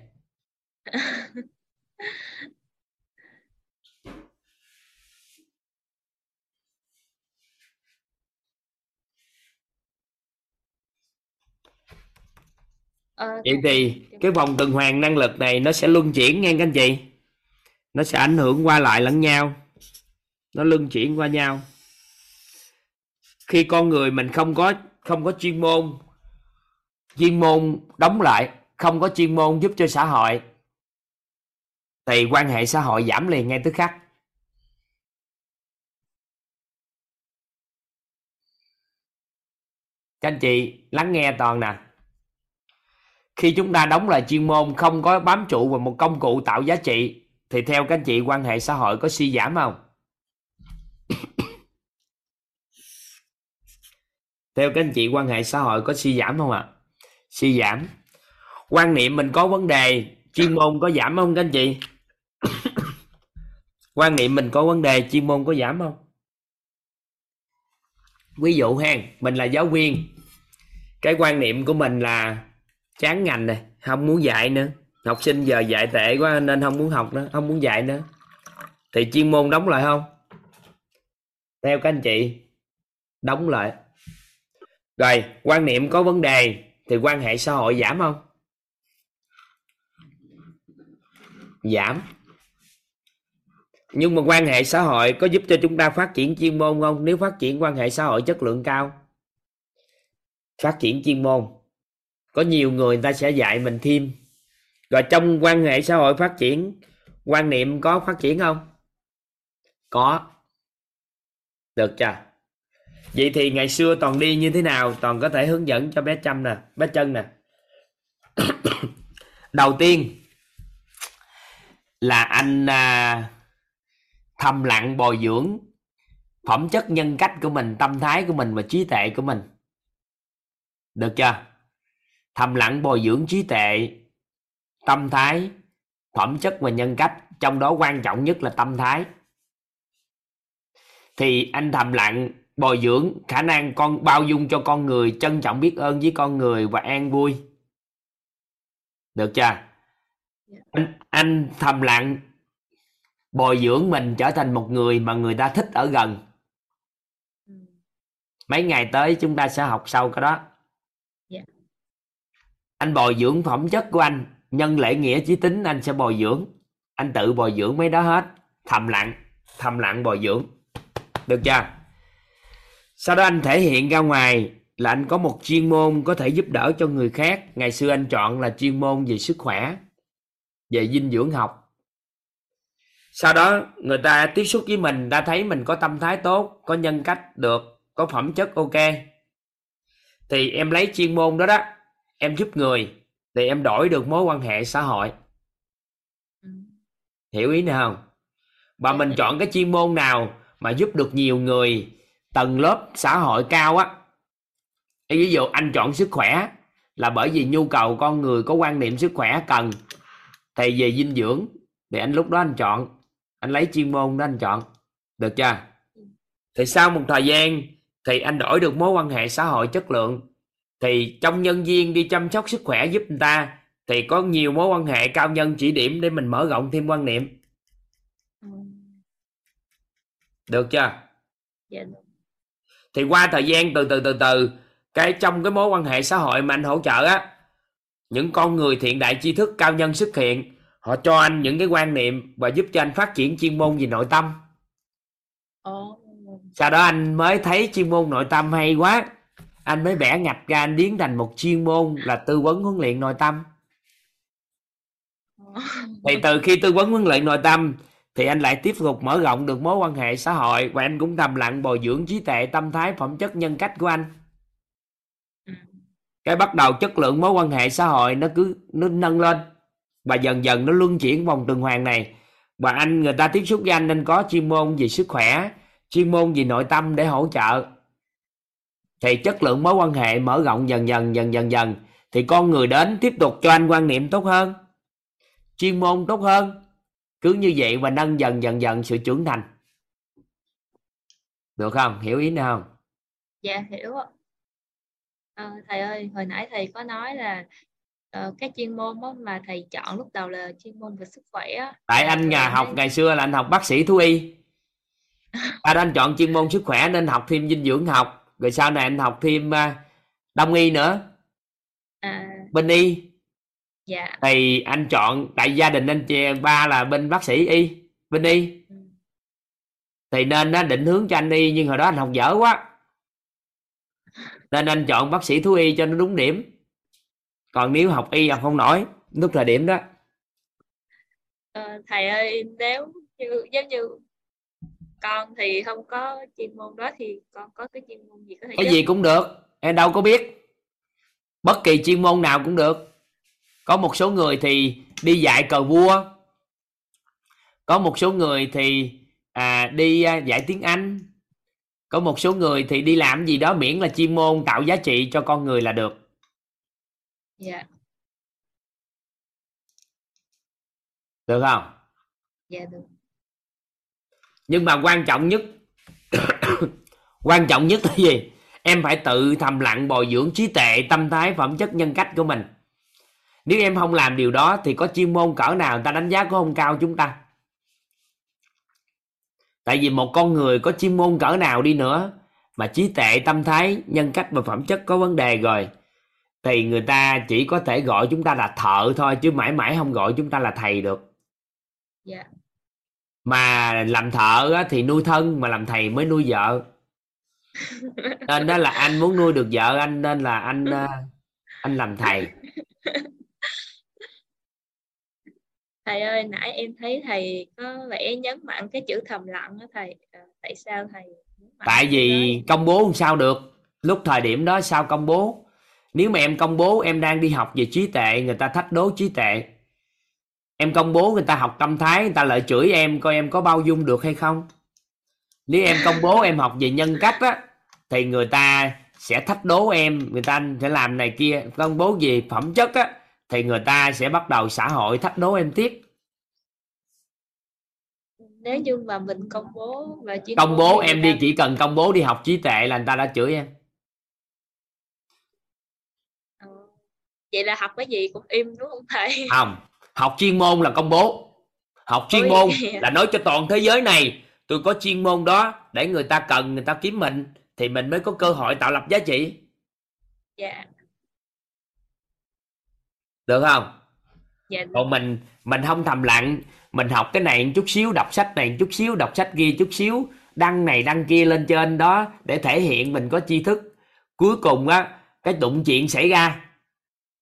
Vậy thì cái vòng tuần hoàn năng lực này nó sẽ luân chuyển nghe các anh chị. Nó sẽ ảnh hưởng qua lại lẫn nhau, nó luân chuyển qua nhau. Khi con người mình không có chuyên môn, chuyên môn đóng lại, không có chuyên môn giúp cho xã hội, thì quan hệ xã hội giảm liền ngay tức khắc. Các anh chị lắng nghe toàn nè. Khi chúng ta đóng lại chuyên môn, không có bám trụ vào một công cụ tạo giá trị, thì theo các anh chị quan hệ xã hội có suy giảm không? Theo các anh chị quan hệ xã hội có suy giảm không ạ? Suy giảm. Quan niệm mình có vấn đề, chuyên môn có giảm không các anh chị? Quan niệm mình có vấn đề, chuyên môn có giảm không? Ví dụ ha, mình là giáo viên, cái quan niệm của mình là chán ngành này, không muốn dạy nữa, học sinh giờ dạy tệ quá nên không muốn học nữa, không muốn dạy nữa, thì chuyên môn đóng lại không? Theo các anh chị đóng lại. Rồi quan niệm có vấn đề thì quan hệ xã hội giảm không? Giảm. Nhưng mà quan hệ xã hội có giúp cho chúng ta phát triển chuyên môn không? Nếu phát triển quan hệ xã hội chất lượng cao, phát triển chuyên môn, có nhiều người người ta sẽ dạy mình thêm. Rồi trong quan hệ xã hội phát triển, quan niệm có phát triển không? Có. Được chưa? Vậy thì ngày xưa Toàn đi như thế nào? Toàn có thể hướng dẫn cho bé Trâm nè, bé Trân nè. Đầu tiên là anh thầm lặng bồi dưỡng phẩm chất nhân cách của mình, tâm thái của mình và trí tuệ của mình. Được chưa? Thầm lặng bồi dưỡng trí tuệ, tâm thái, phẩm chất và nhân cách. Trong đó quan trọng nhất là tâm thái. Thì anh thầm lặng bồi dưỡng khả năng con bao dung cho con người, trân trọng biết ơn với con người và an vui. Được chưa? Anh thầm lặng bồi dưỡng mình trở thành một người mà người ta thích ở gần. Mấy ngày tới chúng ta sẽ học sau cái đó. Anh bồi dưỡng phẩm chất của anh, nhân lễ nghĩa chí tín anh sẽ bồi dưỡng. Anh tự bồi dưỡng mấy đó hết. Thầm lặng bồi dưỡng. Được chưa? Sau đó anh thể hiện ra ngoài là anh có một chuyên môn có thể giúp đỡ cho người khác. Ngày xưa anh chọn là chuyên môn về sức khỏe, về dinh dưỡng học. Sau đó người ta tiếp xúc với mình, người ta thấy mình có tâm thái tốt, có nhân cách được, có phẩm chất ok, thì em lấy chuyên môn đó đó, em giúp người thì em đổi được mối quan hệ xã hội. Hiểu ý nào không? Và mình chọn cái chuyên môn nào mà giúp được nhiều người, tầng lớp xã hội cao á. Ví dụ anh chọn sức khỏe là bởi vì nhu cầu con người có quan niệm sức khỏe cần, thì về dinh dưỡng thì anh lúc đó anh chọn, anh lấy chuyên môn đó anh chọn. Được chưa? Thì sau một thời gian thì anh đổi được mối quan hệ xã hội chất lượng. Thì trong nhân viên đi chăm sóc sức khỏe giúp người ta thì có nhiều mối quan hệ cao nhân chỉ điểm để mình mở rộng thêm quan niệm. Được chưa? Thì qua thời gian từ từ cái trong cái mối quan hệ xã hội mà anh hỗ trợ á, những con người thiện đại tri thức cao nhân xuất hiện, họ cho anh những cái quan niệm và giúp cho anh phát triển chuyên môn về nội tâm. Sau đó anh mới thấy chuyên môn nội tâm hay quá, anh mới bẻ ngạch ra, anh biến thành một chuyên môn là tư vấn huấn luyện nội tâm. Thì từ khi tư vấn huấn luyện nội tâm thì anh lại tiếp tục mở rộng được mối quan hệ xã hội, và anh cũng thầm lặng bồi dưỡng trí tuệ, tâm thái, phẩm chất, nhân cách của anh. Cái bắt đầu chất lượng mối quan hệ xã hội nó nâng lên, và dần dần nó luân chuyển vòng tuần hoàn này. Và người ta tiếp xúc với anh nên có chuyên môn về sức khỏe, chuyên môn về nội tâm để hỗ trợ. Thì chất lượng mối quan hệ mở rộng dần dần thì con người đến tiếp tục cho anh quan niệm tốt hơn, chuyên môn tốt hơn. Cứ như vậy và nâng dần dần sự trưởng thành. Được không? Hiểu ý nào không? Dạ hiểu ạ. Thầy ơi, hồi nãy thầy có nói là cái chuyên môn mà thầy chọn lúc đầu là chuyên môn về sức khỏe. Tại anh nhà học ngày xưa là anh học bác sĩ thú y, anh đang chọn chuyên môn sức khỏe nên học thêm dinh dưỡng học, rồi sau này anh học thêm đông y nữa, bên y. Dạ. Thì anh chọn, tại gia đình anh chị ba là bên bác sĩ y, bên y, thì nên nó định hướng cho anh y, nhưng hồi đó anh học dở quá nên anh chọn bác sĩ thú y cho nó đúng điểm. Còn nếu học y học không nổi lúc thời điểm đó. Thầy ơi, nếu như giống như con thì không có chuyên môn đó thì con có cái chuyên môn gì có thể? Cái gì cũng được, em đâu có biết, bất kỳ chuyên môn nào cũng được. Có một số người thì đi dạy cờ vua, có một số người thì đi dạy tiếng Anh, có một số người thì đi làm gì đó, miễn là chuyên môn tạo giá trị cho con người là được. Dạ. Được không? Dạ được. Nhưng mà quan trọng nhất quan trọng nhất là gì? Em phải tự thầm lặng bồi dưỡng trí tuệ, tâm thái, phẩm chất, nhân cách của mình. Nếu em không làm điều đó thì có chuyên môn cỡ nào người ta đánh giá cũng không cao chúng ta. Tại vì một con người có chuyên môn cỡ nào đi nữa mà trí tuệ, tâm thái, nhân cách và phẩm chất có vấn đề rồi thì người ta chỉ có thể gọi chúng ta là thợ thôi, chứ mãi mãi không gọi chúng ta là thầy được. Yeah. Mà làm thợ thì nuôi thân, mà làm thầy mới nuôi vợ. Nên đó là anh muốn nuôi được vợ anh nên là anh làm thầy. Thầy ơi, nãy em thấy thầy có vẻ nhấn mạnh cái chữ thầm lặng đó thầy. Tại sao thầy? Tại vì công bố làm sao được. Lúc thời điểm đó sao công bố? Nếu mà em công bố em đang đi học về trí tệ, người ta thách đố trí tệ. Em công bố người ta học tâm thái, người ta lại chửi em, coi em có bao dung được hay không. Nếu em công bố em học về nhân cách á, thì người ta sẽ thách đố em, người ta sẽ làm này kia. Công bố về phẩm chất á, thì người ta sẽ bắt đầu xã hội thách đố em tiếp. Nếu như mà mình công bố và chỉ công bố em đi, chỉ cần công bố đi học trí tệ là người ta đã chửi em. Vậy là học cái gì cũng im đúng không thầy? Không, học chuyên môn là công bố. Học chuyên môn là nói cho toàn thế giới này tôi có chuyên môn đó, để người ta cần, người ta kiếm mình thì mình mới có cơ hội tạo lập giá trị. Dạ. Được không? Dạ. Còn mình không thầm lặng, mình học cái này một chút xíu, đọc sách này một chút xíu, đọc sách kia một chút xíu, đăng này đăng kia lên trên đó để thể hiện mình có tri thức. Cuối cùng á, cái đụng chuyện xảy ra,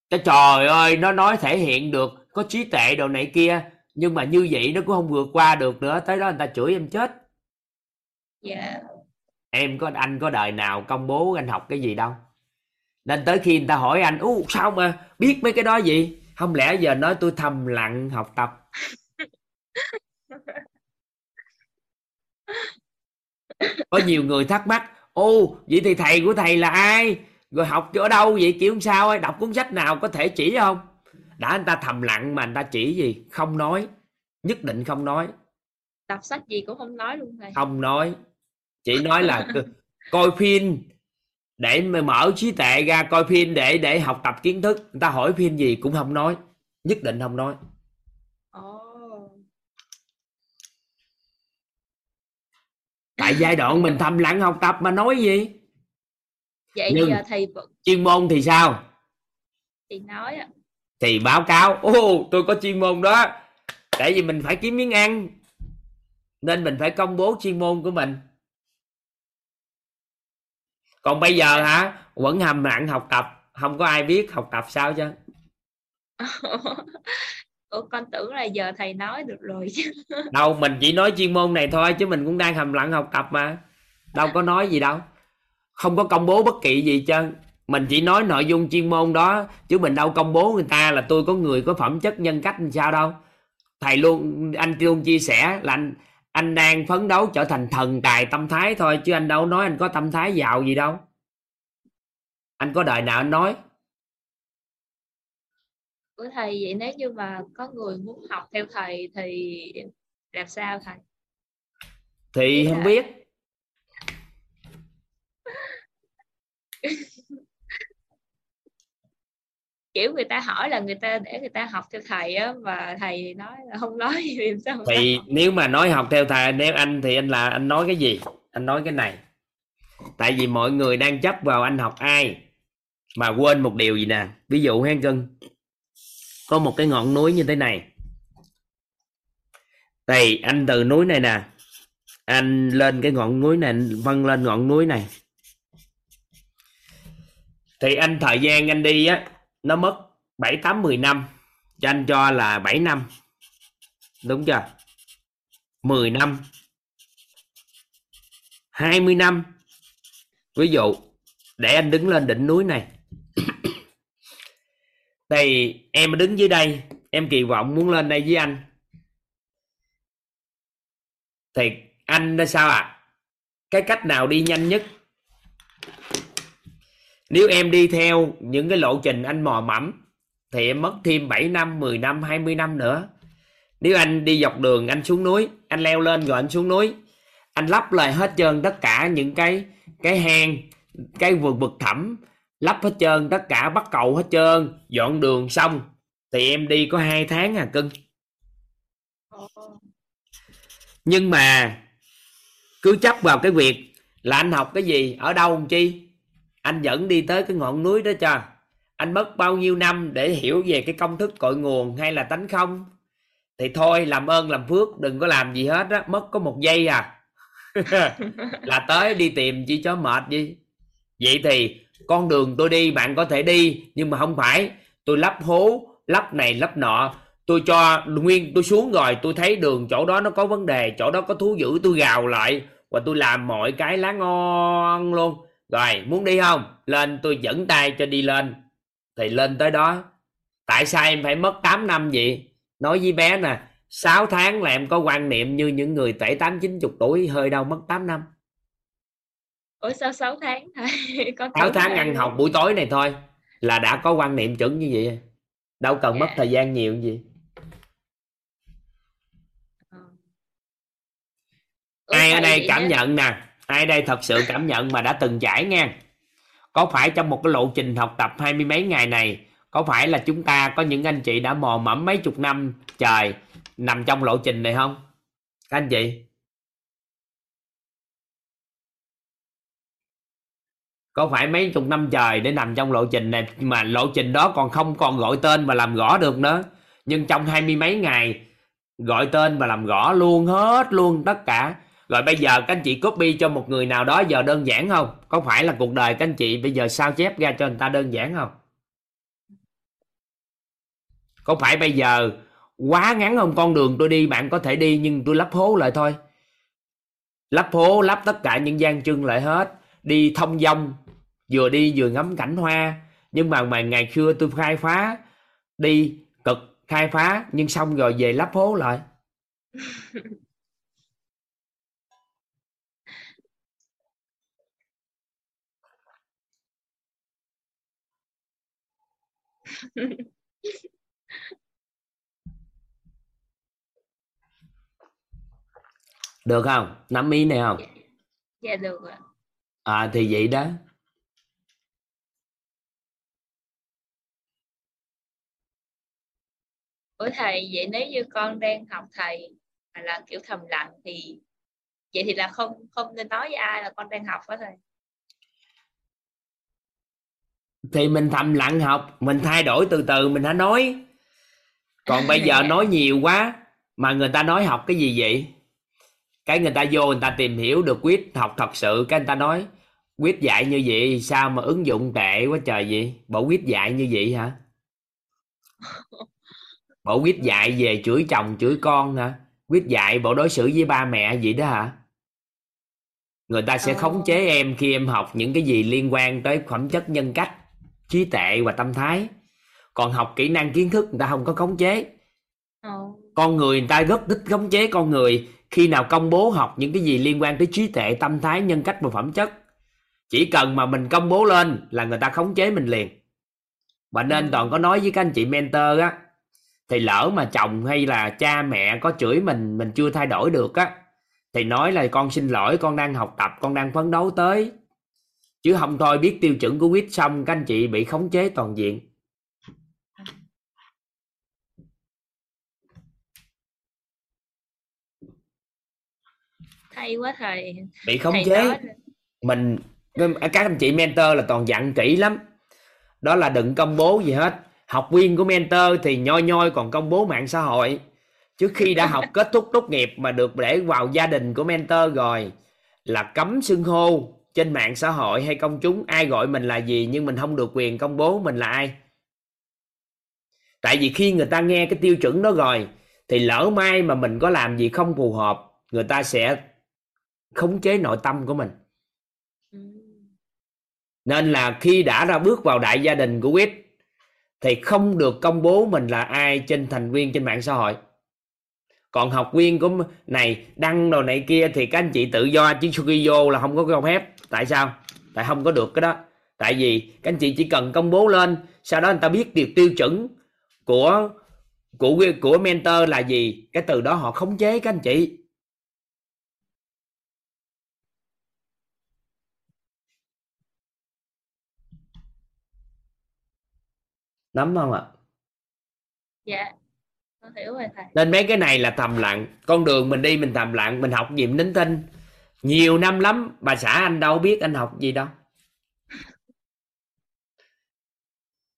cái trời ơi, nó nói thể hiện được có trí tệ đồ này kia, nhưng mà như vậy nó cũng không vượt qua được nữa, tới đó người ta chửi em chết. Dạ. Em có, anh có đời nào công bố anh học cái gì đâu. Nên tới khi người ta hỏi anh, sao mà biết mấy cái đó gì? Không lẽ giờ nói tôi thầm lặng học tập. Có nhiều người thắc mắc, vậy thì thầy của thầy là ai? Rồi học ở đâu vậy, kiểu sao ấy? Đọc cuốn sách nào, có thể chỉ không? Đã anh ta thầm lặng mà anh ta chỉ gì? Không nói, nhất định không nói. Đọc sách gì cũng không nói luôn thầy. Không nói, chỉ nói là coi phim để mở trí tệ ra, coi phim để học tập kiến thức. Người ta hỏi phim gì cũng không nói, nhất định không nói. Tại giai đoạn mình thầm lặng học tập mà nói gì. Vậy nhưng giờ thầy chuyên môn thì sao? Thì nói ạ, thì báo cáo, tôi có chuyên môn đó. Tại vì mình phải kiếm miếng ăn nên mình phải công bố chuyên môn của mình. Còn bây giờ hả, vẫn hầm lặng học tập, không có ai biết học tập sao chứ. Con tưởng là giờ thầy nói được rồi chứ. Đâu, mình chỉ nói chuyên môn này thôi, chứ mình cũng đang hầm lặng học tập mà. Đâu có nói gì đâu, không có công bố bất kỳ gì chứ. Mình chỉ nói nội dung chuyên môn đó, chứ mình đâu công bố người ta là tôi có người có phẩm chất nhân cách làm sao đâu. Thầy luôn, anh luôn chia sẻ là anh đang phấn đấu trở thành thần tài tâm thái thôi, chứ anh đâu nói anh có tâm thái giàu gì đâu. Anh có đời nào anh nói? Ủa thầy, vậy nếu như mà có người muốn học theo thầy thì làm sao thầy? Thì không biết. Kiểu người ta hỏi là người ta để người ta học theo thầy á, mà thầy nói là không nói gì làm sao. Thì nếu mà nói học theo thầy, nếu anh thì anh nói cái gì? Anh nói cái này. Tại vì mọi người đang chấp vào anh học ai mà quên một điều gì nè. Ví dụ hen cưng, có một cái ngọn núi như thế này, thì anh từ núi này nè, anh lên cái ngọn núi này, anh văng lên ngọn núi này, thì anh thời gian anh đi á, nó mất 7, 8, 10 năm, cho anh cho là 7 năm, đúng chưa? 10 năm, 20 năm, ví dụ, để anh đứng lên đỉnh núi này. Thì em đứng dưới đây, em kỳ vọng muốn lên đây với anh, thì anh là sao ạ? Cái cách nào đi nhanh nhất? Nếu em đi theo những cái lộ trình anh mò mẫm thì em mất thêm 7 năm, 10 năm, 20 năm nữa. Nếu anh đi dọc đường, anh xuống núi, anh leo lên rồi anh xuống núi, anh lắp lại hết trơn tất cả những cái hang, cái vực thẳm, lắp hết trơn tất cả, bắt cầu hết trơn, dọn đường xong, thì em đi có 2 tháng à cưng. Nhưng mà cứ chấp vào cái việc là anh học cái gì, ở đâu làm chi, anh vẫn đi tới cái ngọn núi đó cho. Anh mất bao nhiêu năm để hiểu về cái công thức cội nguồn hay là tánh không? Thì thôi, làm ơn làm phước đừng có làm gì hết á, mất có 1 giây à. Là tới đi tìm chi cho mệt gì. Vậy thì con đường tôi đi bạn có thể đi, nhưng mà không phải tôi lắp hố, lắp này lắp nọ, tôi cho nguyên, tôi xuống rồi tôi thấy đường chỗ đó nó có vấn đề, chỗ đó có thú dữ, tôi gào lại và tôi làm mọi cái lá ngon luôn. Rồi muốn đi không, lên, tôi dẫn tay cho đi lên. Thì lên tới đó, tại sao em phải mất 8 năm vậy? Nói với bé nè, 6 tháng là em có quan niệm như những người tể 8-90 tuổi, hơi đâu mất 8 năm. Ủa sao 6 tháng thôi? 6 tháng ăn học buổi tối này thôi là đã có quan niệm chuẩn như vậy, đâu cần mất thời gian nhiều gì. Ai ở đây cảm nhận nè, ai đây thật sự cảm nhận mà đã từng trải nha, có phải trong một cái lộ trình học tập 20 mấy ngày này, có phải là chúng ta có những anh chị đã mò mẫm mấy chục năm trời nằm trong lộ trình này không các anh chị? Có phải mấy chục năm trời để nằm trong lộ trình này mà lộ trình đó còn không còn gọi tên và làm rõ được nữa, nhưng trong 20 mấy ngày gọi tên và làm rõ luôn hết luôn tất cả. Rồi bây giờ các anh chị copy cho một người nào đó giờ đơn giản không? Có phải là cuộc đời các anh chị bây giờ sao chép ra cho người ta đơn giản không? Có phải bây giờ quá ngắn không? Con đường tôi đi bạn có thể đi, nhưng tôi lắp hố lại thôi. Lắp hố, lắp tất cả những gian trưng lại hết. Đi thông dong, vừa đi vừa ngắm cảnh hoa. Nhưng mà ngày xưa tôi khai phá, đi cực khai phá, nhưng xong rồi về lắp hố lại. Được không? Nắm ý này không? Dạ được ạ. À thì vậy đó. Ủa thầy, vậy nếu như con đang học thầy mà là kiểu thầm lặng thì vậy thì là không nên nói với ai là con đang học đó thầy? Thì mình thầm lặng học, mình thay đổi từ từ, mình hãy nói. Còn bây giờ nói nhiều quá mà người ta nói học cái gì vậy? Cái người ta vô người ta tìm hiểu được quyết học thật sự, cái người ta nói quyết dạy như vậy sao mà ứng dụng tệ quá trời vậy? Bộ quyết dạy như vậy hả? Bộ quyết dạy về chửi chồng chửi con hả? Quyết dạy bộ đối xử với ba mẹ vậy đó hả? Người ta sẽ khống chế em khi em học những cái gì liên quan tới phẩm chất nhân cách, trí tuệ và tâm thái. Còn học kỹ năng kiến thức người ta không có khống chế. Con người người ta rất thích khống chế con người. Khi nào công bố học những cái gì liên quan tới trí tuệ, tâm thái, nhân cách và phẩm chất, chỉ cần mà mình công bố lên là người ta khống chế mình liền. Và nên Toàn có nói với các anh chị mentor á, thì lỡ mà chồng hay là cha mẹ có chửi mình chưa thay đổi được á, thì nói là con xin lỗi, con đang học tập, con đang phấn đấu tới. Chứ không thôi biết tiêu chuẩn của quýt xong các anh chị bị khống chế toàn diện. Hay quá thầy. Bị khống chế nói... Mình các anh chị mentor là toàn dặn kỹ lắm. Đó là đừng công bố gì hết. Học viên của mentor thì nhoi còn công bố mạng xã hội. Chứ khi đã học kết thúc tốt nghiệp mà được để vào gia đình của mentor rồi là cấm xưng hô trên mạng xã hội hay công chúng, ai gọi mình là gì, nhưng mình không được quyền công bố mình là ai. Tại vì khi người ta nghe cái tiêu chuẩn đó rồi thì lỡ may mà mình có làm gì không phù hợp, người ta sẽ khống chế nội tâm của mình. Nên là khi đã bước vào đại gia đình của quýt thì không được công bố mình là ai trên thành viên trên mạng xã hội. Còn học viên của này đăng đồ này kia thì các anh chị tự do, chứ khi vô là không có cái phép. Tại sao? Tại không có được cái đó. Tại vì các anh chị chỉ cần công bố lên, sau đó người ta biết điều tiêu chuẩn của mentor là gì, cái từ đó họ khống chế các anh chị. Nắm không ạ? Dạ, con hiểu rồi thầy. Nên mấy cái này là thầm lặng. Con đường mình đi mình thầm lặng. Mình học gì mình nín thinh. Nhiều năm lắm bà xã anh đâu biết anh học gì đâu.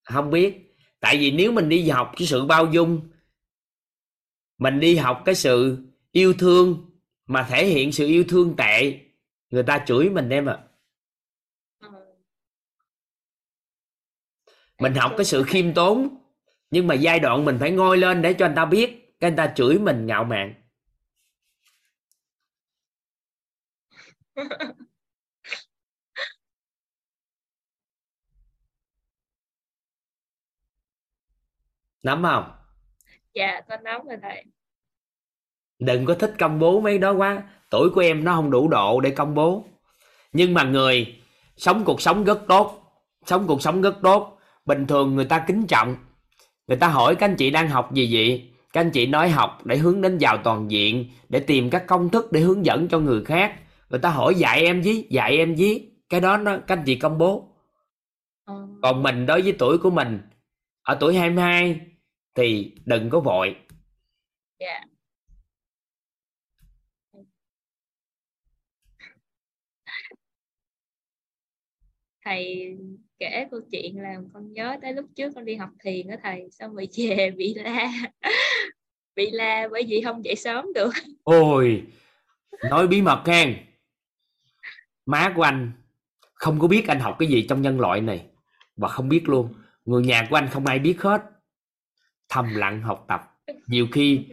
Không biết. Tại vì nếu mình đi học cái sự bao dung, mình đi học cái sự yêu thương, mà thể hiện sự yêu thương tệ, người ta chửi mình em ạ. Mình học cái sự khiêm tốn, Nhưng mà giai đoạn mình phải ngôi lên để cho anh ta biết, cái anh ta chửi mình ngạo mạn. Nắm không? Dạ, con nắm rồi thầy. Đừng có thích công bố mấy đó quá. Tuổi của em nó không đủ độ để công bố. Nhưng mà người sống cuộc sống rất tốt, sống cuộc sống rất tốt, bình thường người ta kính trọng. Người ta hỏi các anh chị đang học gì vậy? Các anh chị nói học để hướng đến giàu toàn diện, để tìm các công thức để hướng dẫn cho người khác. Người ta hỏi dạy em gì? Dạy em gì? Cái đó nó, các anh chị công bố. Còn mình đối với tuổi của mình, ở tuổi 22 thì đừng có vội. Yeah. Thầy kể câu chuyện làm con nhớ tới lúc trước con đi học thiền đó thầy, xong rồi về bị la. Bị la bởi vì không dậy sớm được. Ôi, nói bí mật hen. Má của anh không có biết anh học cái gì trong nhân loại này, và không biết luôn. Người nhà của anh không ai biết hết. Thầm lặng học tập, nhiều khi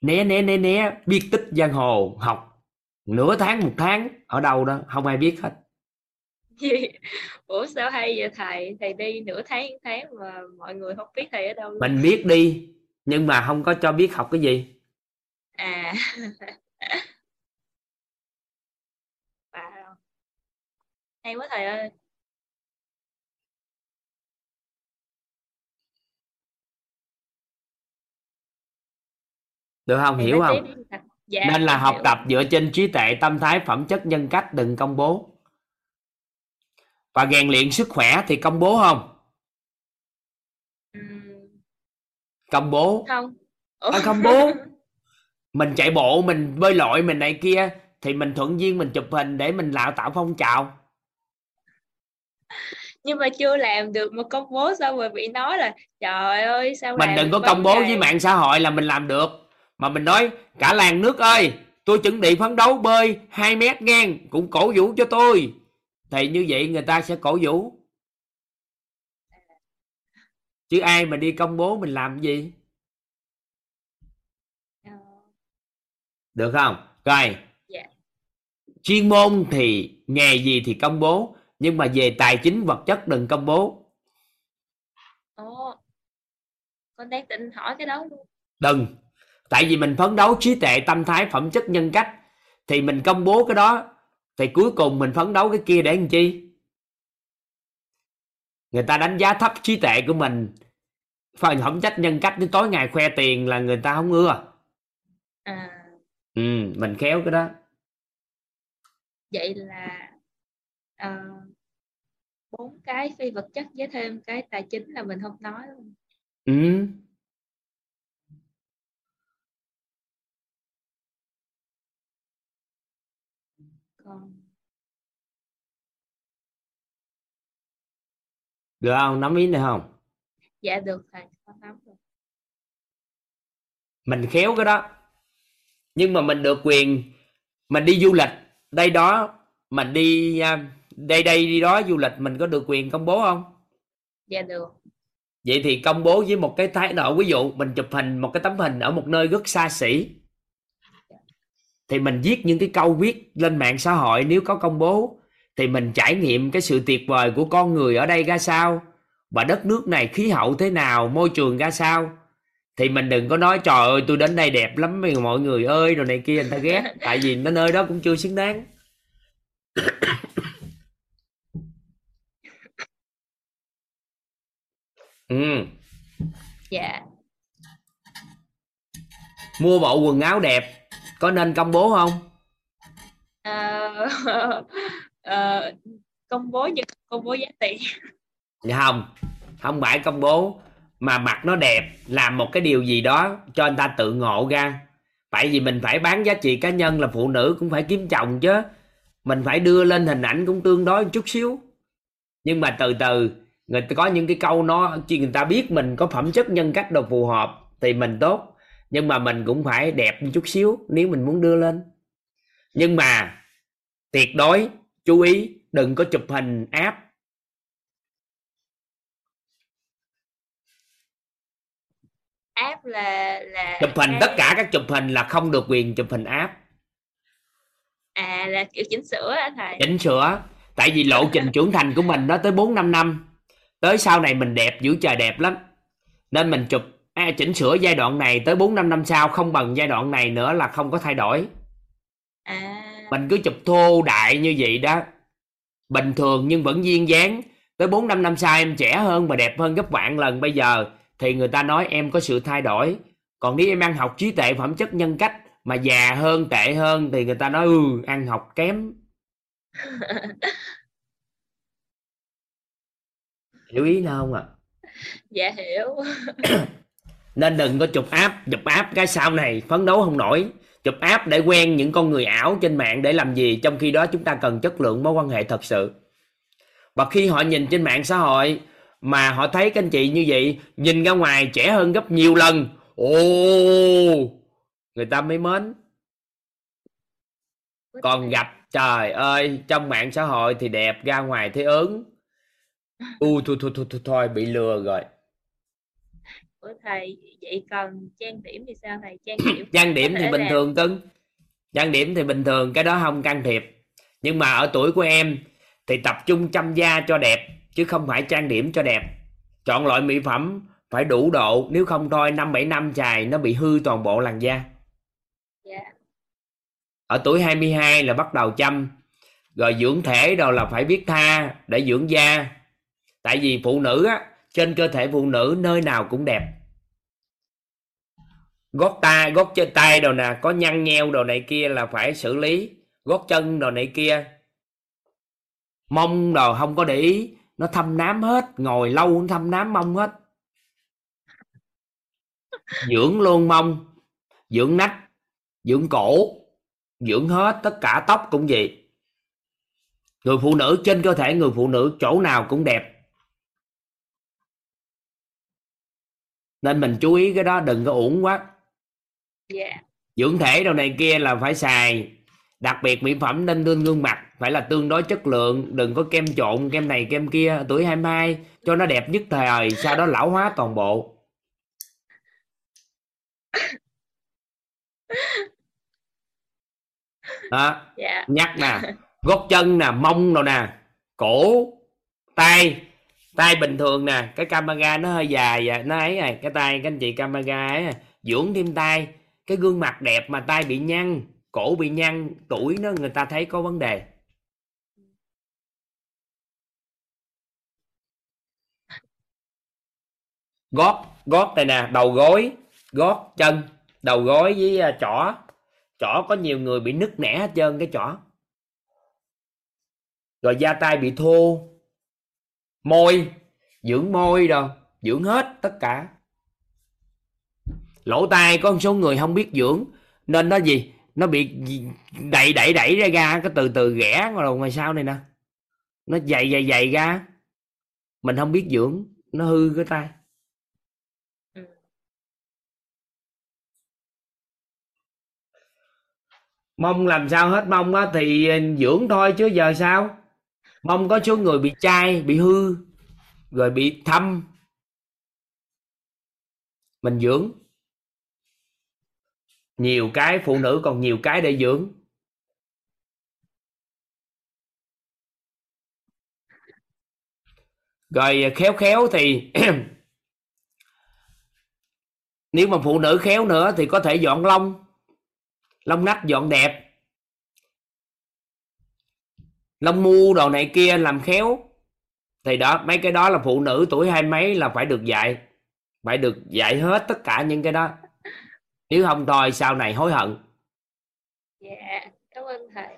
né biết tích giang hồ, học nửa tháng một tháng ở đâu đó không ai biết hết. Ủa sao hay vậy thầy? Thầy đi nửa tháng tháng mà mọi người không biết thầy ở đâu luôn. Mình biết đi, nhưng mà không có cho biết học cái gì. À. Wow. Hay quá thầy ơi. Được không? Thầy hiểu không? Dạ, nên là học tập dựa trên trí tuệ, tâm thái, phẩm chất, nhân cách, đừng công bố. Và rèn luyện sức khỏe thì công bố không? Công bố không? Công bố. Mình chạy bộ, mình bơi lội, mình này kia thì mình thuận duyên mình chụp hình để mình tạo phong trào. Nhưng mà chưa làm được mà công bố sao mà bị nói là trời ơi sao mình làm. Đừng có công bố với mạng xã hội là mình làm được, mà mình nói cả làng nước ơi, tôi chuẩn bị phấn đấu bơi 2 mét ngang, cũng cổ vũ cho tôi. Thì như vậy người ta sẽ cổ vũ. Chứ ai mà đi công bố mình làm gì? Được không? Rồi. Yeah. Chuyên môn thì nghề gì thì công bố, nhưng mà về tài chính vật chất đừng công bố. Ồ. Con đang định hỏi cái đó luôn. Đừng. Tại vì mình phấn đấu trí tuệ, tâm thái, phẩm chất, nhân cách thì mình công bố cái đó. Thì cuối cùng mình phấn đấu cái kia để làm chi? Người ta đánh giá thấp trí tuệ của mình, phần phẩm chất nhân cách đến tối ngày khoe tiền là người ta không ưa. Mình khéo cái đó. Vậy là 4 cái phi vật chất với thêm cái tài chính là mình không nói luôn. Được không? Nắm ý này không? Dạ được thầy, con nắm được. Mình khéo cái đó. Nhưng mà mình được quyền mình đi du lịch đây đó, mình đi đây đi đó du lịch, mình có được quyền công bố không? Dạ được. Vậy thì công bố với một cái thái độ, ví dụ mình chụp hình một cái tấm hình ở một nơi rất xa xỉ, thì mình viết những cái câu viết lên mạng xã hội. Nếu có công bố thì mình trải nghiệm cái sự tuyệt vời của con người ở đây ra sao, và đất nước này khí hậu thế nào, môi trường ra sao. Thì mình đừng có nói trời ơi tôi đến đây đẹp lắm mọi người ơi rồi này kia, người ta ghét. Tại vì nó nơi đó cũng chưa xứng đáng. Yeah. Mua bộ quần áo đẹp có nên công bố không? Công bố nhưng công bố giá tiền. Không phải công bố, mà mặc nó đẹp, làm một cái điều gì đó cho anh ta tự ngộ ra. Tại vì mình phải bán giá trị cá nhân, là phụ nữ cũng phải kiếm chồng chứ, mình phải đưa lên hình ảnh cũng tương đối một chút xíu. Nhưng mà từ từ người ta có những cái câu nó chỉ người ta biết mình có phẩm chất nhân cách đồ phù hợp thì mình tốt. Nhưng mà mình cũng phải đẹp một chút xíu nếu mình muốn đưa lên. Nhưng mà tuyệt đối chú ý đừng có chụp hình áp. là chụp hình, tất cả các chụp hình là không được quyền chụp hình áp. À, là kiểu chỉnh sửa hả thầy? Chỉnh sửa. Tại vì lộ trình trưởng thành của mình nó tới 4-5 năm. Tới sau này mình đẹp giữ trời đẹp lắm. Nên mình chụp chỉnh sửa giai đoạn này tới 4-5 năm sau không bằng giai đoạn này nữa là không có thay đổi. À. Mình cứ chụp thô đại như vậy đó. Bình thường nhưng vẫn duyên dáng. Tới 4-5 năm sau em trẻ hơn và đẹp hơn gấp vạn lần bây giờ thì người ta nói em có sự thay đổi. Còn nếu em ăn học trí tuệ, phẩm chất, nhân cách mà già hơn, tệ hơn thì người ta nói ăn học kém. Hiểu ý nào không ạ? Dạ hiểu. Nên đừng có chụp áp. Chụp áp cái sau này phấn đấu không nổi. Chụp áp để quen những con người ảo trên mạng để làm gì? Trong khi đó chúng ta cần chất lượng mối quan hệ thật sự. Và khi họ nhìn trên mạng xã hội mà họ thấy các anh chị như vậy, nhìn ra ngoài trẻ hơn gấp nhiều lần, người ta mới mến. Còn gặp trời ơi, trong mạng xã hội thì đẹp, ra ngoài thấy ớn. Thôi bị lừa rồi. Ủa thầy, vậy còn trang điểm thì sao thầy? Trang điểm thì bình thường cưng. Trang điểm thì bình thường, cái đó không can thiệp. Nhưng mà ở tuổi của em thì tập trung chăm da cho đẹp chứ không phải trang điểm cho đẹp. Chọn loại mỹ phẩm phải đủ độ, nếu không thôi 5-7 năm chài nó bị hư toàn bộ làn da. Ở tuổi 22 là bắt đầu chăm. Rồi dưỡng thể đâu là phải biết tha để dưỡng da. Tại vì phụ nữ á, trên cơ thể phụ nữ nơi nào cũng đẹp. Gót tay, gót chân tay đồ nè, có nhăn nheo đồ này kia là phải xử lý. Gót chân đồ này kia, mông đồ không có để ý, nó thâm nám hết. Ngồi lâu cũng thâm nám mông hết. Dưỡng luôn mông, dưỡng nách, dưỡng cổ, dưỡng hết. Tất cả tóc cũng vậy. Người phụ nữ, trên cơ thể người phụ nữ chỗ nào cũng đẹp. Nên mình chú ý cái đó, đừng có uổng quá. Dưỡng thể đồ này kia là phải xài. Đặc biệt mỹ phẩm nên lên gương mặt phải là tương đối chất lượng. Đừng có kem trộn, kem này kem kia. Tuổi 22 cho nó đẹp nhất thời, sau đó lão hóa toàn bộ. Nhắc nè, gót chân nè, mông rồi nè, cổ, tay. Tay bình thường nè, cái camera nó hơi dài vậy, nó ấy này, cái tay các anh chị camera ấy, dưỡng thêm tay. Cái gương mặt đẹp mà tay bị nhăn, cổ bị nhăn, tuổi nó người ta thấy có vấn đề. Gót này nè, đầu gối, gót chân, đầu gối với chỏ. Chỏ có nhiều người bị nứt nẻ hết trơn cái chỏ. Rồi da tay bị thô. Môi, dưỡng môi rồi, dưỡng hết tất cả. Lỗ tai có một số người không biết dưỡng nên nó gì, nó bị đẩy ra, cái từ ghẻ rồi ngoài sau này nè, nó dày ra. Mình không biết dưỡng, nó hư cái tai. Mông làm sao hết mông á thì dưỡng thôi chứ giờ sao. Mông có số người bị chai, bị hư, rồi bị thâm. Mình dưỡng. Nhiều cái, phụ nữ còn nhiều cái để dưỡng. Rồi khéo thì nếu mà phụ nữ khéo nữa thì có thể dọn lông nách dọn đẹp, lông mu đồ này kia làm khéo. Thì đó, mấy cái đó là phụ nữ tuổi hai mấy là phải được dạy. Phải được dạy hết tất cả những cái đó. Nếu không thôi sau này hối hận. Dạ, cảm ơn thầy.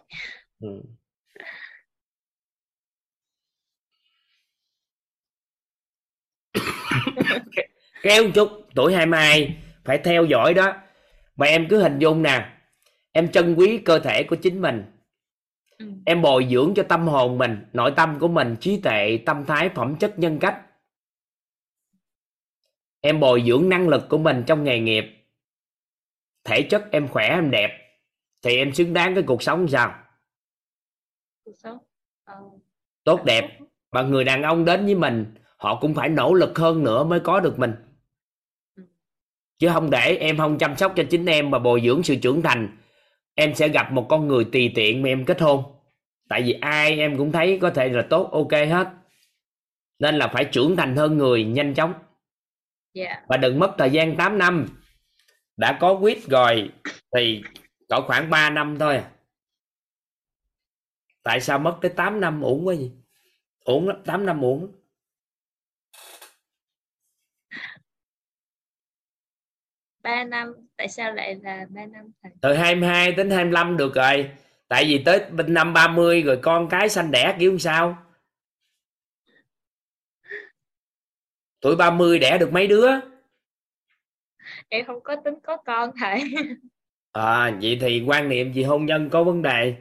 Kéo một chút, tuổi 22 phải theo dõi đó. Mà em cứ hình dung nè, em trân quý cơ thể của chính mình. Em bồi dưỡng cho tâm hồn mình, nội tâm của mình, trí tuệ, tâm thái, phẩm chất, nhân cách. Em bồi dưỡng năng lực của mình trong nghề nghiệp. Thể chất em khỏe, em đẹp thì em xứng đáng cái cuộc sống sao? Tốt đẹp. Và người đàn ông đến với mình, họ cũng phải nỗ lực hơn nữa mới có được mình. chứ không để em không chăm sóc cho chính em mà bồi dưỡng sự trưởng thành, em sẽ gặp một con người tùy tiện mà em kết hôn. Tại vì ai em cũng thấy có thể là tốt, ok hết. Nên là phải trưởng thành hơn người nhanh chóng. Và đừng mất thời gian 8 năm. Đã có quýt rồi thì cỡ khoảng 3 năm thôi à. Tại sao mất tới 8 năm uổng quá gì? Uổng lắm, 8 năm uổng. Ba năm, tại sao lại là 3 năm? Từ 22 đến 25 được rồi. Tại vì tới năm 30 rồi con cái sanh đẻ kiểu sao? Tuổi 30 đẻ được mấy đứa? Em không có tính có con thầy. À, vậy thì quan niệm về hôn nhân có vấn đề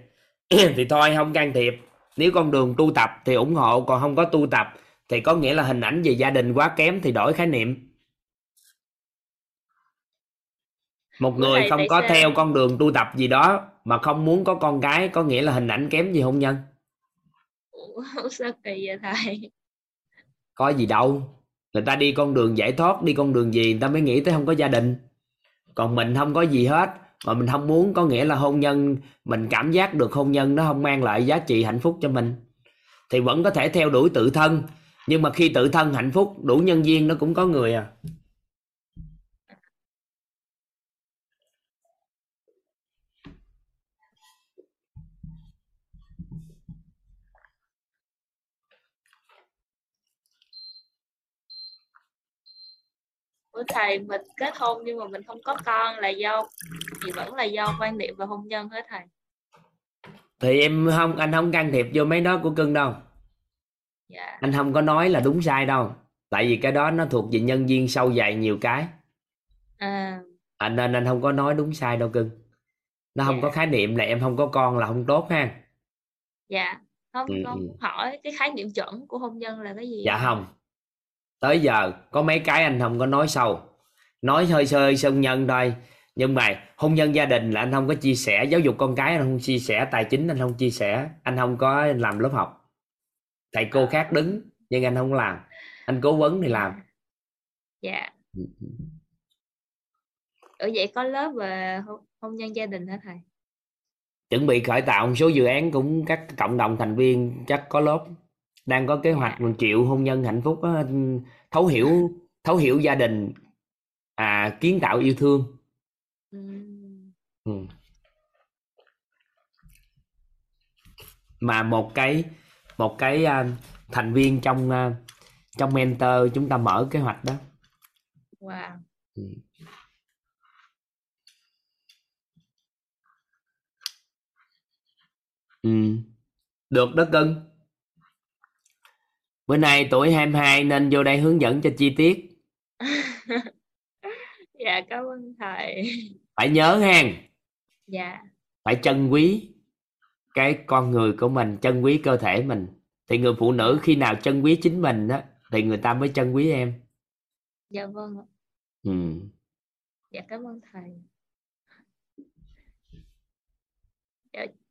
thì thôi không can thiệp. Nếu con đường tu tập thì ủng hộ, còn không có tu tập thì có nghĩa là hình ảnh về gia đình quá kém thì đổi khái niệm. Một người không có theo con đường tu tập gì đó mà không muốn có con cái có nghĩa là hình ảnh kém về hôn nhân. Ủa, sao kỳ vậy thầy? Có gì đâu. Người ta đi con đường giải thoát, đi con đường gì người ta mới nghĩ tới không có gia đình. Còn mình không có gì hết mà mình không muốn có nghĩa là hôn nhân, mình cảm giác được hôn nhân nó không mang lại giá trị hạnh phúc cho mình. Thì vẫn có thể theo đuổi tự thân, nhưng mà khi tự thân hạnh phúc, đủ nhân duyên nó cũng có người à. Thầy, mình kết hôn nhưng mà mình không có con là do thì vẫn là do quan niệm về hôn nhân hết thầy. Thì em không, anh không can thiệp vô mấy đó của cưng đâu. Anh không có nói là đúng sai đâu. Tại vì cái đó nó thuộc về nhân duyên sâu dài nhiều cái. Nên anh không có nói đúng sai đâu cưng. Nó không có khái niệm là em không có con là không tốt ha. Không hỏi cái khái niệm chuẩn của hôn nhân là cái gì. Không. Tới giờ có mấy cái anh không có nói sâu, nói hơi sơ hôn nhân thôi, nhưng mà hôn nhân gia đình là anh không có chia sẻ, giáo dục con cái anh không chia sẻ, tài chính anh không chia sẻ, anh không có làm lớp học, thầy cô khác đứng nhưng anh không làm, anh cố vấn thì làm. Ở vậy có lớp về hôn nhân gia đình hả thầy? Chuẩn bị khởi tạo một số dự án cũng các cộng đồng thành viên chắc có lớp. Đang có kế hoạch 1 triệu hôn nhân hạnh phúc đó, thấu hiểu gia đình, kiến tạo yêu thương. Mà một cái thành viên trong mentor chúng ta mở kế hoạch đó. Được đó cưng. Bữa nay tuổi 22 nên vô đây hướng dẫn cho chi tiết. Cảm ơn thầy. Phải nhớ hen. Phải trân quý cái con người của mình, trân quý cơ thể mình. Thì người phụ nữ khi nào trân quý chính mình á, thì người ta mới trân quý em. Cảm ơn thầy.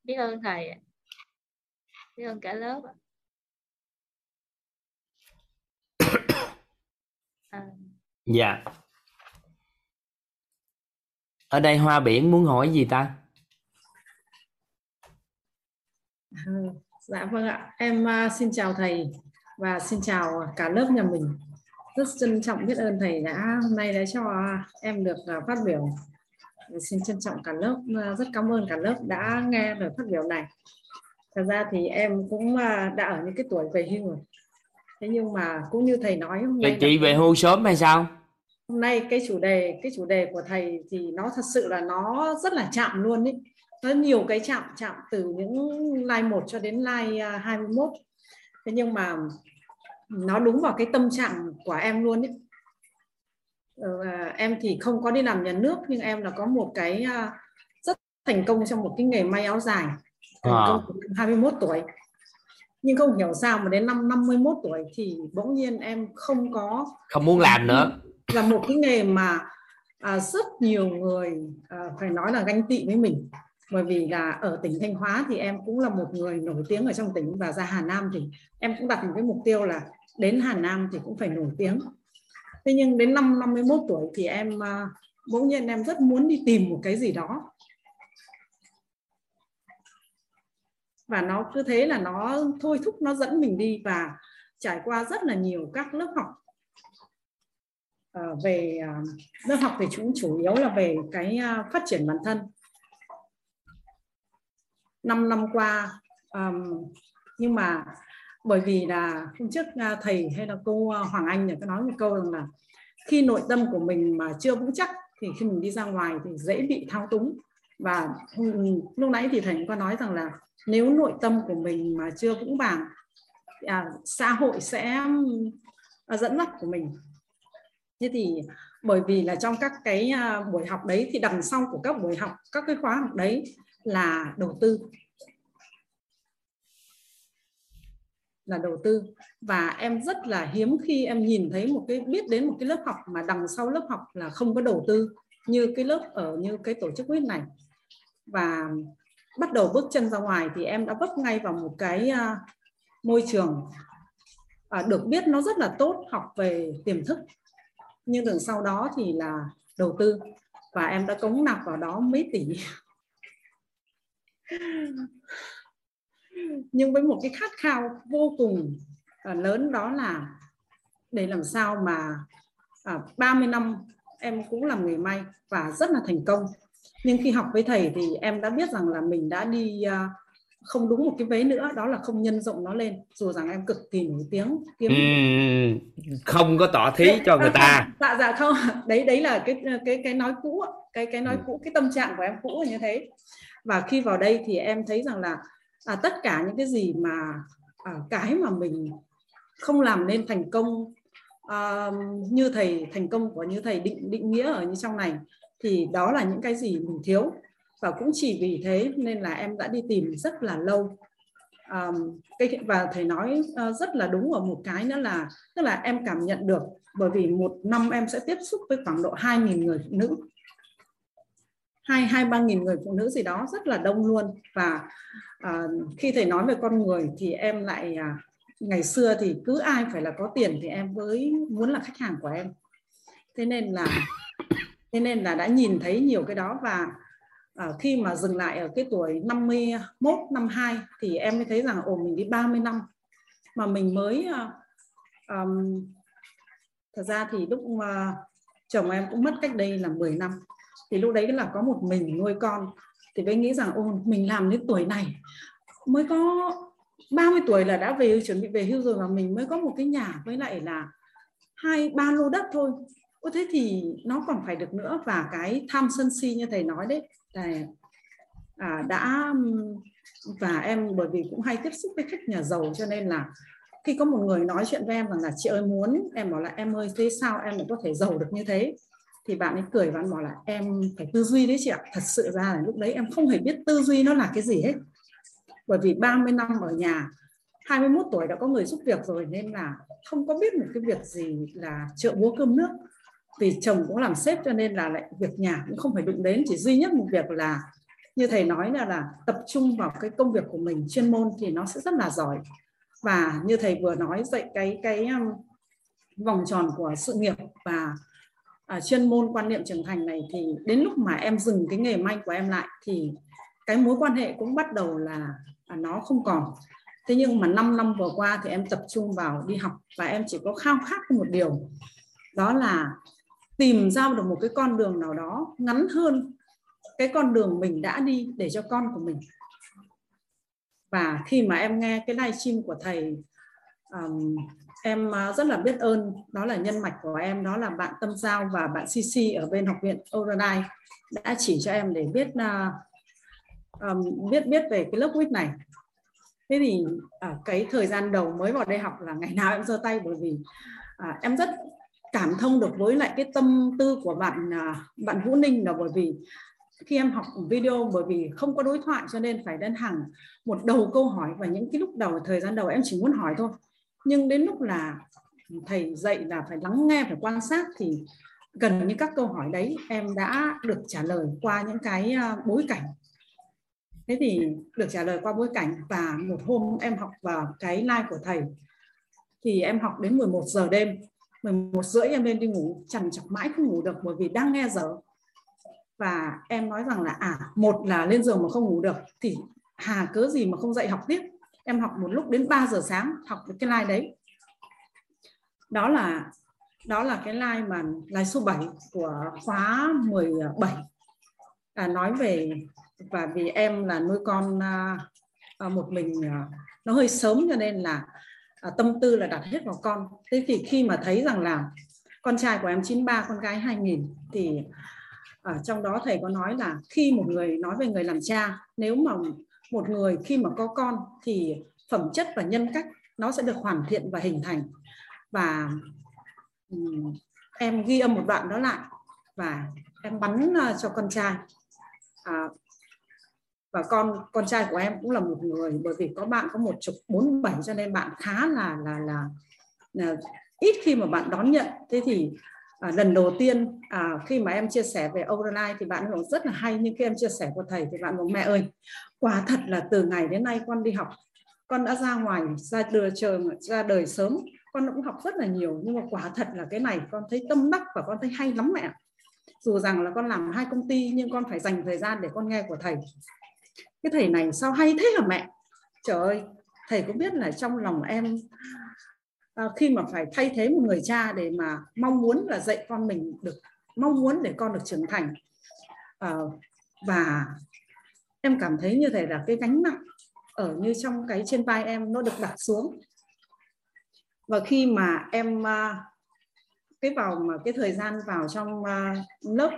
Biết ơn thầy. Biết ơn cả lớp. Ở đây Hoa Biển muốn hỏi gì ta? Vâng ạ, em xin chào thầy và xin chào cả lớp nhà mình. Rất trân trọng biết ơn thầy đã hôm nay đã cho em được phát biểu. Xin trân trọng cả lớp, rất cảm ơn cả lớp đã nghe lời phát biểu này. Thật ra thì em cũng đã ở những cái tuổi về hưu rồi. Thế nhưng mà cũng như thầy nói hôm nay chị về hưu sớm hay sao? Hôm nay cái chủ đề của thầy thì nó thật sự là nó rất là chạm luôn đấy. Nó nhiều cái chạm từ những line 1 cho đến line 21. Thế nhưng mà nó đúng vào cái tâm trạng của em luôn đấy. Em thì không có đi làm nhà nước nhưng em là có một cái rất thành công trong một cái nghề may áo dài. Thành công từ 21 tuổi. Nhưng không hiểu sao mà đến năm 51 tuổi thì bỗng nhiên em không muốn làm nữa. Là một cái nghề mà rất nhiều người phải nói là ganh tị với mình. Bởi vì là ở tỉnh Thanh Hóa thì em cũng là một người nổi tiếng ở trong tỉnh, và ra Hà Nam thì em cũng đặt một cái mục tiêu là đến Hà Nam thì cũng phải nổi tiếng. Thế nhưng đến năm 51 tuổi thì em bỗng nhiên em rất muốn đi tìm một cái gì đó. Và nó cứ thế là nó thôi thúc, nó dẫn mình đi, và trải qua rất là nhiều các lớp học. Về lớp học thì chúng chủ yếu là về cái phát triển bản thân. 5 năm qua, nhưng mà bởi vì là hôm trước thầy hay là cô Hoàng Anh có nói một câu rằng là khi nội tâm của mình mà chưa vững chắc thì khi mình đi ra ngoài thì dễ bị thao túng. Và lúc nãy thì thầy có nói rằng là nếu nội tâm của mình mà chưa vững vàng, xã hội sẽ dẫn dắt của mình. Thế thì bởi vì là trong các cái buổi học đấy thì đằng sau của các buổi học, các cái khóa học đấy là đầu tư. Và em rất là hiếm khi em nhìn thấy một cái, biết đến một cái lớp học mà đằng sau lớp học là không có đầu tư như cái lớp ở như cái tổ chức huyết này. Và bắt đầu bước chân ra ngoài thì em đã vấp ngay vào một cái môi trường được biết nó rất là tốt, học về tiềm thức, nhưng đằng sau đó thì là đầu tư, và em đã cống nạp vào đó mấy tỷ. Nhưng với một cái khát khao vô cùng lớn, đó là để làm sao mà 30 năm em cũng làm nghề may và rất là thành công. Nhưng khi học với thầy thì em đã biết rằng là mình đã đi không đúng một cái vế nữa, đó là không nhân rộng nó lên, dù rằng em cực kỳ nổi tiếng, kiếm không có tỏ thí cho người ta. Dạ không, đấy là cái nói cũ, cái tâm trạng của em cũ như thế. Và khi vào đây thì em thấy rằng là tất cả những cái gì mà cái mà mình không làm nên thành công như thầy, thành công của như thầy định nghĩa ở như trong này, thì đó là những cái gì mình thiếu. Và cũng chỉ vì thế nên là em đã đi tìm rất là lâu. Và thầy nói rất là đúng ở một cái nữa là, tức là em cảm nhận được, bởi vì một năm em sẽ tiếp xúc với khoảng độ 2.000 người phụ nữ, 2-3.000 người phụ nữ gì đó, rất là đông luôn. Và khi thầy nói về con người thì em lại, ngày xưa thì cứ ai phải là có tiền thì em mới muốn là khách hàng của em. Thế nên là đã nhìn thấy nhiều cái đó. Và khi mà dừng lại ở cái tuổi 51, 52 thì em mới thấy rằng ồ, mình đi 30 năm mà mình mới thật ra thì lúc chồng em cũng mất cách đây là 10 năm. Thì lúc đấy là có một mình nuôi con. Thì bên nghĩ rằng ồ, mình làm đến tuổi này, mới có 30 tuổi là đã về, chuẩn bị về hưu rồi, mà mình mới có một cái nhà với lại là 2-3 lô đất thôi. Ồ, thế thì nó còn phải được nữa. Và cái tham sân si như thầy nói đấy, và em bởi vì cũng hay tiếp xúc với khách nhà giàu, cho nên là khi có một người nói chuyện với em rằng là chị ơi muốn, em bảo là em ơi thế sao em lại có thể giàu được như thế, thì bạn ấy cười và bảo là em phải tư duy đấy chị ạ. Thật sự ra là lúc đấy em không hề biết tư duy nó là cái gì hết, bởi vì 30 năm ở nhà, 21 tuổi đã có người giúp việc rồi, nên là không có biết một cái việc gì là chợ búa cơm nước. Vì chồng cũng làm sếp cho nên là lại việc nhà cũng không phải đụng đến, chỉ duy nhất một việc là như thầy nói là tập trung vào cái công việc của mình, chuyên môn thì nó sẽ rất là giỏi. Và như thầy vừa nói, dạy cái vòng tròn của sự nghiệp và chuyên môn, quan niệm trưởng thành này, thì đến lúc mà em dừng cái nghề may của em lại thì cái mối quan hệ cũng bắt đầu là nó không còn. Thế nhưng mà 5 năm vừa qua thì em tập trung vào đi học, và em chỉ có khao khát một điều, đó là tìm ra được một cái con đường nào đó ngắn hơn cái con đường mình đã đi để cho con của mình. Và khi mà em nghe cái livestream của thầy, em rất là biết ơn, đó là nhân mạch của em, đó là bạn Tâm Giao và bạn Cici ở bên Học viện Oradai đã chỉ cho em để biết về cái lớp quýt này. Thế thì cái thời gian đầu mới vào đây học là ngày nào em giơ tay, bởi vì em rất cảm thông được với lại cái tâm tư của bạn Vũ Ninh, là bởi vì khi em học video, bởi vì không có đối thoại cho nên phải đến hàng một đầu câu hỏi, và những cái lúc đầu, thời gian đầu em chỉ muốn hỏi thôi. Nhưng đến lúc là thầy dạy là phải lắng nghe, phải quan sát, thì gần như các câu hỏi đấy em đã được trả lời qua những cái bối cảnh. Thế thì được trả lời qua bối cảnh. Và một hôm em học vào cái live của thầy thì em học đến 11 giờ đêm. 11:30 em lên đi ngủ, trằn trọc mãi không ngủ được bởi vì đang nghe dở. Và em nói rằng là một là lên giường mà không ngủ được thì hà cớ gì mà không dậy học tiếp. Em học một lúc đến 3 giờ sáng, học được cái live đấy. Đó là cái live mà live số 7 của khóa 17. Nói về, và vì em là nuôi con một mình nó hơi sớm cho nên là tâm tư là đặt hết vào con. Thế thì khi mà thấy rằng là con trai của em 93, con gái 2000 thì ở trong đó thầy có nói là khi một người nói về người làm cha, nếu mà một người khi mà có con thì phẩm chất và nhân cách nó sẽ được hoàn thiện và hình thành. Và em ghi âm một đoạn đó lại và em bắn cho con trai. Và con trai của em cũng là một người, bởi vì có bạn có 147 cho nên bạn khá là ít khi mà bạn đón nhận. Thế thì lần đầu tiên khi mà em chia sẻ về online thì bạn cũng rất là hay, nhưng khi em chia sẻ của thầy thì bạn nói mẹ ơi, quả thật là từ ngày đến nay con đi học, con đã ra ngoài ra đời sớm, con cũng học rất là nhiều, nhưng mà quả thật là cái này con thấy tâm đắc và con thấy hay lắm mẹ. Dù rằng là con làm 2 công ty nhưng con phải dành thời gian để con nghe của thầy. Cái thầy này sao hay thế hả mẹ? Trời ơi, thầy cũng biết là trong lòng em khi mà phải thay thế một người cha để mà mong muốn là dạy con mình được, mong muốn để con được trưởng thành. Và em cảm thấy như thế là cái gánh nặng ở như trong cái trên vai em nó được đặt xuống. Và khi mà em cái thời gian vào trong lớp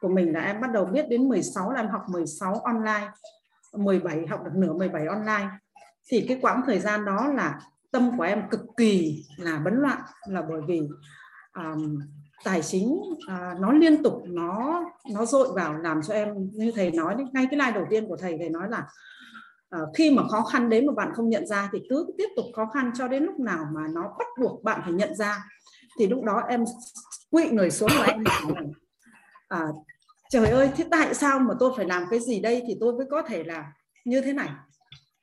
của mình là em bắt đầu biết đến 16 là em học 16 online, 17 học được nửa 17 online. Thì cái quãng thời gian đó là tâm của em cực kỳ là bấn loạn, là bởi vì tài chính nó liên tục nó dội vào, làm cho em như thầy nói đấy, ngay cái live đầu tiên của thầy nói là khi mà khó khăn đến mà bạn không nhận ra thì cứ tiếp tục khó khăn cho đến lúc nào mà nó bắt buộc bạn phải nhận ra. Thì lúc đó em quỵ người xuống và em bảo trời ơi, thế tại sao mà tôi phải làm cái gì đây thì tôi mới có thể là như thế này.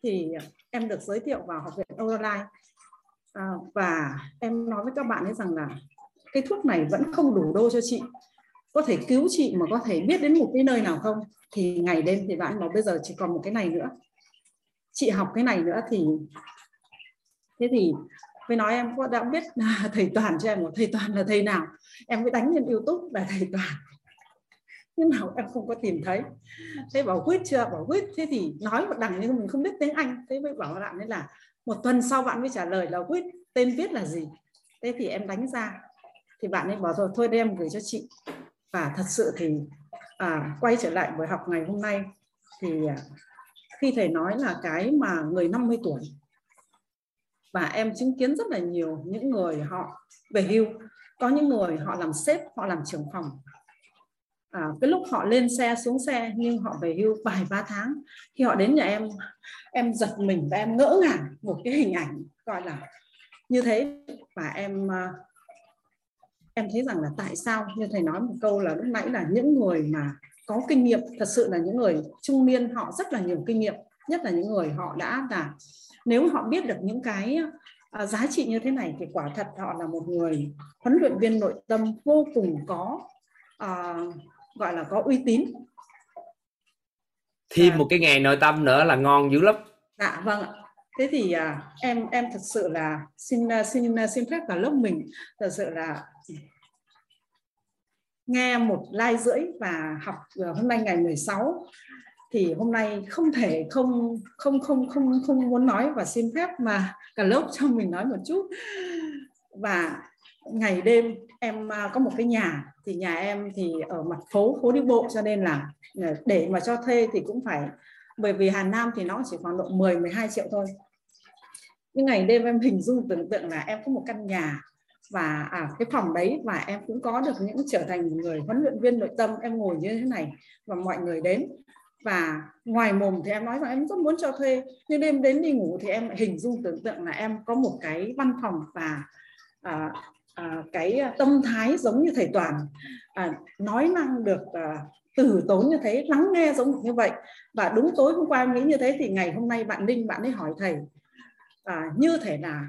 Thì em được giới thiệu vào Học viện Online và em nói với các bạn ấy rằng là cái thuốc này vẫn không đủ đô cho chị, có thể cứu chị mà có thể biết đến một cái nơi nào không. Thì ngày đêm thì bạn nói bây giờ chỉ còn một cái này nữa, chị học cái này nữa thì thế thì mới nói em có đã biết thầy Toàn cho em, thầy Toàn là thầy nào, em mới đánh lên YouTube là thầy Toàn, nhưng mà em không có tìm thấy. Thế bảo quýt chưa, bảo quýt, thế thì nói một đằng nhưng mình không biết tiếng Anh. Thế mới bảo bạn ấy là một tuần sau bạn mới trả lời là quýt tên viết là gì. Thế thì em đánh ra thì bạn ấy bảo thôi đem gửi cho chị. Và thật sự thì quay trở lại buổi học ngày hôm nay thì khi thầy nói là cái mà người 50 tuổi, và em chứng kiến rất là nhiều những người họ về hưu, có những người họ làm sếp, họ làm trưởng phòng, cái lúc họ lên xe xuống xe, nhưng họ về hưu vài 3 tháng, khi họ đến nhà em giật mình và em ngỡ ngàng một cái hình ảnh gọi là như thế. Và em thấy rằng là tại sao như thầy nói một câu là lúc nãy là những người mà có kinh nghiệm, thật sự là những người trung niên họ rất là nhiều kinh nghiệm, nhất là những người họ đã là nếu họ biết được những cái giá trị như thế này thì quả thật họ là một người huấn luyện viên nội tâm vô cùng có gọi là có uy tín. Thêm một cái nghề nội tâm nữa là ngon dữ lắm. Dạ vâng ạ. Thế thì em thật sự là xin phép cả lớp mình thật sự là nghe 1,5 tiếng và học hôm nay ngày 16 thì hôm nay không thể không muốn nói, và xin phép mà cả lớp cho mình nói một chút. Và ngày đêm em có một cái nhà, thì nhà em thì ở mặt phố đi bộ, cho nên là để mà cho thuê thì cũng phải, bởi vì Hà Nam thì nó chỉ khoảng độ 10-12 triệu thôi. Nhưng ngày đêm em hình dung tưởng tượng là em có một căn nhà và cái phòng đấy, và em cũng có được những trở thành một người huấn luyện viên nội tâm. Em ngồi như thế này và mọi người đến, và ngoài mồm thì em nói rằng em rất muốn cho thuê, nhưng đêm đến đi ngủ thì em hình dung tưởng tượng là em có một cái văn phòng và cái tâm thái giống như thầy Toàn, nói năng được từ tốn như thế, lắng nghe giống như vậy. Và đúng tối hôm qua em nghĩ như thế thì ngày hôm nay bạn Ninh bạn ấy hỏi thầy như thế là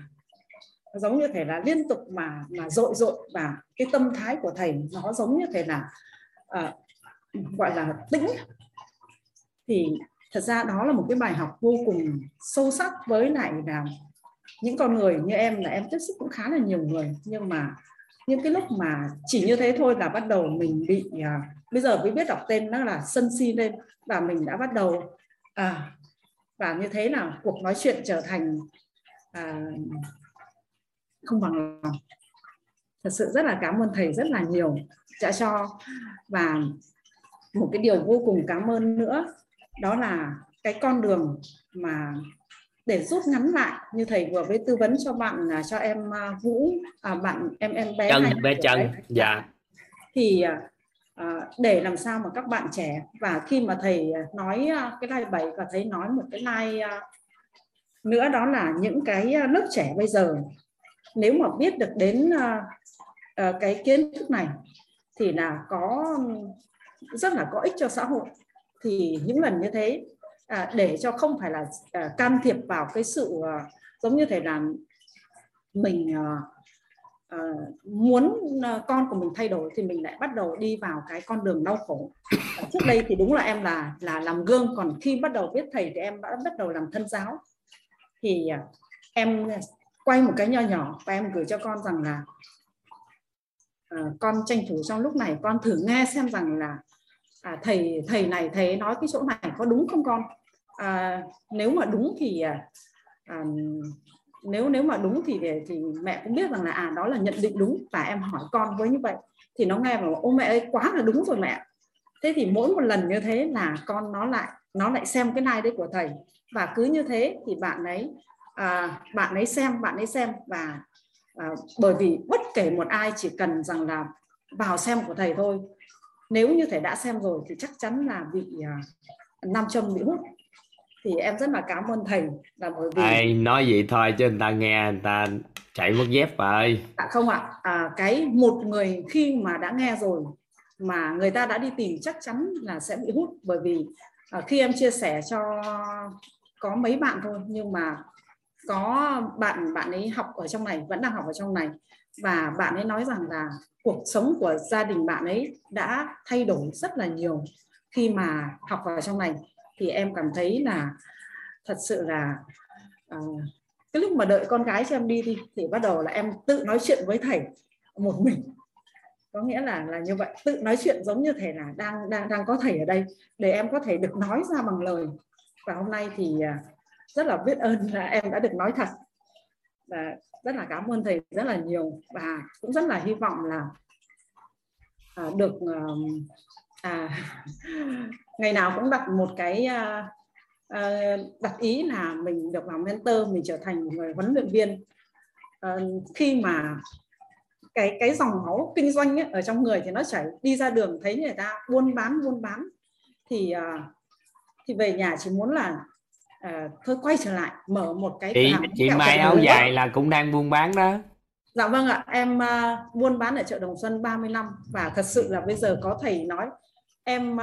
giống như thể là liên tục mà dội và cái tâm thái của thầy nó giống như thể là gọi là tĩnh. Thì thật ra đó là một cái bài học vô cùng sâu sắc với lại là những con người như em, là em tiếp xúc cũng khá là nhiều người, nhưng mà những cái lúc mà chỉ như thế thôi là bắt đầu mình bị bây giờ mới biết đọc tên nó là sân si lên, và mình đã bắt đầu và như thế là cuộc nói chuyện trở thành không bằng lòng. Thật sự rất là cảm ơn thầy rất là nhiều đã cho, và một cái điều vô cùng cảm ơn nữa đó là cái con đường mà để rút ngắn lại, như thầy vừa mới tư vấn cho bạn, cho em Vũ, bạn em bé Trân, bé Trân, dạ, thì để làm sao mà các bạn trẻ, và khi mà thầy nói cái live 7 và thầy nói một cái live nữa đó là những cái lớp trẻ bây giờ nếu mà biết được đến cái kiến thức này thì là có rất là có ích cho xã hội. Thì những lần như thế để cho không phải là can thiệp vào cái sự giống như thể là mình muốn con của mình thay đổi thì mình lại bắt đầu đi vào cái con đường đau khổ. Trước đây thì đúng là em là làm gương, còn khi bắt đầu biết thầy thì em đã bắt đầu làm thân giáo. Thì em quay một cái nho nhỏ và em gửi cho con rằng là con tranh thủ trong lúc này con thử nghe xem rằng là thầy này thầy nói cái chỗ này có đúng không con? Nếu mà đúng thì nếu mà đúng thì mẹ cũng biết rằng là đó là nhận định đúng, và em hỏi con với như vậy thì nó nghe vào ô mẹ ơi quá là đúng rồi mẹ. Thế thì mỗi một lần như thế là con nó lại xem cái này đấy của thầy, và cứ như thế thì bạn ấy xem và bởi vì bất kể một ai chỉ cần rằng là vào xem của thầy thôi, nếu như thầy đã xem rồi thì chắc chắn là bị nam châm bị hút. Thì em rất là cảm ơn thầy là bởi vì nói vậy thôi chứ người ta nghe người ta chạy mất dép bà ơi. Không ạ, cái một người khi mà đã nghe rồi mà người ta đã đi tìm chắc chắn là sẽ bị hút, bởi vì khi em chia sẻ cho có mấy bạn thôi, nhưng mà có bạn ấy học ở trong này, vẫn đang học ở trong này, và bạn ấy nói rằng là cuộc sống của gia đình bạn ấy đã thay đổi rất là nhiều khi mà học vào trong này. Thì em cảm thấy là thật sự là cái lúc mà đợi con gái cho em đi thì bắt đầu là em tự nói chuyện với thầy một mình, có nghĩa là như vậy, tự nói chuyện giống như thể là đang có thầy ở đây để em có thể được nói ra bằng lời. Và hôm nay thì rất là biết ơn là em đã được nói thật, và rất là cảm ơn thầy rất là nhiều, và cũng rất là hy vọng là được ngày nào cũng đặt một cái đặt ý là mình được làm mentor, mình trở thành người huấn luyện viên. Khi mà cái dòng máu kinh doanh ấy, ở trong người thì nó chảy đi ra đường, thấy người ta buôn bán thì về nhà chỉ muốn là thôi quay trở lại mở một cái cửa hàng. Chị Mai áo dài là cũng đang buôn bán đó. Dạ vâng ạ, em buôn bán ở chợ Đồng Xuân 30 năm, và thật sự là bây giờ có thầy nói em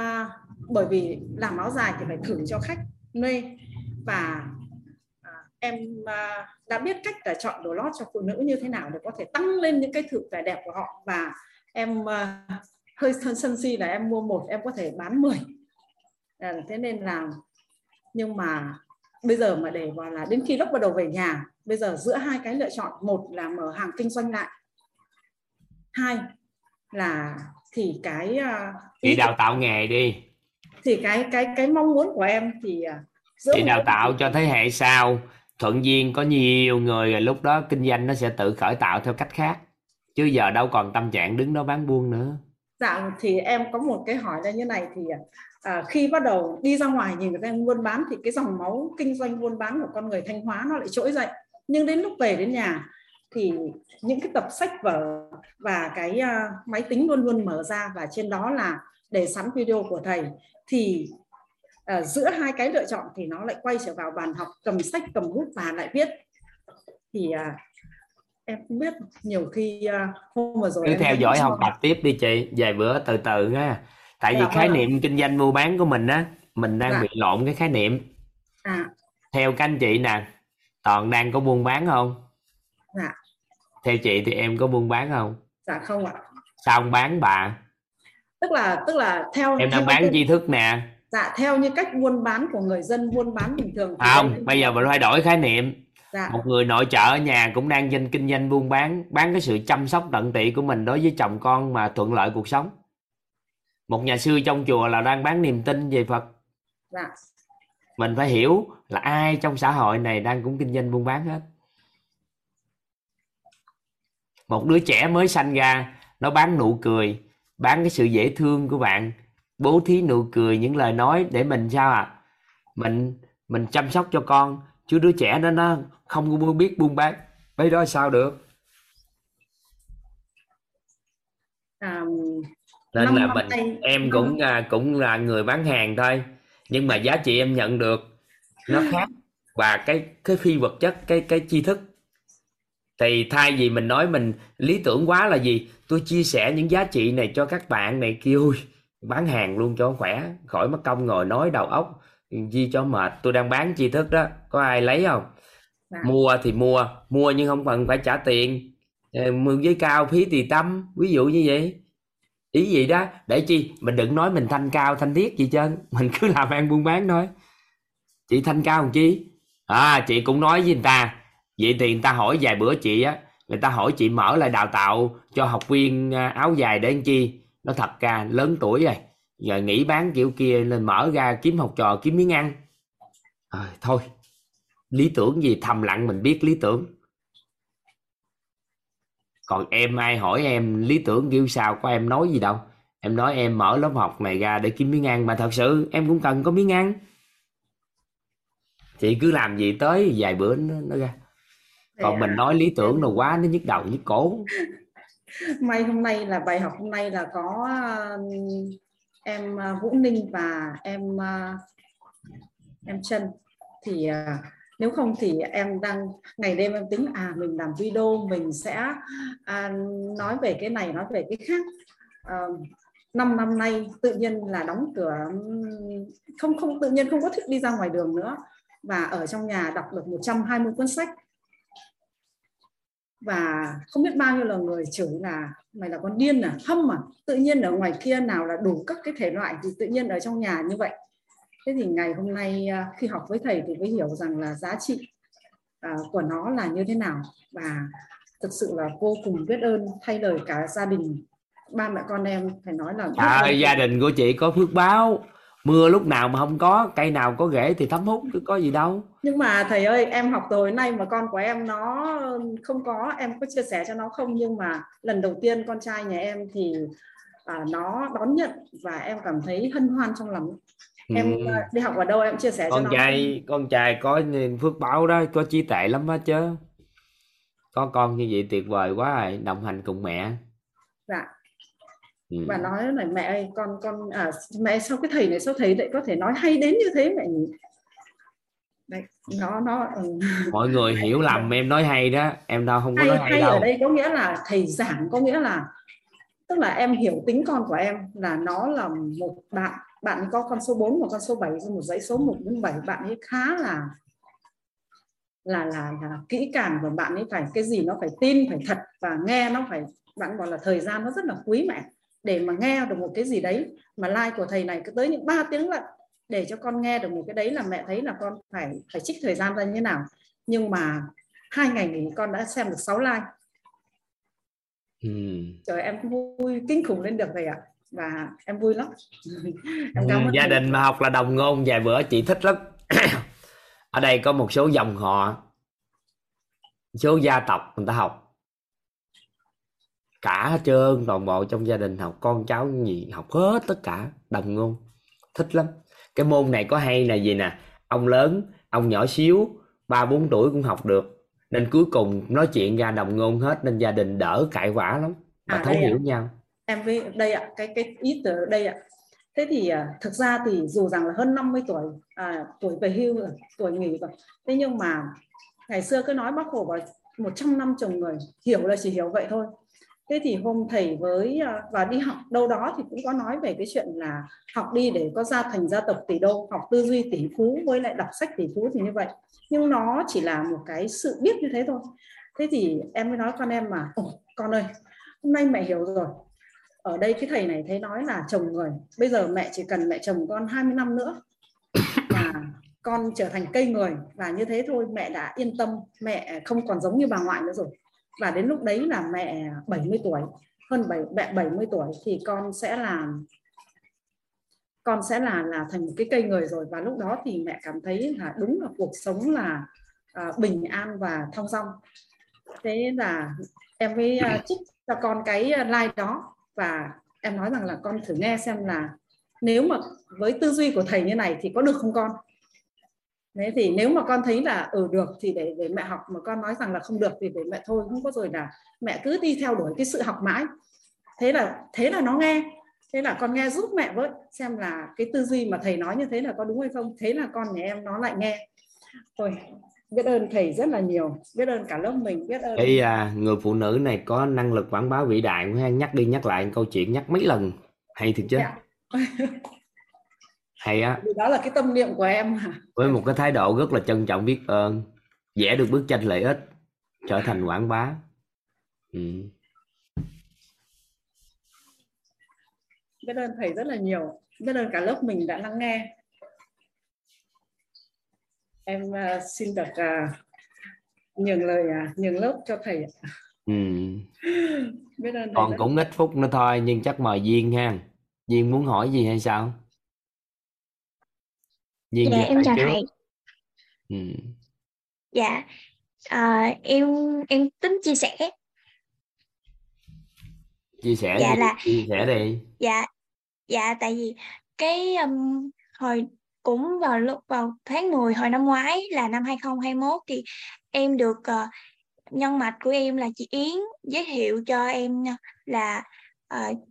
bởi vì làm áo dài thì phải thử cho khách nuôi, và em đã biết cách để chọn đồ lót cho phụ nữ như thế nào để có thể tăng lên những cái thử vẻ đẹp của họ. Và em hơi sân si là em mua một em có thể bán 10, thế nên là, nhưng mà bây giờ mà để vào là đến khi lúc bắt đầu về nhà, bây giờ giữa hai cái lựa chọn, một là mở hàng kinh doanh lại, hai là thì cái đi đào tạo nghề đi, thì cái mong muốn của em thì đi đào tạo cho thế hệ sau thuận duyên, có nhiều người lúc đó kinh doanh nó sẽ tự khởi tạo theo cách khác, chứ giờ đâu còn tâm trạng đứng đó bán buôn nữa. Dạ thì em có một cái hỏi ra như này, thì khi bắt đầu đi ra ngoài nhìn người ta buôn bán thì cái dòng máu kinh doanh buôn bán của con người Thanh Hóa nó lại trỗi dậy, nhưng đến lúc về đến nhà thì những cái tập sách vở và cái máy tính luôn luôn mở ra, và trên đó là để sẵn video của thầy, thì giữa hai cái lựa chọn thì nó lại quay trở vào bàn học, cầm sách cầm bút và lại viết. Thì em cũng biết nhiều khi hôm vừa rồi cứ theo dõi học tập tiếp đi chị, vài bữa từ từ nha. Tại vì khái niệm kinh doanh mua bán của mình á, mình đang bị lộn cái khái niệm. Theo các anh chị nè, Toàn đang có buôn bán không? Dạ. Theo chị thì em có buôn bán không? Dạ không ạ. Sao không bán bà? Tức là theo em đang bán tri thức nè. Dạ theo như cách buôn bán của người dân buôn bán bình thường. Không, bây giờ mình phải đổi khái niệm. Dạ. Một người nội trợ ở nhà cũng đang kinh doanh buôn bán cái sự chăm sóc tận tụy của mình đối với chồng con mà thuận lợi cuộc sống. Một nhà sư trong chùa là đang bán niềm tin về Phật. Dạ. Mình phải hiểu là ai trong xã hội này đang cũng kinh doanh buôn bán hết. Một đứa trẻ mới sanh ra nó bán nụ cười, bán cái sự dễ thương của bạn, bố thí nụ cười, những lời nói để mình sao ạ? Mình chăm sóc cho con, chứ đứa trẻ đó nó không có biết buôn bán, bây đó sao được? Nên là em cũng là người bán hàng thôi, nhưng mà giá trị em nhận được nó khác, và cái phi vật chất, cái tri thức. Thì thay vì mình nói mình lý tưởng quá là gì, tôi chia sẻ những giá trị này cho các bạn này kia, ui, bán hàng luôn cho khỏe, khỏi mất công ngồi nói đầu óc chi cho mệt. Tôi đang bán tri thức đó, có ai lấy không? Mua thì mua nhưng không cần phải trả tiền, mượn giấy cao phí tùy tâm, ví dụ như vậy. Ý gì đó, để chi mình đừng nói mình thanh cao thanh thiết gì trơn, mình cứ làm ăn buôn bán thôi. Chị thanh cao làm chi? Chị cũng nói với người ta vậy thì người ta hỏi vài bữa chị á, người ta hỏi chị mở lại đào tạo cho học viên áo dài để làm chi? Nó thật ra lớn tuổi rồi, giờ nghỉ bán kiểu kia nên mở ra kiếm học trò kiếm miếng ăn. Thôi, lý tưởng gì thầm lặng mình biết lý tưởng. Còn em ai hỏi em lý tưởng kiểu sao, có em nói gì đâu. Em nói em mở lớp học này ra để kiếm miếng ăn, mà thật sự em cũng cần có miếng ăn. Chị cứ làm gì tới vài bữa nó ra. Còn mình nói lý tưởng là quá, nó nhức đầu nhức cổ. May hôm nay là bài học hôm nay là có em Vũ Ninh và em Trân. Thì nếu không thì em đang ngày đêm em tính mình làm video mình sẽ nói về cái này nói về cái khác. 5 năm nay tự nhiên là đóng cửa, không tự nhiên không có thích đi ra ngoài đường nữa, và ở trong nhà đọc được 120 cuốn sách. Và không biết bao nhiêu là người chửi là mày là con điên à, hâm à, tự nhiên ở ngoài kia nào là đủ các cái thể loại thì tự nhiên ở trong nhà như vậy. Thế thì ngày hôm nay khi học với thầy thì mới hiểu rằng là giá trị của nó là như thế nào. Và thực sự là vô cùng biết ơn, thay lời cả gia đình, ba mẹ con em phải nói là gia đình của chị có phước báo. Mưa lúc nào mà không có, cây nào có rễ thì thấm hút, chứ có gì đâu. Nhưng mà thầy ơi, em học tối nay mà con của em nó không có, em có chia sẻ cho nó không? Nhưng mà lần đầu tiên con trai nhà em thì nó đón nhận và em cảm thấy hân hoan trong lòng. Em đi học ở đâu em chia sẻ cho nó. Con trai có phước báo đó, có trí tuệ lắm đó chứ. Có con như vậy tuyệt vời quá rồi, đồng hành cùng mẹ. Dạ. Và nói này, mẹ ơi con mẹ sao cái thầy này sao thầy lại có thể nói hay đến như thế mẹ nhỉ? Đấy, nó mọi người hiểu lầm em nói hay đó, em đâu không có nói hay đâu. Hay ở đây có nghĩa là thầy giảng, có nghĩa là tức là em hiểu tính con của em là nó là một bạn có con số 4 và con số 7, một dãy số 1 đến 7, bạn ấy khá là kỹ càng, và bạn ấy phải cái gì nó phải tin, phải thật và nghe nó phải, bạn bảo là thời gian nó rất là quý mẹ. Để mà nghe được một cái gì đấy mà like của thầy này cứ tới những 3 tiếng lận để cho con nghe được một cái đấy là mẹ thấy là con phải trích thời gian ra như thế nào. Nhưng mà 2 ngày nghỉ con đã xem được 6 like. Trời, em vui kinh khủng lên được thầy ạ. Và em vui lắm. Em gia đình mà học là đồng ngôn vài bữa chị thích lắm. Ở đây có một số dòng họ, số gia tộc người ta học cả hết trơn, toàn bộ trong gia đình học, con cháu gì học hết, tất cả đồng ngôn, thích lắm. Cái môn này có hay là gì nè, ông lớn ông nhỏ xíu 3-4 tuổi cũng học được, nên cuối cùng nói chuyện ra đồng ngôn hết, nên gia đình đỡ cãi vã lắm và thấu hiểu nhau. Em với đây ạ, cái ý tưởng đây ạ. Thế thì thực ra thì dù rằng là hơn 50 tuổi, tuổi về hưu rồi, tuổi nghỉ rồi, thế nhưng mà ngày xưa cứ nói Bác Hồ bảo 100 năm trồng người, hiểu là chỉ hiểu vậy thôi. Thế thì hôm thầy và đi học đâu đó thì cũng có nói về cái chuyện là học đi để có thành gia tộc tỷ đô, học tư duy tỷ phú với lại đọc sách tỷ phú thì như vậy. Nhưng nó chỉ là một cái sự biết như thế thôi. Thế thì em mới nói con em mà, con ơi, hôm nay mẹ hiểu rồi. Ở đây cái thầy này thấy nói là chồng người. Bây giờ mẹ chỉ cần mẹ chồng con 20 năm nữa là con trở thành cây người. Và như thế thôi mẹ đã yên tâm. Mẹ không còn giống như bà ngoại nữa rồi. Và đến lúc đấy là mẹ 70 tuổi. Mẹ 70 tuổi thì con sẽ là thành một cái cây người rồi. Và lúc đó thì mẹ cảm thấy là đúng là cuộc sống là bình an và thong dong. Thế là em mới trích cho con cái like đó. Và em nói rằng là con thử nghe xem là nếu mà với tư duy của thầy như này thì có được không con. Thế thì nếu mà con thấy là được thì để mẹ học, mà con nói rằng là không được thì để mẹ thôi, không có rồi là mẹ cứ đi theo đuổi cái sự học mãi. Thế là nó nghe. Thế là con nghe giúp mẹ với xem là cái tư duy mà thầy nói như thế là có đúng hay không. Thế là con nhà em nó lại nghe. Ôi, biết ơn thầy rất là nhiều, biết ơn cả lớp mình, biết ơn. Ê, người phụ nữ này có năng lực quảng bá vĩ đại ha, nhắc đi nhắc lại câu chuyện, nhắc mấy lần, hay thật chứ. Yeah. Hay á. Đó là cái tâm niệm của em mà. Với một cái thái độ rất là trân trọng, biết ơn, vẽ được bức tranh lợi ích, trở thành quảng bá. Biết ơn thầy rất là nhiều, biết ơn cả lớp mình đã lắng nghe. Em xin được nhường lời, nhường lớp cho thầy. Biết ơn. Còn thầy cũng ít phút nữa thôi, nhưng chắc mời Duyên ha. Duyên muốn hỏi gì hay sao? Duyên dạ, em chào thầy. Dạ, em tính chia sẻ. Chia sẻ dạ đi, là chia sẻ đi. Dạ tại vì cái hồi cũng vào tháng 10 hồi năm ngoái là năm 2021 thì em được nhân mạch của em là chị Yến giới thiệu cho em là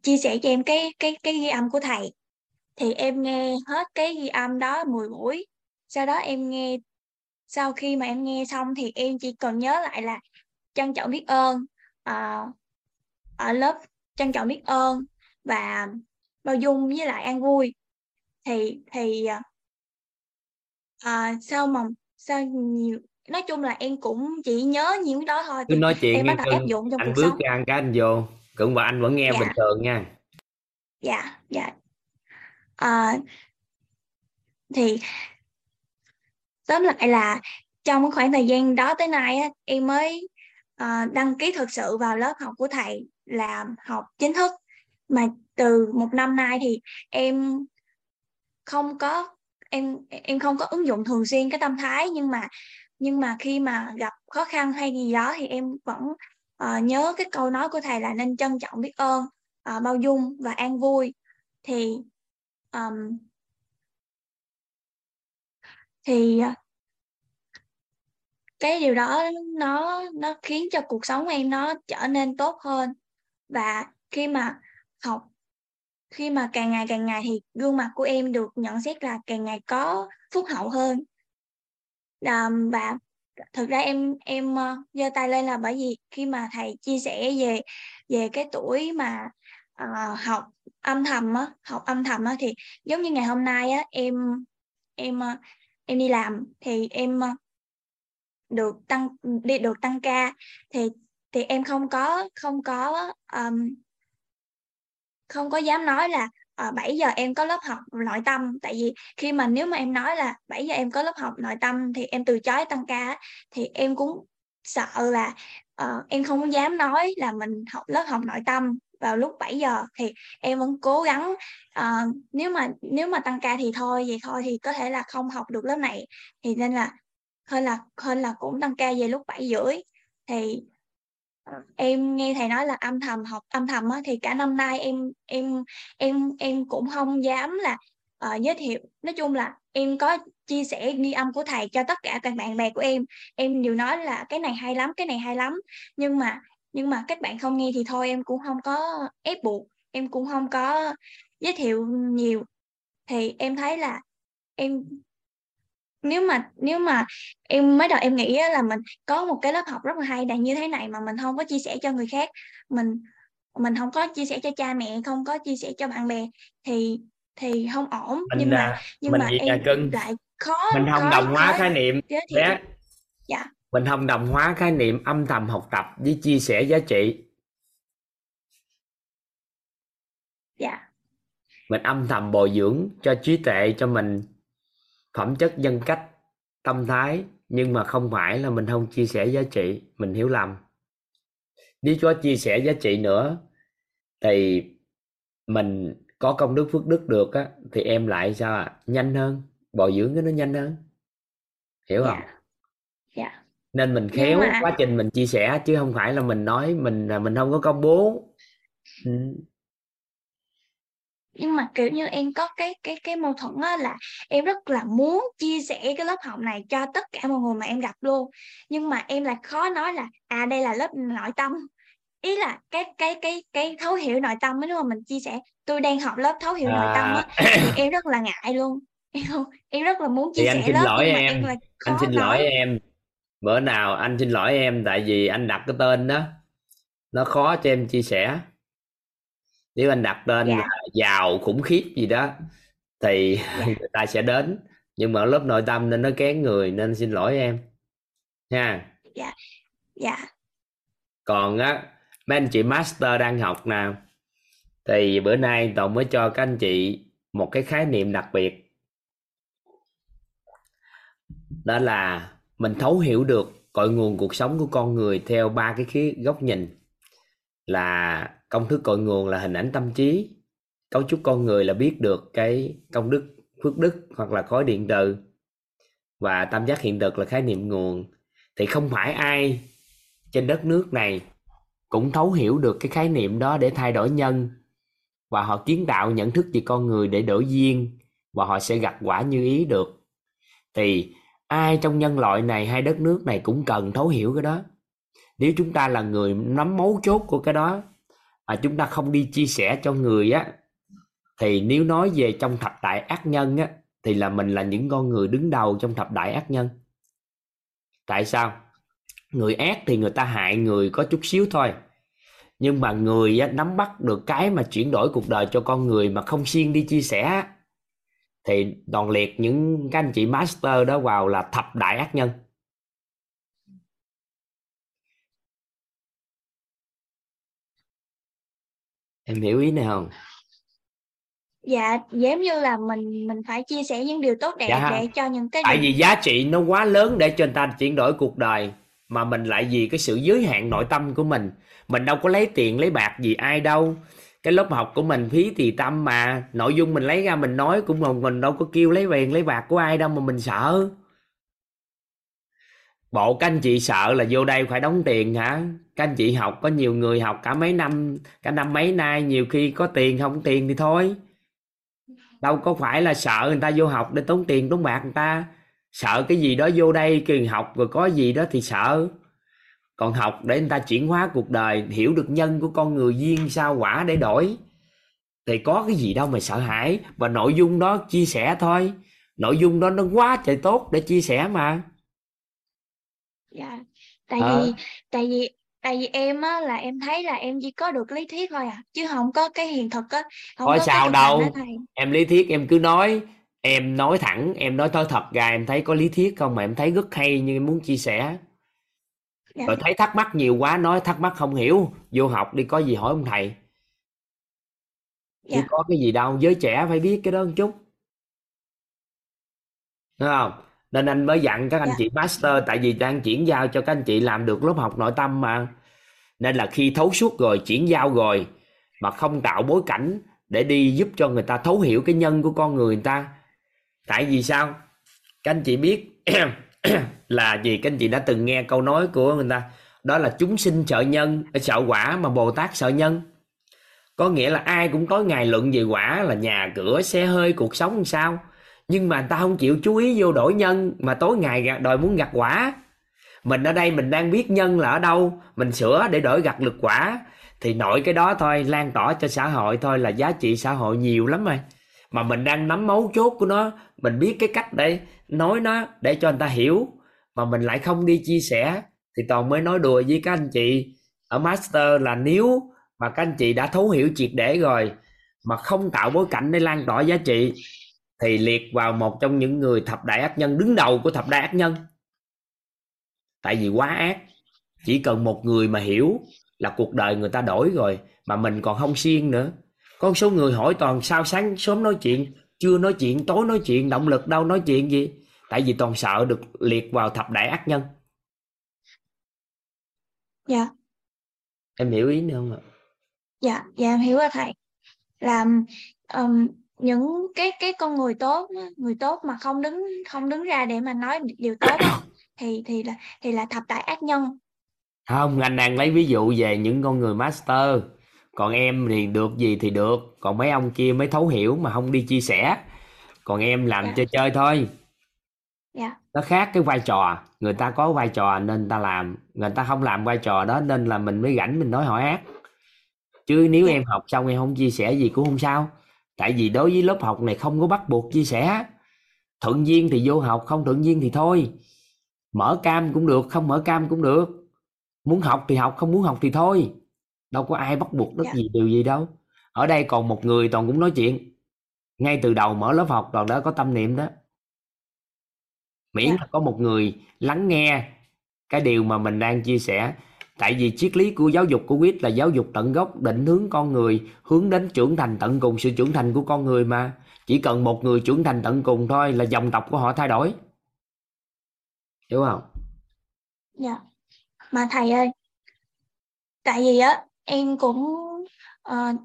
chia sẻ cho em cái ghi âm của thầy. Thì em nghe hết cái ghi âm đó 10 buổi. Sau đó em nghe, sau khi mà em nghe xong thì em chỉ còn nhớ lại là trân trọng biết ơn, ở lớp trân trọng biết ơn và bao dung với lại an vui. Thì sau nhiều, nói chung là em cũng chỉ nhớ nhiều đó thôi. Cứ nói chuyện em bắt đầu áp dụng trong cuộc sống. Anh cái anh vô, cũng và anh vẫn nghe dạ. Bình thường nha. Dạ. Thì tóm lại là trong khoảng thời gian đó tới nay á, em mới đăng ký thực sự vào lớp học của thầy là học chính thức. Mà từ một năm nay thì em không có ứng dụng thường xuyên cái tâm thái, nhưng mà khi mà gặp khó khăn hay gì đó thì em vẫn nhớ cái câu nói của thầy là nên trân trọng biết ơn, bao dung và an vui. Thì cái điều đó nó khiến cho cuộc sống em nó trở nên tốt hơn. Và khi mà càng ngày thì gương mặt của em được nhận xét là càng ngày có phúc hậu hơn. Và thực ra em giơ tay lên là bởi vì khi mà thầy chia sẻ về cái tuổi mà học âm thầm á, thì giống như ngày hôm nay á, em đi làm thì em được tăng ca thì em không có dám nói là 7 giờ em có lớp học nội tâm. Tại vì nếu mà em nói là 7 giờ em có lớp học nội tâm thì em từ chối tăng ca, thì em cũng sợ là em không dám nói là mình học lớp học nội tâm vào lúc 7 giờ. Thì em vẫn cố gắng nếu mà tăng ca thì thôi, vậy thôi thì có thể là không học được lớp này, thì nên là hơn là cũng tăng ca về lúc 7:30. Thì em nghe thầy nói là học âm thầm á, thì cả năm nay em cũng không dám là giới thiệu. Nói chung là em có chia sẻ ghi âm của thầy cho tất cả các bạn bè của em đều nói là cái này hay lắm, nhưng mà các bạn không nghe thì thôi. Em cũng không có ép buộc, em cũng không có giới thiệu nhiều. Thì em thấy là em nếu mà em mới đầu em nghĩ là mình có một cái lớp học rất là hay là như thế này mà mình không có chia sẻ cho người khác, mình không có chia sẻ cho cha mẹ, không có chia sẻ cho bạn bè thì không ổn. Nhưng mà em lại khó. Mình không đồng hóa khái niệm. Dạ. Mình không đồng hóa khái niệm âm thầm học tập với chia sẻ giá trị. Mình âm thầm bồi dưỡng cho trí tuệ cho mình, phẩm chất nhân cách, tâm thái. Nhưng mà không phải là mình không chia sẻ giá trị, mình hiểu lầm. Nếu có chia sẻ giá trị nữa thì mình có công đức phước đức được á, thì em lại sao ạ? Nhanh hơn, bồi dưỡng cái nó nhanh hơn. Hiểu không? Dạ. Nên mình khéo mà... quá trình mình chia sẻ, chứ không phải là mình nói mình không có công bố. Nhưng mà kiểu như em có cái mâu thuẫn á, là em rất là muốn chia sẻ cái lớp học này cho tất cả mọi người mà em gặp luôn, nhưng mà em lại khó nói là à đây là lớp nội tâm, ý là cái thấu hiểu nội tâm ấy, đúng không? Mình chia sẻ tôi đang học lớp thấu hiểu nội tâm á, thì em rất là ngại luôn, em rất là muốn chia sẻ lớp. Lỗi em anh xin lỗi em, bữa nào anh xin lỗi em, tại vì anh đặt cái tên đó nó khó cho em chia sẻ. Nếu anh đặt tên là giàu khủng khiếp gì đó thì người ta sẽ đến, nhưng mà lớp nội tâm nên nó kén người, nên xin lỗi em nha. Còn á, mấy anh chị master đang học nào thì bữa nay tôi mới cho các anh chị một cái khái niệm đặc biệt, đó là mình thấu hiểu được cội nguồn cuộc sống của con người theo ba cái góc nhìn, là công thức cội nguồn là hình ảnh tâm trí, cấu trúc con người là biết được cái công đức phước đức hoặc là khối điện từ, và tam giác hiện thực là khái niệm nguồn. Thì không phải ai trên đất nước này cũng thấu hiểu được cái khái niệm đó để thay đổi nhân, và họ kiến tạo nhận thức về con người để đổi duyên, và họ sẽ gặt quả như ý được. Thì ai trong nhân loại này hay đất nước này cũng cần thấu hiểu cái đó. Nếu chúng ta là người nắm mấu chốt của cái đó mà chúng ta không đi chia sẻ cho người á, thì nếu nói về trong thập đại ác nhân á, thì là mình là những con người đứng đầu trong thập đại ác nhân. Tại sao? Người ác thì người ta hại người có chút xíu thôi, nhưng mà người á, nắm bắt được cái mà chuyển đổi cuộc đời cho con người mà không siêng đi chia sẻ, thì đoàn liệt những các anh chị master đó vào là thập đại ác nhân. Em hiểu ý này không? Dạ, giống như là mình phải chia sẻ những điều tốt đẹp để cho những cái... Tại vì giá trị nó quá lớn để cho người ta chuyển đổi cuộc đời, mà mình lại vì cái sự giới hạn nội tâm của mình đâu có lấy tiền lấy bạc gì ai đâu. Cái lớp học của mình phí tì tâm mà, nội dung mình lấy ra mình nói cũng không, mình đâu có kêu lấy tiền lấy bạc của ai đâu mà mình sợ. Bộ các anh chị sợ là vô đây phải đóng tiền hả? Các anh chị học, có nhiều người học cả mấy năm, cả năm mấy nay, nhiều khi có tiền không tiền thì thôi. Đâu có phải là sợ người ta vô học để tốn tiền tốn bạc người ta. Sợ cái gì đó vô đây, khi học rồi có gì đó thì sợ. Còn học để người ta chuyển hóa cuộc đời, hiểu được nhân của con người, duyên sao quả để đổi. Thì có cái gì đâu mà sợ hãi. Và nội dung đó chia sẻ thôi. Nội dung đó nó quá trời tốt để chia sẻ mà. Dạ, tại vì em á, là em thấy là em chỉ có được lý thuyết thôi à, chứ không có cái hiện thực á. Không có sao đâu, em lý thuyết em cứ nói, em nói thẳng, em nói thói thật ra em thấy có lý thuyết không mà em thấy rất hay nhưng em muốn chia sẻ. Dạ. Rồi thấy thắc mắc nhiều quá, nói thắc mắc không hiểu, vô học đi có gì hỏi ông thầy. Dạ. Chứ có cái gì đâu, giới trẻ phải biết cái đó một chút. Đúng không? Nên anh mới dặn các anh chị master, tại vì đang chuyển giao cho các anh chị làm được lớp học nội tâm mà. Nên là khi thấu suốt rồi, chuyển giao rồi, mà không tạo bối cảnh để đi giúp cho người ta thấu hiểu cái nhân của con người người ta. Tại vì sao? Các anh chị biết là gì? Các anh chị đã từng nghe câu nói của người ta, đó là chúng sinh sợ nhân, sợ quả mà Bồ Tát sợ nhân. Có nghĩa là ai cũng tối ngày luận về quả là nhà cửa, xe hơi, cuộc sống làm sao, nhưng mà người ta không chịu chú ý vô đổi nhân, mà tối ngày đòi muốn gặt quả. Mình ở đây mình đang biết nhân là ở đâu, mình sửa để đổi gặt lực quả. Thì nội cái đó thôi, lan tỏa cho xã hội thôi là giá trị xã hội nhiều lắm rồi. Mà mình đang nắm mấu chốt của nó, mình biết cái cách để nói nó, để cho người ta hiểu, mà mình lại không đi chia sẻ. Thì Toàn mới nói đùa với các anh chị ở master là nếu mà các anh chị đã thấu hiểu triệt để rồi, mà không tạo bối cảnh để lan tỏa giá trị, thì liệt vào một trong những người thập đại ác nhân, đứng đầu của thập đại ác nhân. Tại vì quá ác. Chỉ cần một người mà hiểu là cuộc đời người ta đổi rồi, mà mình còn không siêng nữa. Có một số người hỏi toàn sao sáng sớm nói chuyện, trưa nói chuyện, tối nói chuyện, động lực đâu nói chuyện gì. Tại vì toàn sợ được liệt vào thập đại ác nhân. Dạ. Em hiểu ý nữa không ạ? Dạ, dạ em hiểu rồi thầy. Là những cái con người tốt mà không đứng ra để mà nói điều tốt thì là thập đại ác nhân. Không, anh đang lấy ví dụ về những con người master. Còn em thì được gì thì được, còn mấy ông kia mới thấu hiểu mà không đi chia sẻ. Còn em làm yeah. chơi thôi. Yeah. Nó khác cái vai trò. Người ta có vai trò nên người ta làm. Người ta không làm vai trò đó nên là mình mới rảnh mình nói hỏi ác. Chứ nếu yeah. em học xong em không chia sẻ gì cũng không sao. Tại vì đối với lớp học này không có bắt buộc chia sẻ. Thuận duyên thì vô học, không thuận duyên thì thôi. Mở cam cũng được, không mở cam cũng được. Muốn học thì học, không muốn học thì thôi. Đâu có ai bắt buộc gì điều gì đâu. Ở đây còn một người toàn cũng nói chuyện. Ngay từ đầu mở lớp học toàn đã có tâm niệm đó. Miễn là có một người lắng nghe cái điều mà mình đang chia sẻ. Tại vì triết lý của giáo dục của Quýt là giáo dục tận gốc, định hướng con người, hướng đến trưởng thành tận cùng, sự trưởng thành của con người mà. Chỉ cần một người trưởng thành tận cùng thôi là dòng tộc của họ thay đổi. Hiểu không? Dạ. Mà thầy ơi, tại vì á em cũng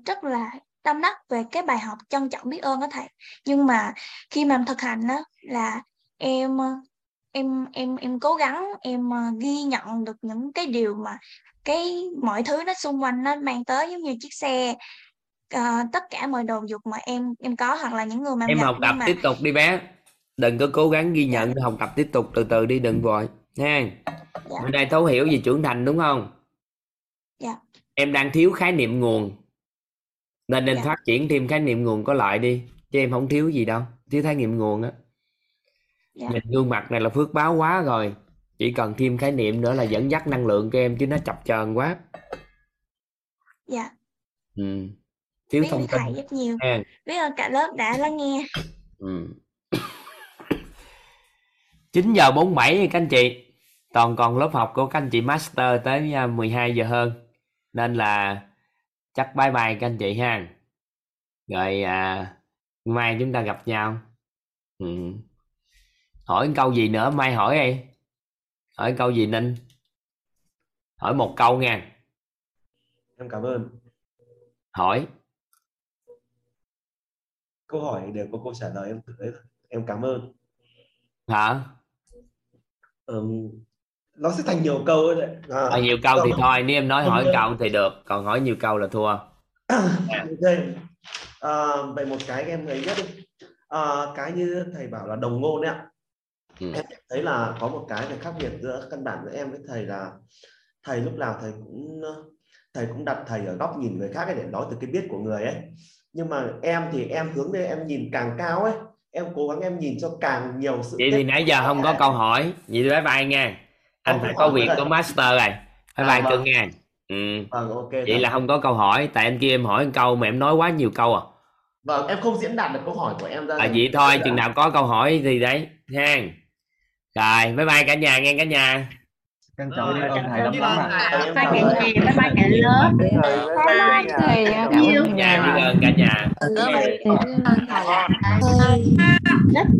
rất là tâm đắc về cái bài học trân trọng biết ơn đó thầy, nhưng mà khi mà em thực hành á là em cố gắng em ghi nhận được những cái điều mà cái mọi thứ nó xung quanh nó mang tới, giống như chiếc xe, tất cả mọi đồ dục mà em có, hoặc là những người mà em học tập mà... Tiếp tục đi bé, đừng có cố gắng ghi nhận, học tập tiếp tục từ từ đi, đừng vội nha. Dạ. Hôm nay thấu hiểu về trưởng thành đúng không? Dạ. Em đang thiếu khái niệm nguồn nên nên dạ. phát triển thêm khái niệm nguồn có lợi đi, chứ em không thiếu gì đâu, thiếu khái niệm nguồn á. Dạ. Nhìn gương mặt này là phước báo quá rồi, chỉ cần thêm khái niệm nữa là dẫn dắt năng lượng của em, chứ nó chập chờn quá. Dạ. Thiếu biết thông tin rất nhiều. À. Biết ơn cả lớp đã lắng nghe. 9:47 các anh chị. Toàn còn lớp học của các anh chị master tới 12 giờ hơn. Nên là chắc bye bye các anh chị ha. Rồi mai chúng ta gặp nhau. Hỏi câu gì nữa? Mai hỏi đi. Hỏi câu gì Ninh? Hỏi một câu nha. Em cảm ơn. Hỏi. Câu hỏi đều có câu trả lời em tự đấy. Em cảm ơn. Hả? Nó sẽ thành nhiều câu đấy. À, nhiều câu thì thôi, nếu em nói hỏi câu thì được, còn hỏi nhiều câu là thua. Vậy một cái em thấy nhất đi. Cái như thầy bảo là đồng ngôn đấy ạ. Em thấy là có một cái khác biệt giữa căn bản giữa em với thầy là thầy lúc nào thầy cũng đặt thầy ở góc nhìn người khác để nói từ cái biết của người ấy. Nhưng mà em thì em hướng đến em nhìn càng cao ấy, em cố gắng em nhìn cho càng nhiều sự. Vậy thì nãy giờ không có câu hỏi, vậy thì bye bye nha. Anh phải có việc có master rồi. Bye bye cưng nha. Okay, vậy là không có câu hỏi. Tại anh kia em hỏi một câu mà em nói quá nhiều câu à. Vâng, em không diễn đạt được câu hỏi của em ra. À vậy thôi, chừng nào có câu hỏi thì đấy ha. Rồi, bye bye cả nhà nghe cả nhà. Cảm ơn thầy lắm lắm. Bye bye cả nhà, bye bye cả lớp. Bye bye thầy yêu. Cảm ơn cả nhà. Rất